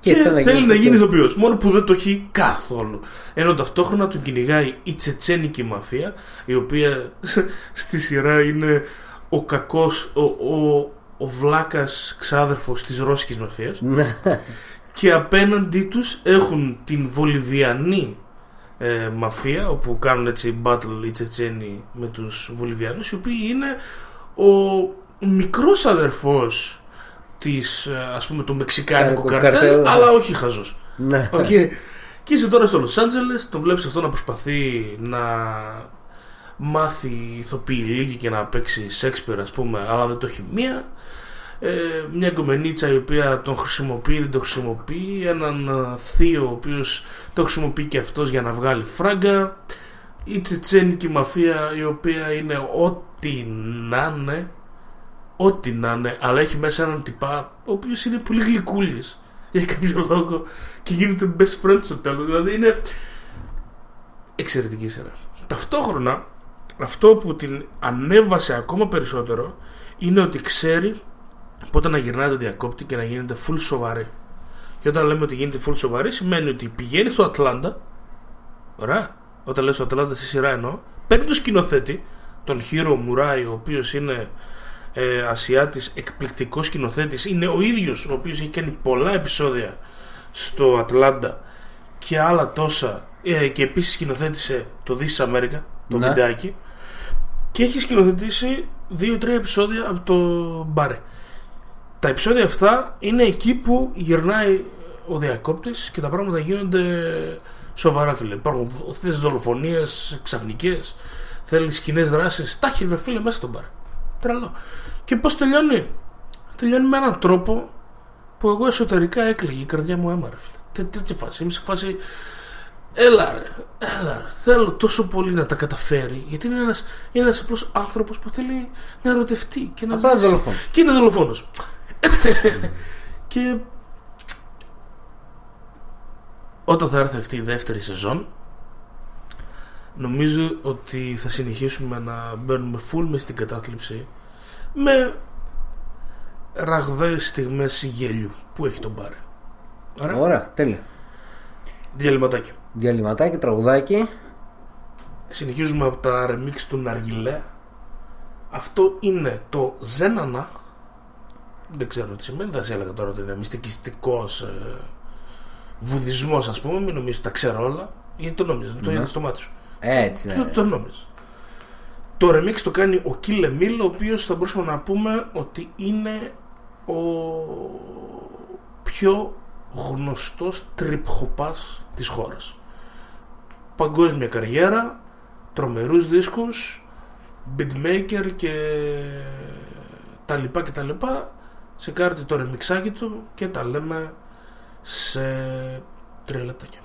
και, και θέλει να, να γίνει ηθοποιός. Μόνο που δεν το έχει καθόλου. Ενώ ταυτόχρονα τον κυνηγάει η τσετσένικη μαφία, η οποία στη σειρά είναι ο κακός, ο, ο, ο βλάκας ξάδερφος της ρώσικης μαφίας. Και απέναντί τους έχουν την βολιβιανή Ε, μαφία, όπου κάνουν έτσι battle οι Τσετσένοι με τους Βολιβιανούς, οι οποίοι είναι ο μικρός αδερφός της, ας πούμε, του μεξικάνικου καρτέλ, αλλά όχι χαζός. Ναι. Okay. Και είσαι τώρα στο Λος Άντζελες, τον βλέπεις αυτό να προσπαθεί να μάθει ηθοποιή λίγη και να παίξει Σέξπιρ, ας πούμε, αλλά δεν το έχει μία. Ε, μια κομμενίτσα η οποία τον χρησιμοποιεί, δεν τον χρησιμοποιεί, έναν θείο ο οποίος τον χρησιμοποιεί και αυτός για να βγάλει φράγκα, η τσετσένικη μαφία η οποία είναι ό,τι να είναι, ό,τι να είναι, αλλά έχει μέσα έναν τυπά ο οποίος είναι πολύ γλυκούλης για κάποιο λόγο και γίνεται best friend στο τέλος. Δηλαδή είναι εξαιρετική σειρά. Ταυτόχρονα αυτό που την ανέβασε ακόμα περισσότερο είναι ότι ξέρει πότε να γυρνάει το διακόπτη και να γίνεται full σοβαρή. Και όταν λέμε ότι γίνεται full σοβαρή, σημαίνει ότι πηγαίνει στο Ατλάντα. Ωραία. Όταν λες στο Ατλάντα, στη σειρά εννοώ. Παίρνει τον σκηνοθέτη, τον Χίρο Μουράι, ο οποίος είναι ε, Ασιάτης, εκπληκτικός σκηνοθέτης. Είναι ο ίδιος ο οποίος έχει κάνει πολλά επεισόδια στο Ατλάντα και άλλα τόσα. Ε, και επίσης σκηνοθέτησε το This America, το ναι. βιντεάκι. Και έχει σκηνοθετήσει δύο τρία επεισόδια από το Μπάρε. Τα επεισόδια αυτά είναι εκεί που γυρνάει ο διακόπτης και τα πράγματα γίνονται σοβαρά, φίλε. Υπάρχουν θέσεις δολοφονίες ξαφνικές, θέλει σκηνές δράσεις. Τα έχει, φίλε, μέσα στον μπαρ. Τρελό. Και πώς τελειώνει? Τελειώνει με έναν τρόπο που εγώ εσωτερικά έκλαιγε, η καρδιά μου έμαρα, φίλε. Τέτοια φάση. Είμαι σε φάση Έλα ρε, έλα ρε, θέλω τόσο πολύ να τα καταφέρει, γιατί είναι ένας, ένας απλός άνθρωπος που θέλει να ερωτευτεί και να ζήσει. Δολοφόνος. Και είναι δολοφόνος. Και όταν θα έρθει αυτή η δεύτερη σεζόν, νομίζω ότι θα συνεχίσουμε να μπαίνουμε full με στην κατάθλιψη, με ραγδαίες στιγμές γέλιου που έχει τον πάρει. Άρα. Ωραία, τέλεια. Διαλυματάκι. Διαλυματάκι, τραγουδάκι. Συνεχίζουμε από τα remix του Ναργιλέ. Αυτό είναι το Ζένανα. Δεν ξέρω τι σημαίνει, θα σε έλεγα τώρα ότι είναι μυστικιστικός ε, βουδισμός, ας πούμε. Μην νομίζεις τα ξέρω όλα, γιατί το νόμιζες, mm-hmm. το είδες στο μάτι σου. Έτσι, ναι. Το, το νόμιζες. Το remix το κάνει ο Κίλε Μίλ, ο οποίος θα μπορούσαμε να πούμε ότι είναι ο πιο γνωστός τριπχοπάς της χώρας. Παγκόσμια καριέρα, τρομερούς δίσκους, beatmaker και τα λοιπά και τα λοιπά. Τσεκάρτε το ρεμιξάκι του και τα λέμε σε τρία λεπτάκια.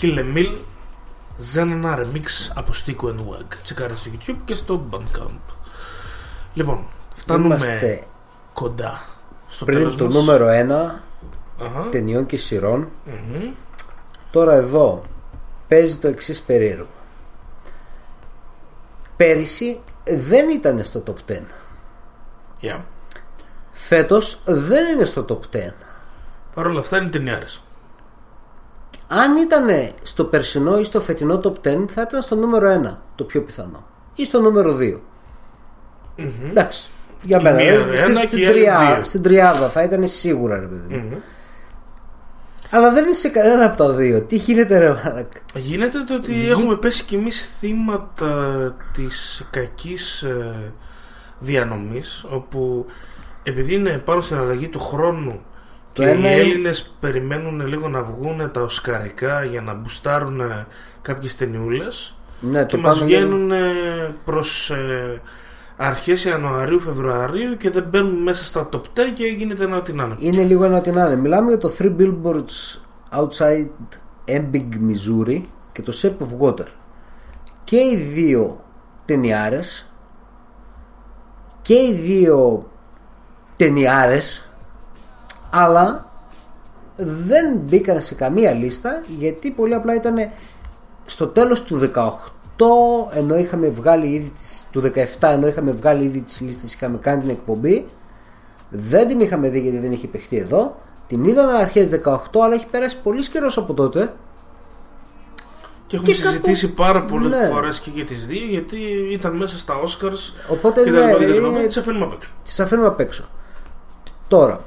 Kill Emil Xenona Remix από Stico and Wag. Τσεκάρετε στο YouTube και στο Bandcamp. Λοιπόν, φτάνουμε είμαστε κοντά στο πριν τέλος το μας. Νούμερο ένα uh-huh. ταινιών και σειρών. Mm-hmm. Τώρα εδώ παίζει το εξής περίεργο. Πέρυσι δεν ήταν στο top δέκα. Yeah. Φέτος δεν είναι στο top δέκα. Παρ' όλα αυτά είναι ταινιάρες. Αν ήταν στο περσινό ή στο φετινό top δέκα θα ήταν στο νούμερο ένα το πιο πιθανό, ή στο νούμερο δύο. Mm-hmm. Εντάξει, για μένα στην, στην, τριάδα, στην τριάδα θα ήταν σίγουρα, ρε παιδί μου. Mm-hmm. Αλλά δεν είναι σε κανένα από τα δύο. Τι γίνεται, ρε Μάρακ? Γίνεται το ότι Γι... έχουμε πέσει κι εμείς θύματα της κακής ε, διανομής, όπου επειδή είναι πάνω στην αλλαγή του χρόνου και οι Έλληνες περιμένουν λίγο να βγουν τα οσκαρικά για να μπουστάρουν κάποιες ταινιούλες, ναι, και μας βγαίνουν είναι... προς ε, αρχές Ιανουαρίου, Φεβρουαρίου και δεν μπαίνουν μέσα στα top δέκα και γίνεται ένα ό,τι να είναι. Είναι λίγο ένα ό,τι να είναι. Μιλάμε για το Three Billboards Outside Ebbing, Missouri και το Shape of Water. Και οι δύο ταινιάρες και οι δύο ταινιάρες, αλλά δεν μπήκαν σε καμία λίστα γιατί πολύ απλά ήταν στο τέλος του δεκαοκτώ, ενώ είχαμε βγάλει ήδη τις, του δεκαεπτά, ενώ είχαμε βγάλει ήδη τις λίστες, είχαμε κάνει την εκπομπή, δεν την είχαμε δει γιατί δεν είχε παιχτεί εδώ, την είδαμε αρχές δεκαοκτώ, αλλά έχει περάσει πολύ καιρός από τότε και έχουμε και συζητήσει κάπου... πάρα πολλές ναι. φορές και για τις δύο, γιατί ήταν μέσα στα Oscars. Οπότε και ναι, τα λοιπά, τις αφήνουμε απ' έξω. Τις αφήνουμε απ' έξω. Τώρα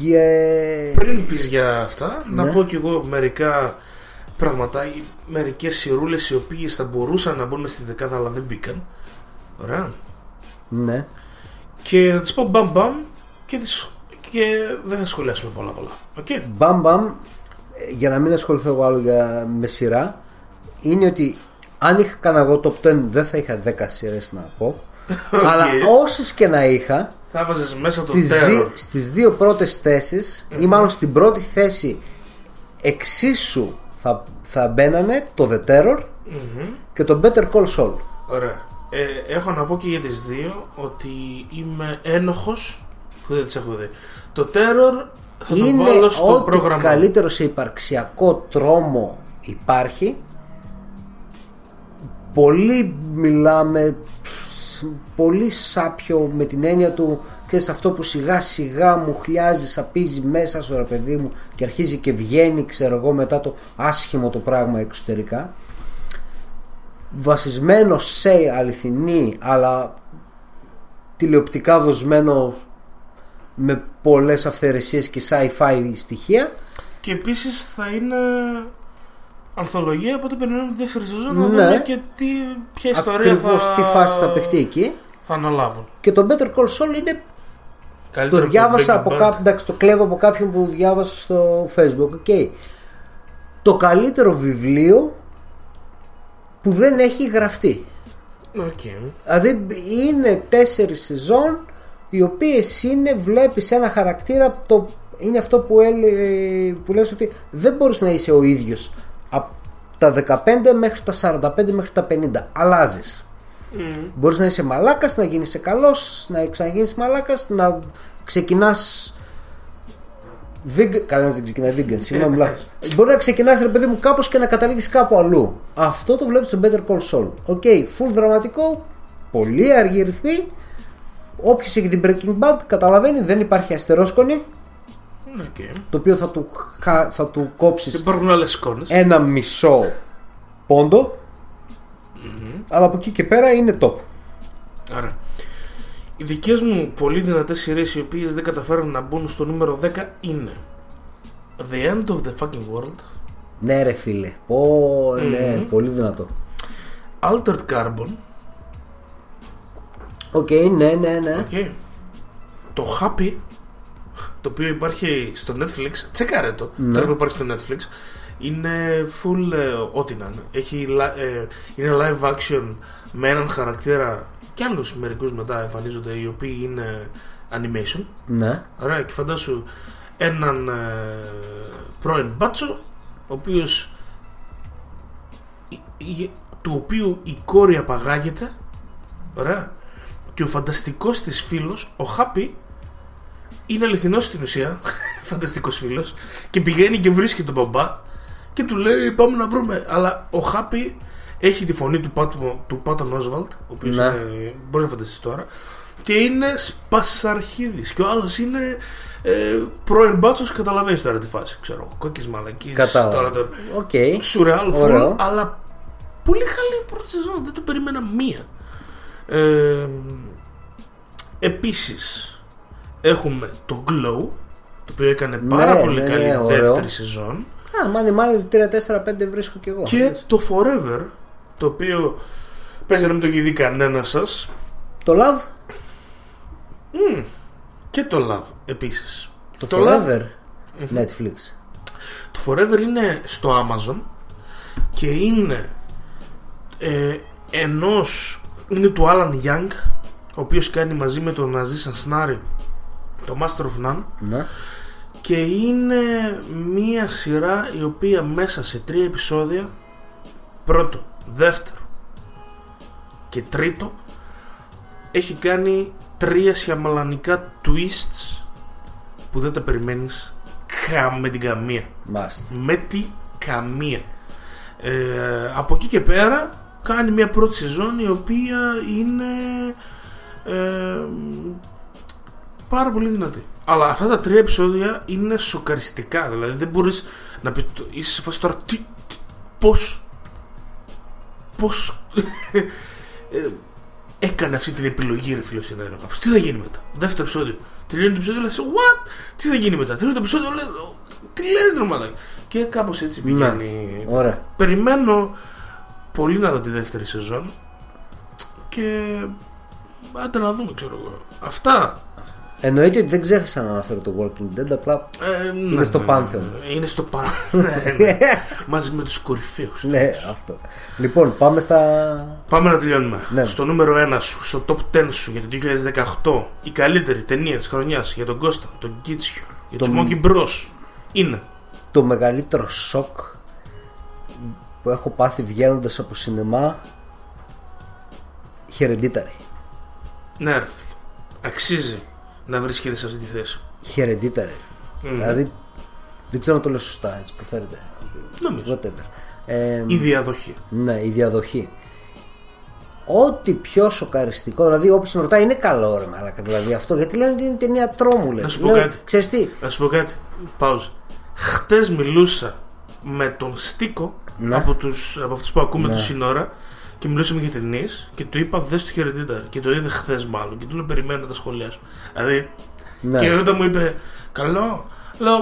Yeah. πριν πεις για αυτά, ναι. να πω κι εγώ μερικά πράγματα, μερικές σειρούλες οι οποίες θα μπορούσαν να μπουν στην δεκάδα αλλά δεν μπήκαν. Ωραία. Ναι. Και θα τις πω μπαμ μπαμ και, τις... και δεν θα σχολιάσουμε πολλά πολλά. Okay. Μπαμ μπαμ, για να μην ασχοληθώ εγώ άλλο για... με σειρά, είναι ότι αν είχα κάνει εγώ top δέκα δεν θα είχα δέκα σειρές να πω. Okay. Αλλά όσες και να είχα, θα βάζεις μέσα το τέρο. Στις δύο πρώτες θέσεις, mm-hmm. ή μάλλον στην πρώτη θέση εξίσου θα, θα μπαίνανε το The Terror mm-hmm. και το Better Call Saul. Ωραία. Ε, έχω να πω και για τις δύο ότι είμαι ένοχος που δεν τις έχω δει. Το Terror θα το είναι βάλω στο ό,τι πρόγραμμα. Είναι καλύτερο σε υπαρξιακό τρόμο υπάρχει. Πολύ μιλάμε... πολύ σάπιο, με την έννοια του, ξέρεις, αυτό που σιγά σιγά μου χλιάζει, σαπίζει μέσα στο ρε παιδί μου και αρχίζει και βγαίνει, ξέρω εγώ, μετά το άσχημο το πράγμα εξωτερικά, βασισμένο σε αληθινή αλλά τηλεοπτικά δοσμένο με πολλές αυθαιρεσίες και sci-fi στοιχεία, και επίσης θα είναι ανθολογία, οπότε περιμένουμε τη δεύτερη σεζόν να δούμε και τι, ποια ιστορία ακριβώς, θα... τι φάση θα παιχτεί εκεί, θα αναλάβουν. Και το Better Call Saul είναι καλύτερο, το διάβασα από κάποιον, εντάξει, το κλέβω από κάποιον που διάβασα στο Facebook, okay. Το καλύτερο βιβλίο που δεν έχει γραφτεί, okay. Δηλαδή είναι τέσσερις σεζόν οι οποίες είναι, βλέπεις ένα χαρακτήρα, το, είναι αυτό που, έλε, που λες ότι δεν μπορείς να είσαι ο ίδιος από τα δεκαπέντε μέχρι τα σαράντα πέντε μέχρι τα πενήντα. Αλλάζεις. Mm. Μπορείς να είσαι μαλάκας, να γίνεις καλός, να ξαναγίνεις μαλάκας, να ξεκινάς vegan. Κανένας δεν ξεκινάει vegan, συγγνώμη, λάθος. Μπορεί να ξεκινάς, ρε παιδί μου, κάπως και να καταλήγεις κάπου αλλού. Αυτό το βλέπεις στο Better Call Saul. Οκ, okay, full δραματικό, πολύ αργή ρυθμή. Όποιος έχει την Breaking Bad καταλαβαίνει, δεν υπάρχει αστερόσκονη. Okay. Το οποίο θα του, θα του κόψεις ένα μισό πόντο, mm-hmm. αλλά από εκεί και πέρα είναι top. Άρα οι δικές μου πολύ δυνατές σειρές οι οποίες δεν καταφέρουν να μπουν στο νούμερο δέκα είναι The End of the Fucking World. Ναι, ρε φίλε, Πο, mm-hmm. ναι, πολύ δυνατό. Altered Carbon. Οκ, okay, ναι, ναι, ναι. Okay. Το Happy, το οποίο υπάρχει στο Netflix, τσεκάρε το, ναι. τώρα που υπάρχει στο Netflix, είναι full ε, ό,τι να είναι. Είναι live action με έναν χαρακτήρα και άλλους μερικούς μετά εμφανίζονται, οι οποίοι είναι animation. Ναι. Ωραία, και φαντάσου έναν ε, πρώην μπάτσο, ο οποίος του οποίου η κόρη απαγάγεται, ωραία, και ο φανταστικός της φίλος, ο Χάπι, είναι αληθινός στην ουσία, φανταστικός φίλος, και πηγαίνει και βρίσκει τον μπαμπά και του λέει πάμε να βρούμε. Αλλά ο Χάπι έχει τη φωνή του Πάτον Όσβαλτ, ο οποίος ναι. είναι, μπορεί να φανταστείς τώρα, και είναι σπασαρχίδης, και ο άλλος είναι ε, πρώην μπάτσος, καταλαβαίνεις τώρα τη φάση, ξέρω, κόκκες μαλακίες, okay. σουρεάλ φουλ, αλλά πολύ καλή πρώτη σεζόν, δεν το περίμενα μία. Ε, επίσης έχουμε το Glow, το οποίο έκανε πάρα ναι, πολύ ναι, καλή ναι, ναι, δεύτερη ωραίο. σεζόν. Α, μάνι μάλλον τρία, τέσσερα, πέντε βρίσκω κι εγώ. Και έτσι. Το Forever, το οποίο παίζει να μην το έχει δει κανένα σας. Το Love. Mm. Και το Love επίσης. Το, το Forever Love. Netflix. Το Forever είναι στο Amazon και είναι ε, ενός, είναι του Alan Young, ο οποίος κάνει μαζί με τον Aziz Ansari το Master of None. Ναι. Και είναι μία σειρά η οποία μέσα σε τρία επεισόδια, πρώτο, δεύτερο και τρίτο, έχει κάνει τρία σιαμαλανικά twists που δεν τα περιμένεις με την καμία. Μάλιστα. Με την καμία. Ε, από εκεί και πέρα κάνει μία πρώτη σεζόν η οποία είναι ε, πάρα πολύ δυνατή. Αλλά αυτά τα τρία επεισόδια είναι σοκαριστικά. Δηλαδή δεν μπορείς να πει, είσαι σε φάση τώρα τι, τι, πώς Πώς ε, έκανε αυτή την επιλογή, ρε φίλος, συνεργάφος. Τι θα γίνει μετά? Δεύτερο επεισόδιο. Τελειώνει το επεισόδιο, λες what? Τι θα γίνει μετά? Τελειώνει το επεισόδιο, λες τι λες νομάδα? Και κάπως έτσι πηγαίνει. Ωραία. Περιμένω πολύ να δω τη δεύτερη σεζόν και άντε να δούμε, ξέρω εγώ. Αυτά. Εννοείται ότι δεν ξέχασα να αναφέρω το Walking Dead, απλά ε, είναι, ναι, στο ναι, Pantheon. Είναι στο Pantheon. Ναι, ναι. Μαζί με τους κορυφαίους. Ναι, αυτό. Λοιπόν, πάμε στα. Πάμε να τελειώνουμε. Ναι. Στο νούμερο ένα σου, στο top δέκα σου για το δύο χιλιάδες δεκαοκτώ, η καλύτερη ταινία της χρονιάς για τον Κώστα, τον Κίτσιο, για το τους Monkey Bros. Είναι. Το μεγαλύτερο σοκ που έχω πάθει βγαίνοντας από σινεμά. Hereditary. Ναι, ρε. Αξίζει να βρίσκεται σε αυτή τη θέση. Hereditary. Mm. Δηλαδή δεν ξέρω να το λέω σωστά, έτσι προφέρεται. Νομίζω. Ε, η διαδοχή. Ναι, η διαδοχή. Ό,τι πιο σοκαριστικό, δηλαδή όποιος με ρωτάει είναι καλό ρε μαλάκα, δηλαδή αυτό, γιατί λένε ότι είναι ταινία τρόμου. Να σου πω κάτι. Ξέρεις τι. Να σου πω κάτι. Παύζα. Χτες μιλούσα με τον Στίκο ναι. από, τους, από αυτούς που ακούμε ναι. του Σύνορα. Και μιλούσαμε για ταινίες και του είπα δες το Hereditary. Και το είδε χθες μάλλον και του λέω περιμένω τα σχόλιά σου. Δηλαδή ναι. και όταν μου είπε καλό, λέω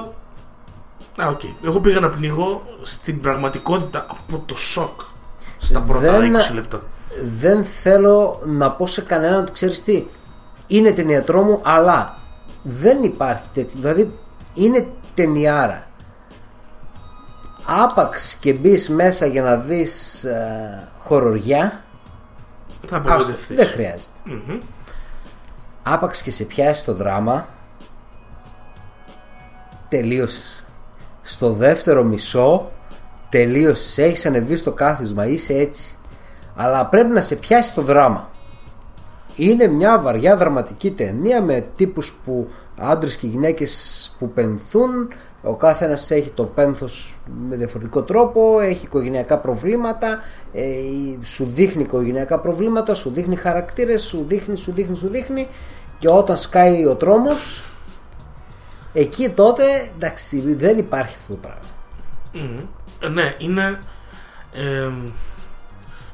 α, οκ, okay. εγώ πήγα να πνιγώ στην πραγματικότητα από το σοκ στα πρώτα δεν, είκοσι λεπτά. Δεν θέλω να πω σε κανέναν ότι ξέρεις τι, είναι ταινία τρόμου, αλλά δεν υπάρχει τέτοιο. Δηλαδή είναι ταινιάρα. Άπαξ και μπεις μέσα για να δεις ε, χοροριά, θα δεν χρειάζεται. Mm-hmm. Άπαξ και σε πιάσει το δράμα, τελείωσες. Στο δεύτερο μισό τελείωσες, έχεις ανεβεί στο κάθισμα, είσαι έτσι. Αλλά πρέπει να σε πιάσει το δράμα. Είναι μια βαριά δραματική ταινία με τύπους που άντρες και γυναίκες που πενθούν. Ο καθένας έχει το πένθος με διαφορετικό τρόπο, έχει οικογενειακά προβλήματα, ε, σου δείχνει οικογενειακά προβλήματα, σου δείχνει χαρακτήρες, σου δείχνει, σου δείχνει, σου δείχνει. Και όταν σκάει ο τρόμος, εκεί τότε εντάξει, δεν υπάρχει αυτό το πράγμα. Mm, ναι, είναι. Ε,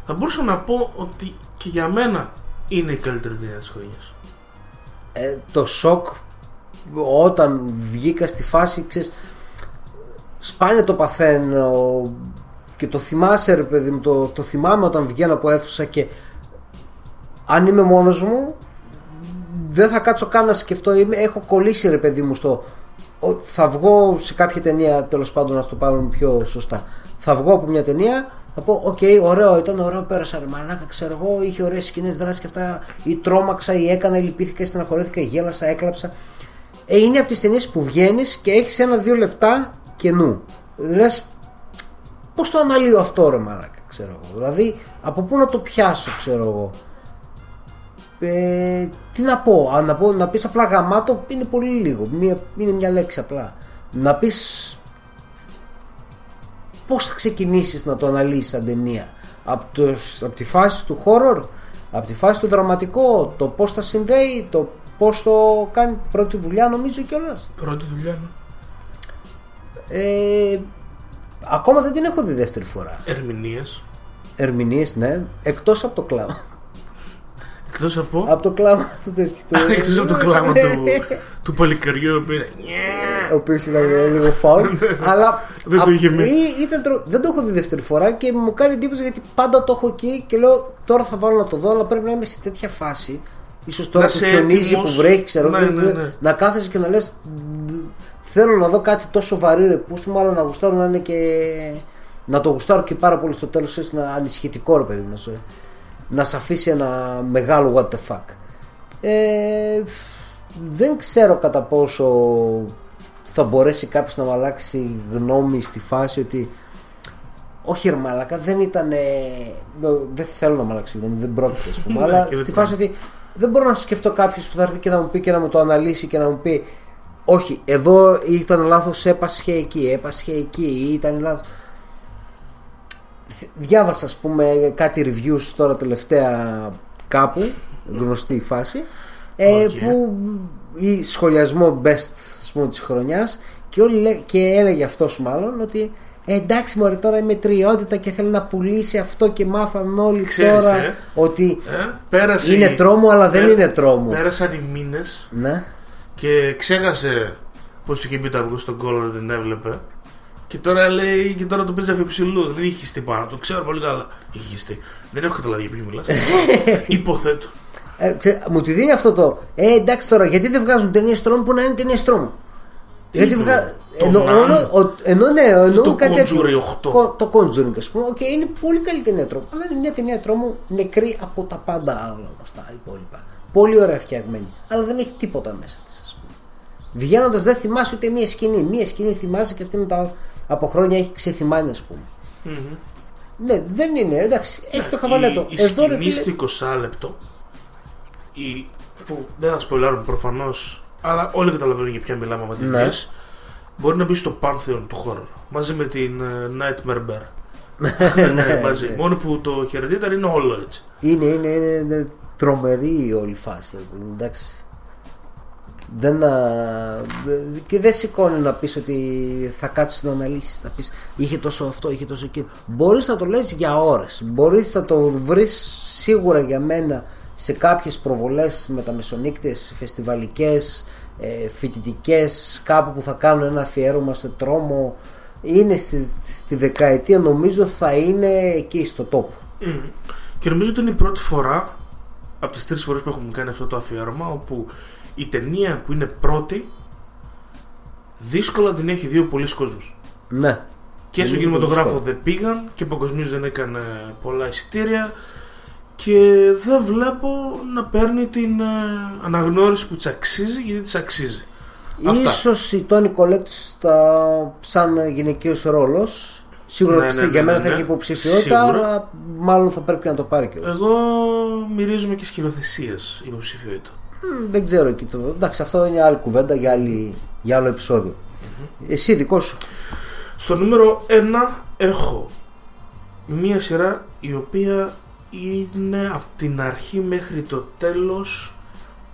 θα μπορούσα να πω ότι και για μένα είναι η καλύτερη ταινία της χρονιάς. Ε, το σοκ. Όταν βγήκα στη φάση, ξέρεις, σπάνια το παθαίνω και το θυμάσαι ρε παιδί μου, το, το θυμάμαι όταν βγαίνω από αίθουσα και αν είμαι μόνος μου δεν θα κάτσω καν να σκεφτώ, είμαι, έχω κολλήσει ρε παιδί μου στο θα βγω σε κάποια ταινία, τέλος πάντων να το πάμε πιο σωστά, θα βγω από μια ταινία, θα πω οκ, okay, ωραίο ήταν, ωραίο πέρασα ρε μαλάκα, ξέρω εγώ, είχε ωραίες σκηνές δράσεις και αυτά, ή τρόμαξα ή έκανα, ή λυπήθηκα, ή στεναχωρέθηκα, ή γέλασα, έκλαψα. Ε, είναι από τις ταινίες που βγαίνεις και έχεις ένα-δύο λεπτά κενού. Λες, πώς το αναλύω αυτό ρε μαλάκα. ξέρω εγώ. Δηλαδή από πού να το πιάσω, ξέρω εγώ. Ε, τι να πω, αν να, πω, να πεις απλά γαμάτο είναι πολύ λίγο, μια, είναι μια λέξη απλά. Να πεις πώς θα ξεκινήσεις να το αναλύσεις σαν ταινία, από, το, από τη φάση του horror, από τη φάση του δραματικό, το πώς τα συνδέει, το πώς το κάνει. Πρώτη δουλειά νομίζω κιόλας. Πρώτη δουλειά, ναι. Ε, ακόμα δεν την έχω δει δεύτερη φορά. Ερμηνείες. Ερμηνείες, ναι. Εκτός από το κλάμα. Εκτός από... από το κλάμα του τέτοιου. Εκτός από το κλάμα του, του παλικαριού, ο οποίος ήταν λίγο φάουλ. Αλλά δεν το είχε μείνει. Δεν το έχω δει δεύτερη φορά και μου κάνει εντύπωση γιατί πάντα το έχω εκεί και λέω τώρα θα βάλω να το δω, αλλά πρέπει να είμαι σε τέτοια φάση. Ίσως τώρα που χιονίζει, που βρέχει, ξέρω, να κάθεσαι και να λες θέλω να δω κάτι τόσο σοβαρή ρε πούστη μου, αλλά να γουστάρω να είναι και... να το γουστάρω και πάρα πολύ στο τέλος, έτσι να ανησυχητικό ρε παιδί μου, να, να σε αφήσει ένα μεγάλο what the fuck. Ε, δεν ξέρω κατά πόσο θα μπορέσει κάποιος να μου αλλάξει γνώμη στη φάση ότι όχι ρε μαλάκα, δεν ήταν... δεν θέλω να μου αλλάξει γνώμη, δεν πρόκειται ας πούμε, αλλά στη φάση ότι δεν μπορώ να σκεφτώ κάποιος που θα έρθει και να μου πει και να μου το αναλύσει και να μου πει όχι, εδώ ήταν λάθος, έπασχε εκεί, έπασχε εκεί, ήταν λάθος. Διάβασα, ας πούμε, κάτι reviews τώρα τελευταία κάπου, γνωστή η φάση, okay. που ή σχολιασμό best, ας πούμε, της χρονιάς και, όλοι, και έλεγε αυτός μάλλον ότι ε, εντάξει μωρέ, τώρα είμαι τριότητα και θέλει να πουλήσει αυτό και μάθαν όλοι. Ξέρεις, τώρα ε, ότι ε, πέρασε, είναι τρόμο αλλά δεν πέρα, είναι τρόμο. Πέρασαν οι μήνες. Ναι. Και ξέχασε πως του είχε πει το αυγό στον κόλλο να την έβλεπε. Και τώρα λέει, και τώρα τον παίζει αφιψηλού. Δεν είχε χιστεί πάνω, το ξέρω πολύ καλά. Είχε χιστεί. Δεν έχω καταλάβει για ποιο μιλάς. Υποθέτω. Ε, ξέ, μου τη δίνει αυτό το. Ε, εντάξει τώρα, γιατί δεν βγάζουν ταινίες τρόμου που να είναι ταινίες τρόμου. Γιατί βγάζουν. Ενώ, ενώ ναι, εννοώ κάτι έτσι. Το Conjuring, ας πούμε. Okay, είναι πολύ καλή ταινία τρόμου. Αλλά είναι μια ταινία τρόμου νεκρή από τα πάντα άλλα όπως τα υπόλοιπα. Πολύ ωραία φτιαγμένη, αλλά δεν έχει τίποτα μέσα της, ας πούμε. Βγαίνοντας δεν θυμάσαι ούτε μία σκηνή. Μία σκηνή θυμάσαι και αυτή μετά από χρόνια έχει ξεθυμάνει, ας πούμε. Mm-hmm. Ναι, δεν είναι, εντάξει, έχει το χαβαλέτο. Η, εδώ, η σκηνή ρε, στο είκοσι λεπτό, η, που δεν θα σποϊλάρουν προφανώς, αλλά όλοι καταλαβαίνουν για ποια μιλάμε με την ναι. Μπορεί να μπει στο Pantheon του χώρου, μαζί με την uh, Nightmare Bear. ναι, ναι, μαζί. Ναι. Μόνο που το χαιρετίταν είναι όλο έτσι. Είναι, είναι, είναι, είναι. Τρομερή η όλη φάση, εντάξει. Δεν α... και δεν σηκώνει να πεις ότι θα κάτσεις να αναλύσεις, θα πεις είχε τόσο αυτό, είχε τόσο εκείνο. Μπορείς να το λες για ώρες, μπορείς να το βρεις σίγουρα για μένα σε κάποιες προβολές μεταμεσονύκτες, φεστιβαλικές, φοιτητικές, κάπου που θα κάνουν ένα αφιέρωμα σε τρόμο. Είναι στη, στη δεκαετία νομίζω θα είναι εκεί στο τόπο. Mm. Και νομίζω ότι είναι η πρώτη φορά από τις τρεις φορές που έχουμε κάνει αυτό το αφιέρωμα όπου η ταινία που είναι πρώτη δύσκολα την έχει δύο πολλοί κόσμος. Ναι. Και στον κινηματογράφο δεν πήγαν και παγκοσμίως δεν έκανε πολλά εισιτήρια και δεν βλέπω να παίρνει την αναγνώριση που της αξίζει, γιατί της αξίζει. Ίσως η Τόνι Κολέτ σαν γυναικείος ρόλος σίγουρα, ναι, ναι, ναι, για μένα ναι, ναι. θα έχει υποψηφιότητα, αλλά μάλλον θα πρέπει να το πάρει και εγώ. Μυρίζουμε και σκηνοθεσίες υποψηφιότητα. Mm, δεν ξέρω εκεί το. Εντάξει, αυτό είναι άλλη κουβέντα για, άλλη... για άλλο επεισόδιο. Mm-hmm. Εσύ δικό σου. Στο νούμερο ένα έχω μία σειρά η οποία είναι από την αρχή μέχρι το τέλος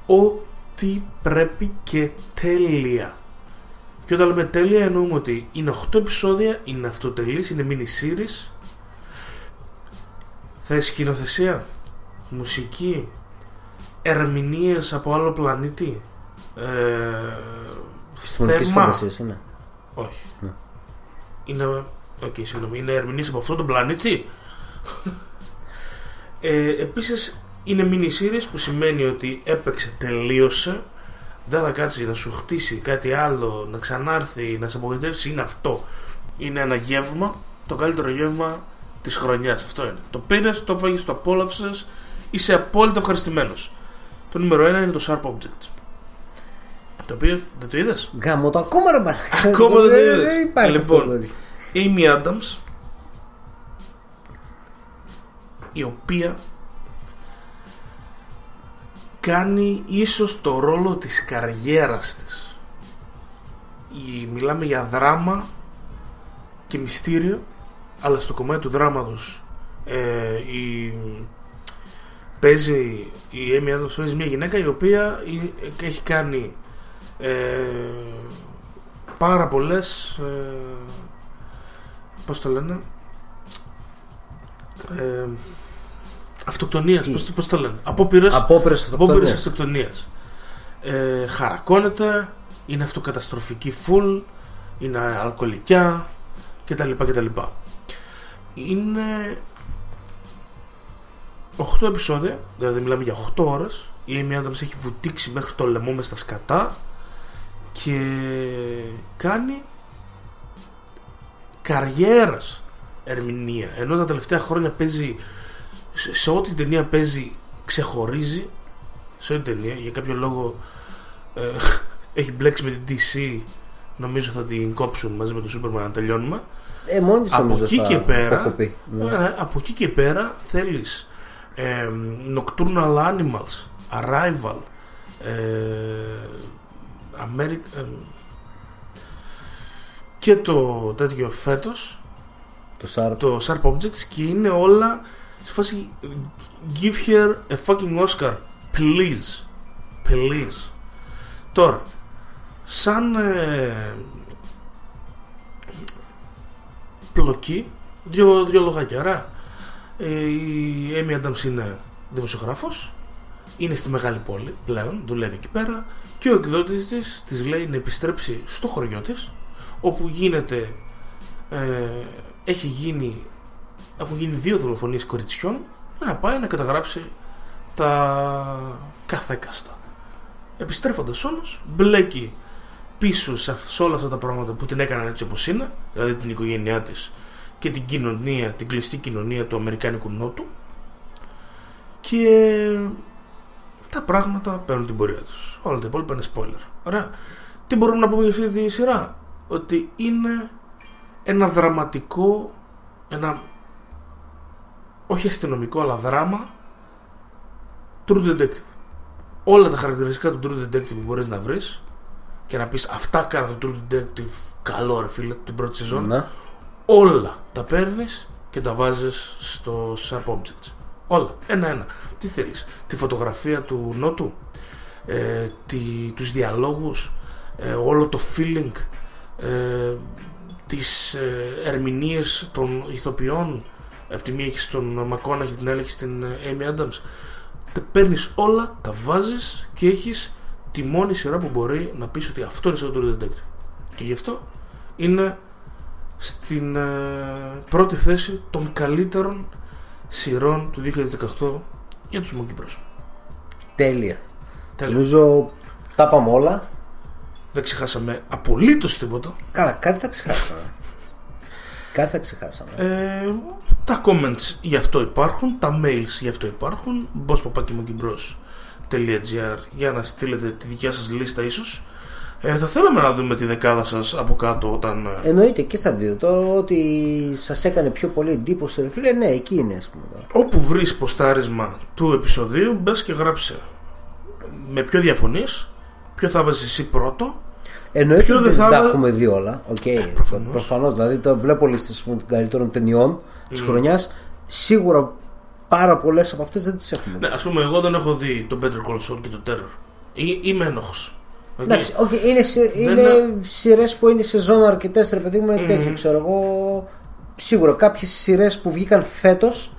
ό,τι πρέπει και τέλεια. Και όταν λέμε τέλεια εννοούμε ότι είναι οκτώ επεισόδια, είναι αυτοτελής, είναι mini series. Θα έχει σκηνοθεσία, μουσική, ερμηνείες από άλλο πλανήτη, ε, θέμα. Είναι. Όχι. Ναι. Είναι, okay, συγγνώμη, είναι ερμηνείες από αυτόν τον πλανήτη. ε, επίσης είναι mini-series που σημαίνει ότι έπαιξε, τελείωσε. Δεν θα κάτσει να σου χτίσει κάτι άλλο, να ξανάρθει, να σε απογοητεύσει. Είναι αυτό. Είναι ένα γεύμα, το καλύτερο γεύμα της χρονιάς. Αυτό είναι. Το πήρες, το φάγες, το απόλαυσες. Είσαι απόλυτα ευχαριστημένος. Το νούμερο ένα είναι το Sharp Objects. Το οποίο δεν το είδες. Γάμο το ακόμα ρε μπα. Ακόμα δεν το είδες. Λοιπόν, Amy Adams η οποία κάνει ίσως το ρόλο της καριέρας της. Μιλάμε για δράμα και μυστήριο, αλλά στο κομμάτι του δράματος ε, η, παίζει, η Amy Adams παίζει μια γυναίκα η οποία έχει κάνει ε, πάρα πολλές ε, πώς το λένε ε, αυτοκτονίας, πώς, πώς το λένε απόπειρες, απόπειρες αυτοκτονίας, αυτοκτονίας. Ε, χαρακώνεται, είναι αυτοκαταστροφική full, είναι αλκοολικιά κτλ κτλ. Είναι οκτώ επεισόδια, δηλαδή μιλάμε για οκτώ ώρες. Η Amy Adams έχει βουτήξει μέχρι το λαιμό μες στα σκατά και κάνει καριέρας ερμηνεία, ενώ τα τελευταία χρόνια παίζει σε ό,τι ταινία παίζει, ξεχωρίζει σε ό,τι ταινία, για κάποιο λόγο ε, έχει μπλέξει με την ντι σι, νομίζω θα την κόψουν μαζί με το Superman να τελειώνουμε. Ε, από, εκεί και πέρα, ναι. από εκεί και πέρα θέλεις ε, Nocturnal Animals, Arrival, ε, America, ε, και το τέτοιο φέτος το Sharp, το Sharp Objects, και είναι όλα σε φάση give her a fucking Oscar please, please. Τώρα σαν ε, πλοκή, δύο, δύο λογάκια. ε, Η Amy Adams είναι δημοσιογράφος, είναι στη μεγάλη πόλη πλέον, δουλεύει εκεί πέρα, και ο εκδότης της της λέει να επιστρέψει στο χωριό της, όπου γίνεται ε, έχει γίνει έχουν γίνει δύο δολοφονίες κοριτσιών, να πάει να καταγράψει τα καθέκαστα. Επιστρέφοντας όμως μπλέκει πίσω σε όλα αυτά τα πράγματα που την έκαναν έτσι όπως είναι, δηλαδή την οικογένειά της και την κοινωνία, την κλειστή κοινωνία του αμερικάνικου νότου, και τα πράγματα παίρνουν την πορεία τους. Όλα τα υπόλοιπα είναι spoiler. Ωραία. Τι μπορούμε να πούμε για αυτή τη σειρά? Ότι είναι ένα δραματικό, ένα όχι αστυνομικό αλλά δράμα True Detective. Όλα τα χαρακτηριστικά του True Detective που μπορείς να βρεις και να πεις αυτά κάνω το True Detective καλό ρε φίλε την πρώτη σεζόν, ναι. Όλα τα παίρνεις και τα βάζεις στο Sharp Objects. Όλα, ένα-ένα. Τι θέλεις? Τη φωτογραφία του νότου, ε, τη, τους διαλόγους, ε, όλο το feeling, ε, τις ε, ερμηνείες των ηθοποιών. Από τη μία έχεις τον Μακόνα και την άλλη έχεις την Amy Adams. Τα παίρνεις όλα, τα βάζεις και έχεις τη μόνη σειρά που μπορεί να πεις ότι αυτό είναι σαν το True Detective. Και γι' αυτό είναι στην ε, πρώτη θέση των καλύτερων σειρών του δύο χιλιάδες δεκαοκτώ για τους Μογκύπρους. Τέλεια. Νομίζω τα πάμε όλα. Δεν ξεχάσαμε απολύτως τίποτα. Καλά, κάτι θα ξεχάσαμε. Κάτι θα ξεχάσαμε. Ε, τα comments γι' αυτό υπάρχουν, τα mails γι' αυτό υπάρχουν, boss παπάκι monkey bros τελεία gr για να στείλετε τη δικιά σας λίστα ίσως. Ε, θα θέλαμε να δούμε τη δεκάδα σας από κάτω όταν... Εννοείται και στα δύο. Το ότι σας έκανε πιο πολύ εντύπωση, φίλε, ναι, εκεί είναι, ας πούμε. Όπου βρεις ποστάρισμα του επεισοδίου, μπες και γράψε με ποιο διαφωνείς, ποιο θα βάζεις εσύ πρώτο. Εννοείται ότι δεν θα... τα έχουμε δει όλα. Okay. Ε, προφανώς. προφανώς. Δηλαδή το βλέπω λίστες των καλύτερων ταινιών της mm. χρονιάς. Σίγουρα πάρα πολλές από αυτές δεν τις έχουμε δει. Ναι, ας πούμε, εγώ δεν έχω δει το Better Call Saul και το Terror. Ή, είμαι ένοχος. Okay. Εντάξει, okay, είναι, είναι δεν... σειρές που είναι σεζόν αρκετές, ρε παιδί μου, είναι mm-hmm. τέτοιο, ξέρω εγώ. Σίγουρα κάποιες σειρές που βγήκαν φέτος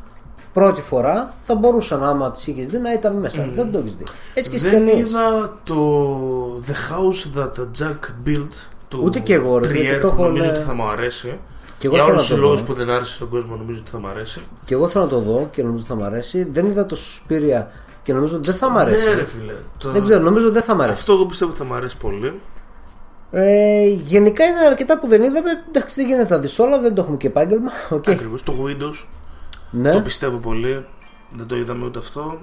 πρώτη φορά θα μπορούσαν, άμα τις είχες δει, να ήταν μέσα. Mm. Δεν το έχεις δει. Έτσι και στις ταινίες. Δεν είδα το The House That Jack Built του ούτε και εγώ, ρε, Τριέρ, το έχω, νομίζω ναι. ότι θα μου αρέσει. Και εγώ για όλους τους λόγους που δεν άρεσε στον κόσμο, νομίζω ότι θα μου αρέσει. Και εγώ θέλω να το δω και νομίζω ότι θα μου αρέσει. Δεν είδα το Σουσπίρια και νομίζω ότι δεν θα μ' αρέσει. Ναι, ρε, φίλε, το... Δεν ξέρω, νομίζω ότι δεν θα μ' αρέσει. Αυτό εγώ πιστεύω ότι θα μ' αρέσει πολύ. Ε, γενικά είναι αρκετά που δεν είδαμε. Εντάξει, δεν γίνεται να δεις όλα, δεν το έχουμε και επάγγελμα. Okay. Ακριβώς. Το Windows. Ναι. Το πιστεύω πολύ. Δεν το είδαμε ούτε αυτό.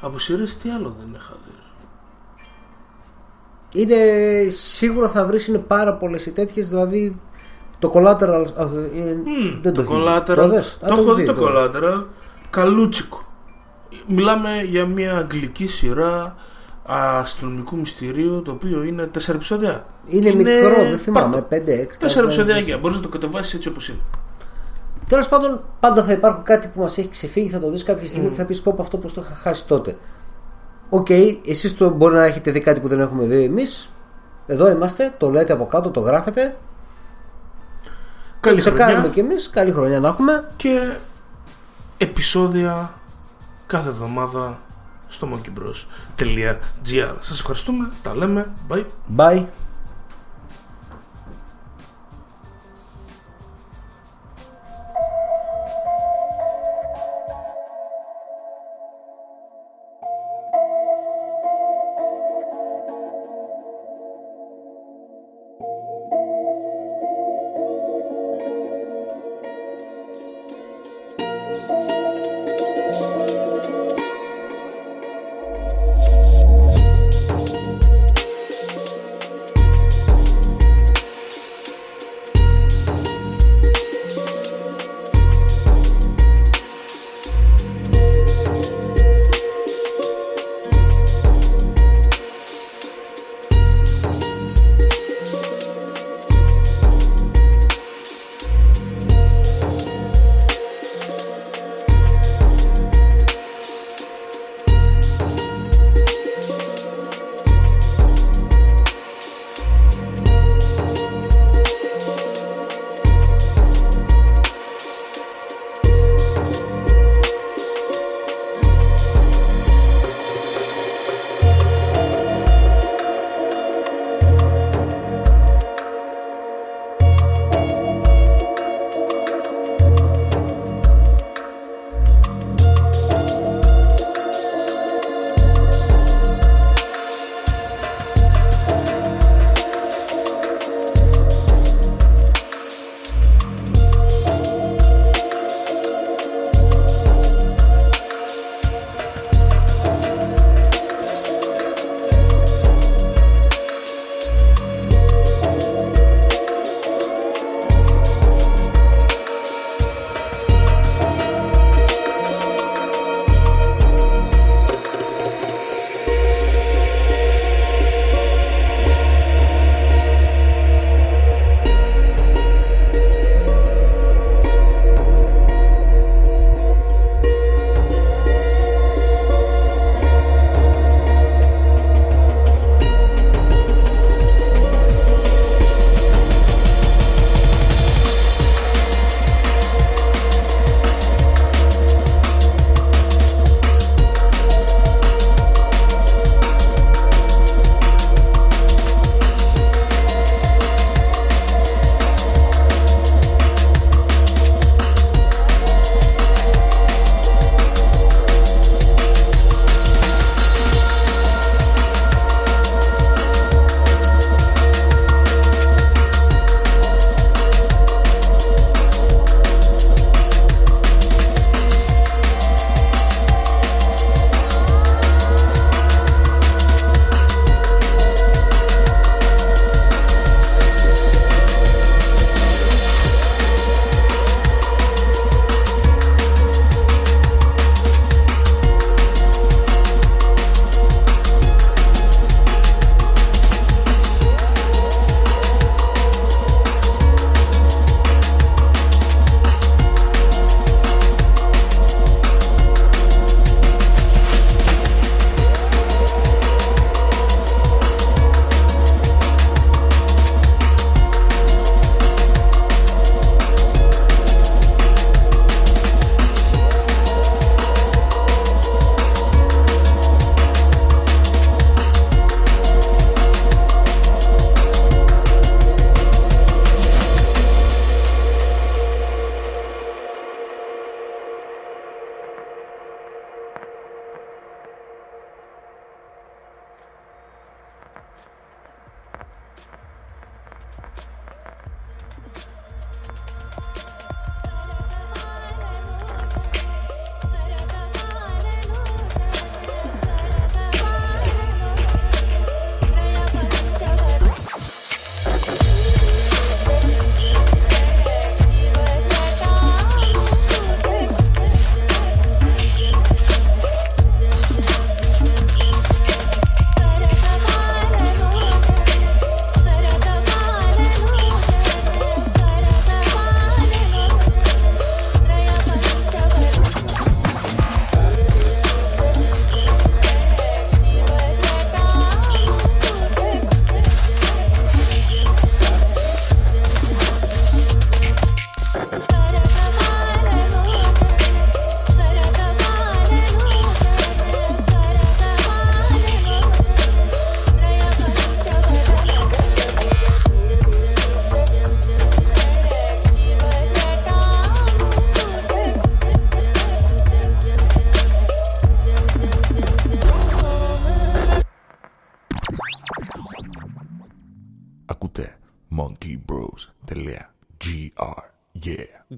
Από series τι άλλο δεν είχα δει. Είναι σίγουρα θα βρεις, είναι πάρα πολλές οι τέτοιες. Δηλαδή το Collateral. Mm, δεν το, το Collateral. Το, το, το έχω δει το Collateral. καλούτσικο. Μιλάμε για μια αγγλική σειρά αστυνομικού μυστηρίου, το οποίο είναι τέσσερα επεισόδια. Είναι, είναι μικρό, δεν θυμάμαι, πέντε έξι. Τέσσερα επεισόδια, μπορείς να το κατεβάσεις έτσι όπως είναι. Τέλος πάντων, πάντα θα υπάρχουν κάτι που μας έχει ξεφύγει, θα το δεις κάποια στιγμή mm. και θα πεις πω από αυτό πως το είχα χάσει τότε. Οκ, okay, εσείς το μπορεί να έχετε δει κάτι που δεν έχουμε δει εμείς. Εδώ είμαστε, το λέτε από κάτω, το γράφετε. Καλή χρονιά. Ξεκάρουμε κι εμείς, καλή χρονιά να έχουμε. Και επεισόδια κάθε εβδομάδα στο monkey bros dot g r. Σας ευχαριστούμε, τα λέμε, bye. Bye. Ακούτε monkeybros τελεία gr. Yeah.